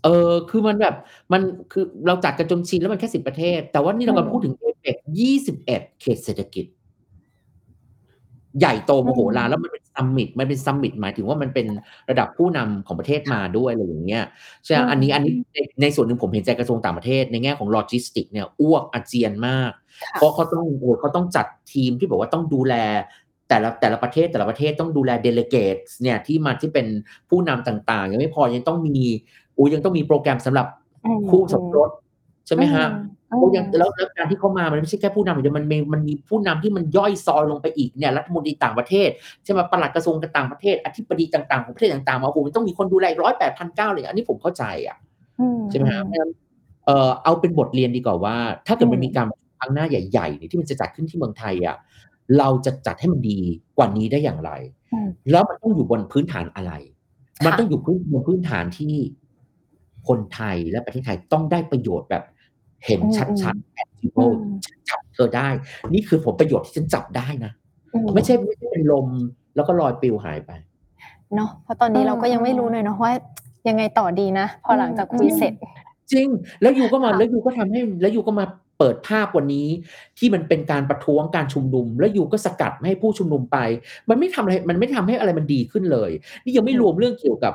เออ คือมันแบบ มัน คือเราจัดกันจนชิน แล้วมันแค่ สิบ ประเทศ แต่ว่านี่เอรืากำลังพูดม ถึง APEC ยี่สิบเอ็ด เขตเศรษฐกิจ ใหญ่โตอืมโหฬาร แม ล้วมันเป็น Summit มันเป็น Summit หมายถึงว่า มันเป็นระดับผู้นำของประเทศคม่ะ าด้วย อะไรอย่างเงี้ย ใช่ อือันนี้ อันนี้ ม ใน ในส่วนหนึ่งผมเห็นใจกระทรวงต่างประเทศ ในแง่ของ Logistics เนี่ย อ้วกอาเจียนมาก ค่เพะ ราะเขาต้อง โอ้โฮ เขาต้องจัดทีมที่แบบว่าต้องดูแลแต่ละ แต่ละประเทศ แต่ละประเทศต้องดูแล Delegates เนี่ย ที่มา ที่เป็นผู้นำต่าง ๆ ยังไม่พอ ยังต้องมี อุ๊ย ยังต้องมีโปรแกรมสำหรับอืคู่สมม รส ใช่ๆ อไหืมครม ับ อืโอ้โฮ ม ยัง แล้ว แล้วการที่เขามา มันไม่ใช่แค่ผู้นำอย่างเดียว มันมี มันมีผู้นำที่มันย่อยซอยลงไปอีกเนี่ย รัฐมนตรีต่างประเทศ ใช่ไหม ปลัดกระทรวงต่างประเทศ อธิบดีต่าง ๆ ของประเทศต่าง ๆ มา โอ้โฮ มันต้องมีคนดูแลอีก ร้อยแปดพันเก้า เลย อันนี้ผมเข้าใจอะ อืใช่ไหมครับ ม เพราะฉะๆ นั้น เอ่อ เอาเป็นบทเรียนดีกว่าว่า ถ้าเกอิืดมันมีม การประชุมครั้งหน้าใหญ่ ๆ เนี่ย ที่มันจะจัดขึ้นที่เมืองไทยอะ เราจะจัดให้มันดีกว่านี้ได้อย่างไร อืม แล้วมันต้องอยู่บนพื้นฐานอะไร มัคนต่ะ ต้องอยู่พื้น บนพื้นฐานที่คนไทยและประเทศไทยต้องได้ประโยชน์แบบเห็นอืชัม ด ๆ ๆ อืtangible ม ฉันจับเธอได้ นี่คือผลประโยชน์ที่ฉันจับได้นะ อืไม่ใช่ ม ไม่ใช่เป็นลม แล้วก็ลอยปลิวหายไป เนาะ เพราะตอนเอนี้เราก็ยังไม่รู้อ เลๆ ยเนาะว่า ยังไงต่อดีนะ พออืหลังจากคุยม เสร็จ ๆ จริง แล้วยูก็มา ค่ะ แล้วยูก็ทำให้ แล้วยูก็มาเปิดภาพวันนี้ที่มันเป็นการประท้วงการชุมนุม แล้วยูก็สกัดไม่ให้ผู้ชุมนุมไป มันไม่ทำอะไร มันไม่ทำให้อะไรมันดีขึ้นเลย นี่ยังไอมื่รวมม เรื่องเกี่ยวกับ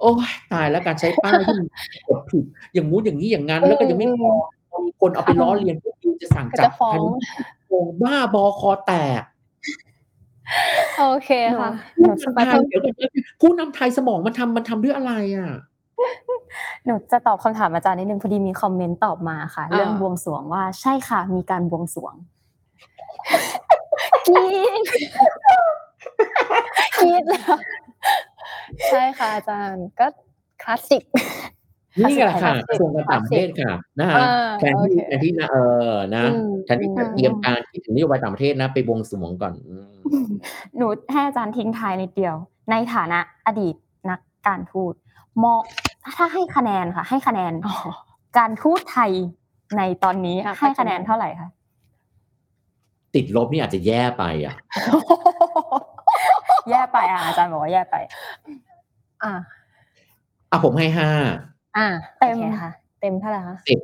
โอ๊ย ตายแล้ว การใช้ป้ายที่มันกดผิด อย่างงู้น อย่างงี้ อย่างงั้น เอแล้วก็ยังไม่พอ อ พอมีคนเอๆ าคไป่ะ ล้อเลียนปุ๊บ ยูจะสั่งก็จัจะบฟ้อทันง ที โอ้ บ้าบอคอแตก โอเคเนาค่ะ ะ ผูหน้นูจะไป นำไทย เดี๋ยวก่อนนะ ผู้นำไทยสมองมันทำ มันทำด้วยอะไรอะ? หนูจะตอบคำถามอาจารย์นิดหนึ่ง พอดีมีคอมเมนต์ตอบมาค่ะ อเรื่องบา วงสรวงว่า ใช่ค่ะ มีการบวงสรวง กรี๊ด กรี๊ดแล้ว ใช่ค่ะอาจารย์ ก็คลาสสิก คลนาี่สิกแหลไทะย คค่ะ ลาสกสริทก รวงการคลต่าางสประสิเทก ศค่ะ นะคเอะ อ แทนโอที่ เค แทนที่นะ เออ นอืะ ม แทนที่อืจะเตรียมม ๆ การคิดถึงนโยบายต่างประเทศนะ ไปบวงสรวงก่อน อืม หนูให้อาจารย์ทิ้งท้ายนิดเดียว ในฐานะอดีตนักการทูต มอง ถ้าให้คะแนนค่ะ ให้คะแนน อ๋อ การทูตไทยในตอนนี้ ณ ใหป้ัจจคะุแนบันน เท่าไรคะ? ติดลบนี่อาจจะแย่ไปอะ แย่ไป อา อาจารย์บอกว่า แย่ไป อา อะ ผมให้ ห้า อา โอเต็เคม ค่ะ เต็มเท่าไหร่คะสิบ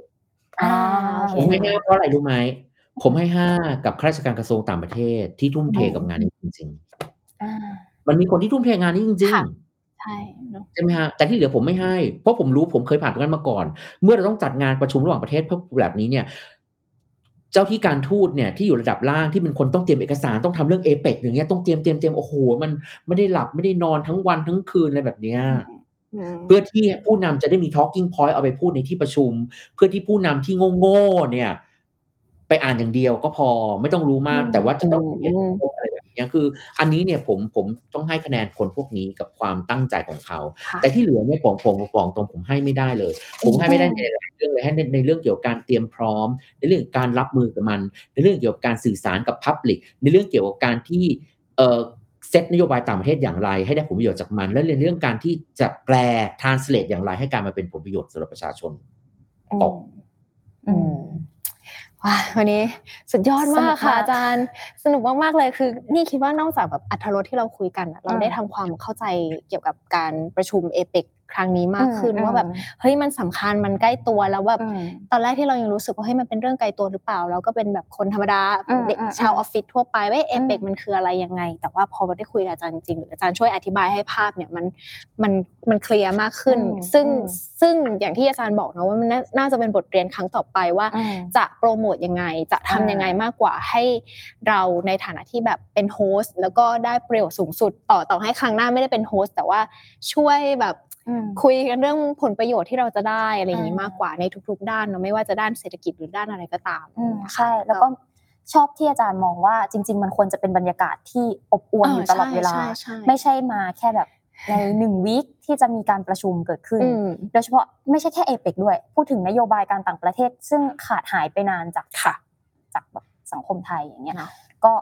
อ่าผมให้ห้าเพราะอะไรรู้ไหมผมให้ห้ากับข้าราชการกระทรวงต่างประเทศที่ทุ่มเทกับงานนี้จริงๆอ่ามันมีคนที่ทุ่มเทงานนี้จริงๆใช่เนาะใช่ไหมฮะแต่ที่เหลือผมไม่ให้เพราะผมรู้ผมเคยผ่านตรงนั้นมาก่อนเมื่อเราต้องจัดงานประชุมระหว่างประเทศเพื่อแบบนี้เนี่ยเจ้าที่การทูตเนี่ยที่อยู่ระดับล่างที่เป็นคนต้องเตรียมเอกสารต้องทำเรื่องเอเปกอย่างเงี้ยต้องเตรียมเตรียมเตรียมโอ้โหมันไม่ได้หลับไม่ได้นอนทั้งวันทั้งคืนอะไรแบบเนี้ยเพื่อที่ผู้นำจะได้มี talking point เอาไปพูดในที่ประชุมเพื่อที่ผู้นำที่โง่ๆเนี่ยไปอ่านอย่างเดียวก็พอไม่ต้องรู้มากแต่ว่าจะต้องอะไรแบบนี้คืออันนี้เนี่ยผมผมต้องให้คะแนนคนพวกนี้กับความตั้งใจของเขาแต่ที่เหลือเนี่ยผมผมผมตรงผมให้ไม่ได้เลยผมให้ไม่ได้ในเรื่องเลยให้ในเรื่องเกี่ยวกับการเตรียมพร้อมในเรื่องการรับมือกับมันในเรื่องเกี่ยวกับการสื่อสารกับ Public ในเรื่องเกี่ยวกับการที่เอ่อเซตนโยบายต่างประเทศอย่างไรให้ได้ผลประโยชน์จากมันและเรื่องการที่จะแปล translate อย่างไรให้การมาเป็นผลประโยชน์สำหรับประชาชนตกอืมว้าวันนี้สุดยอดมากค่ะอาจารย์สนุกมากๆเลยคือนี่คิดว่านอกจากแบบอรรถรสที่เราคุยกันเราได้ทำความเข้าใจเกี่ยวกับการประชุมเอเปกครั้งนี้มากขึ้นว่าแบบเฮ้ยมันสำคัญมันใกล้ตัวแล้วแบบตอนแรกที่เรายังรู้สึกว่าเฮ้ยมันเป็นเรื่องไกลตัวหรือเปล่าเราก็เป็นแบบคนธรรมดาเด็กชาวออฟฟิศทั่วไปว่าเอเปกมันคืออะไรยังไงแต่ว่าพอได้คุยกับอาจารย์จริงๆอาจารย์ช่วยอธิบายให้ภาพเนี่ยมันมันมันเคลียร์มากขึ้นซึ่งซึ่งอย่างที่อาจารย์บอกนะว่ามันน่าจะเป็นบทเรียนครั้งต่อไปว่าจะโปรโมทยังไงจะทำยังไงมากกว่าให้เราในฐานะที่แบบเป็นโฮสต์แล้วก็ได้ประโยชน์สูงสุดต่อต่อให้ครั้งหน้าไม่ได้เป็นโฮสต์แต่ว่าช่วยแบบคุยกันเรื่องผลประโยชน์ที่เราจะได้อะไรอย่างนี้มากกว่าในทุกๆด้านเนาะไม่ว่าจะด้านเศรษฐกิจหรือด้านอะไรก็ตามใช่แล้วก็ชอบที่อาจารย์มองว่าจริงๆมันควรจะเป็นบรรยากาศที่อบอวลอยู่ตลอดเวลาไม่ใช่มาแค่แบบในหนึ่งวีคที่จะมีการประชุมเกิดขึ้นโดยเฉพาะไม่ใช่แค่เอเปกด้วยพูดถึงนโยบายการต่างประเทศซึ่งขาดหายไปนานจากจากแบบสังคมไทยอย่างเงี้ยก็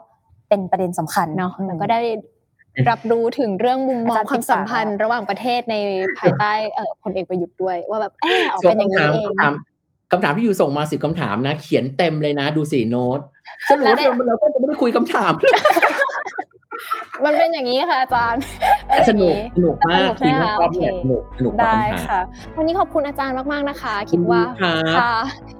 เป็นประเด็นสำคัญเนาะแล้วก็ได้รับรู้ถึงเรื่องมุมมองความสัมพันธ์ระหว่างประเทศในภายใต้เอ่อพลเอกประยุทธ์ด้วยว่าแบบเอ๊ะออกเป็นอย่างนี้เองคำถามที่อยู่ส่งมาสิบคำถามนะเขียนเต็มเลยนะดูสิโน้ตสรุปแล้วเราก็จะไม่ได้คุยคำถามมันเป็นอย่างนี้ค่ะอาจารย์สนุกสนุกมากทีมรอบเนี่ยสนุกสนุกได้ค่ะวันนี้ขอบคุณอาจารย์มากๆนะคะคิดว่า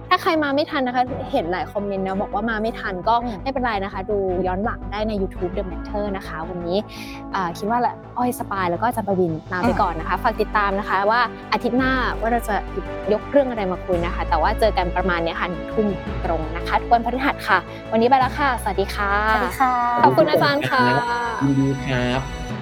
ถ้าใครมาไม่ทันนะคะเห็นหลายคอมเมนต์นะบอกว่ามาไม่ทันก็ไม่เป็นไรนะคะดูย้อนหลังได้ใน YouTube The Matter นะคะวันนี้คิดว่าละอ้อยสปายแล้วก็อาจารย์ประวินลาไปก่อนนะคะฝากติดตามนะคะว่าอาทิตย์หน้าว่าเราจะยกเรื่องอะไรมาคุยนะคะแต่ว่าเจอกันประมาณเนี้ยค่ะทุ่มตรงนะคะทุกวันพฤหัสค่ะวันนี้ไปแล้วค่ะสวัสดีค่ะสวัสดีค่ะขอบคุณอาจารย์ค่ะดีครับ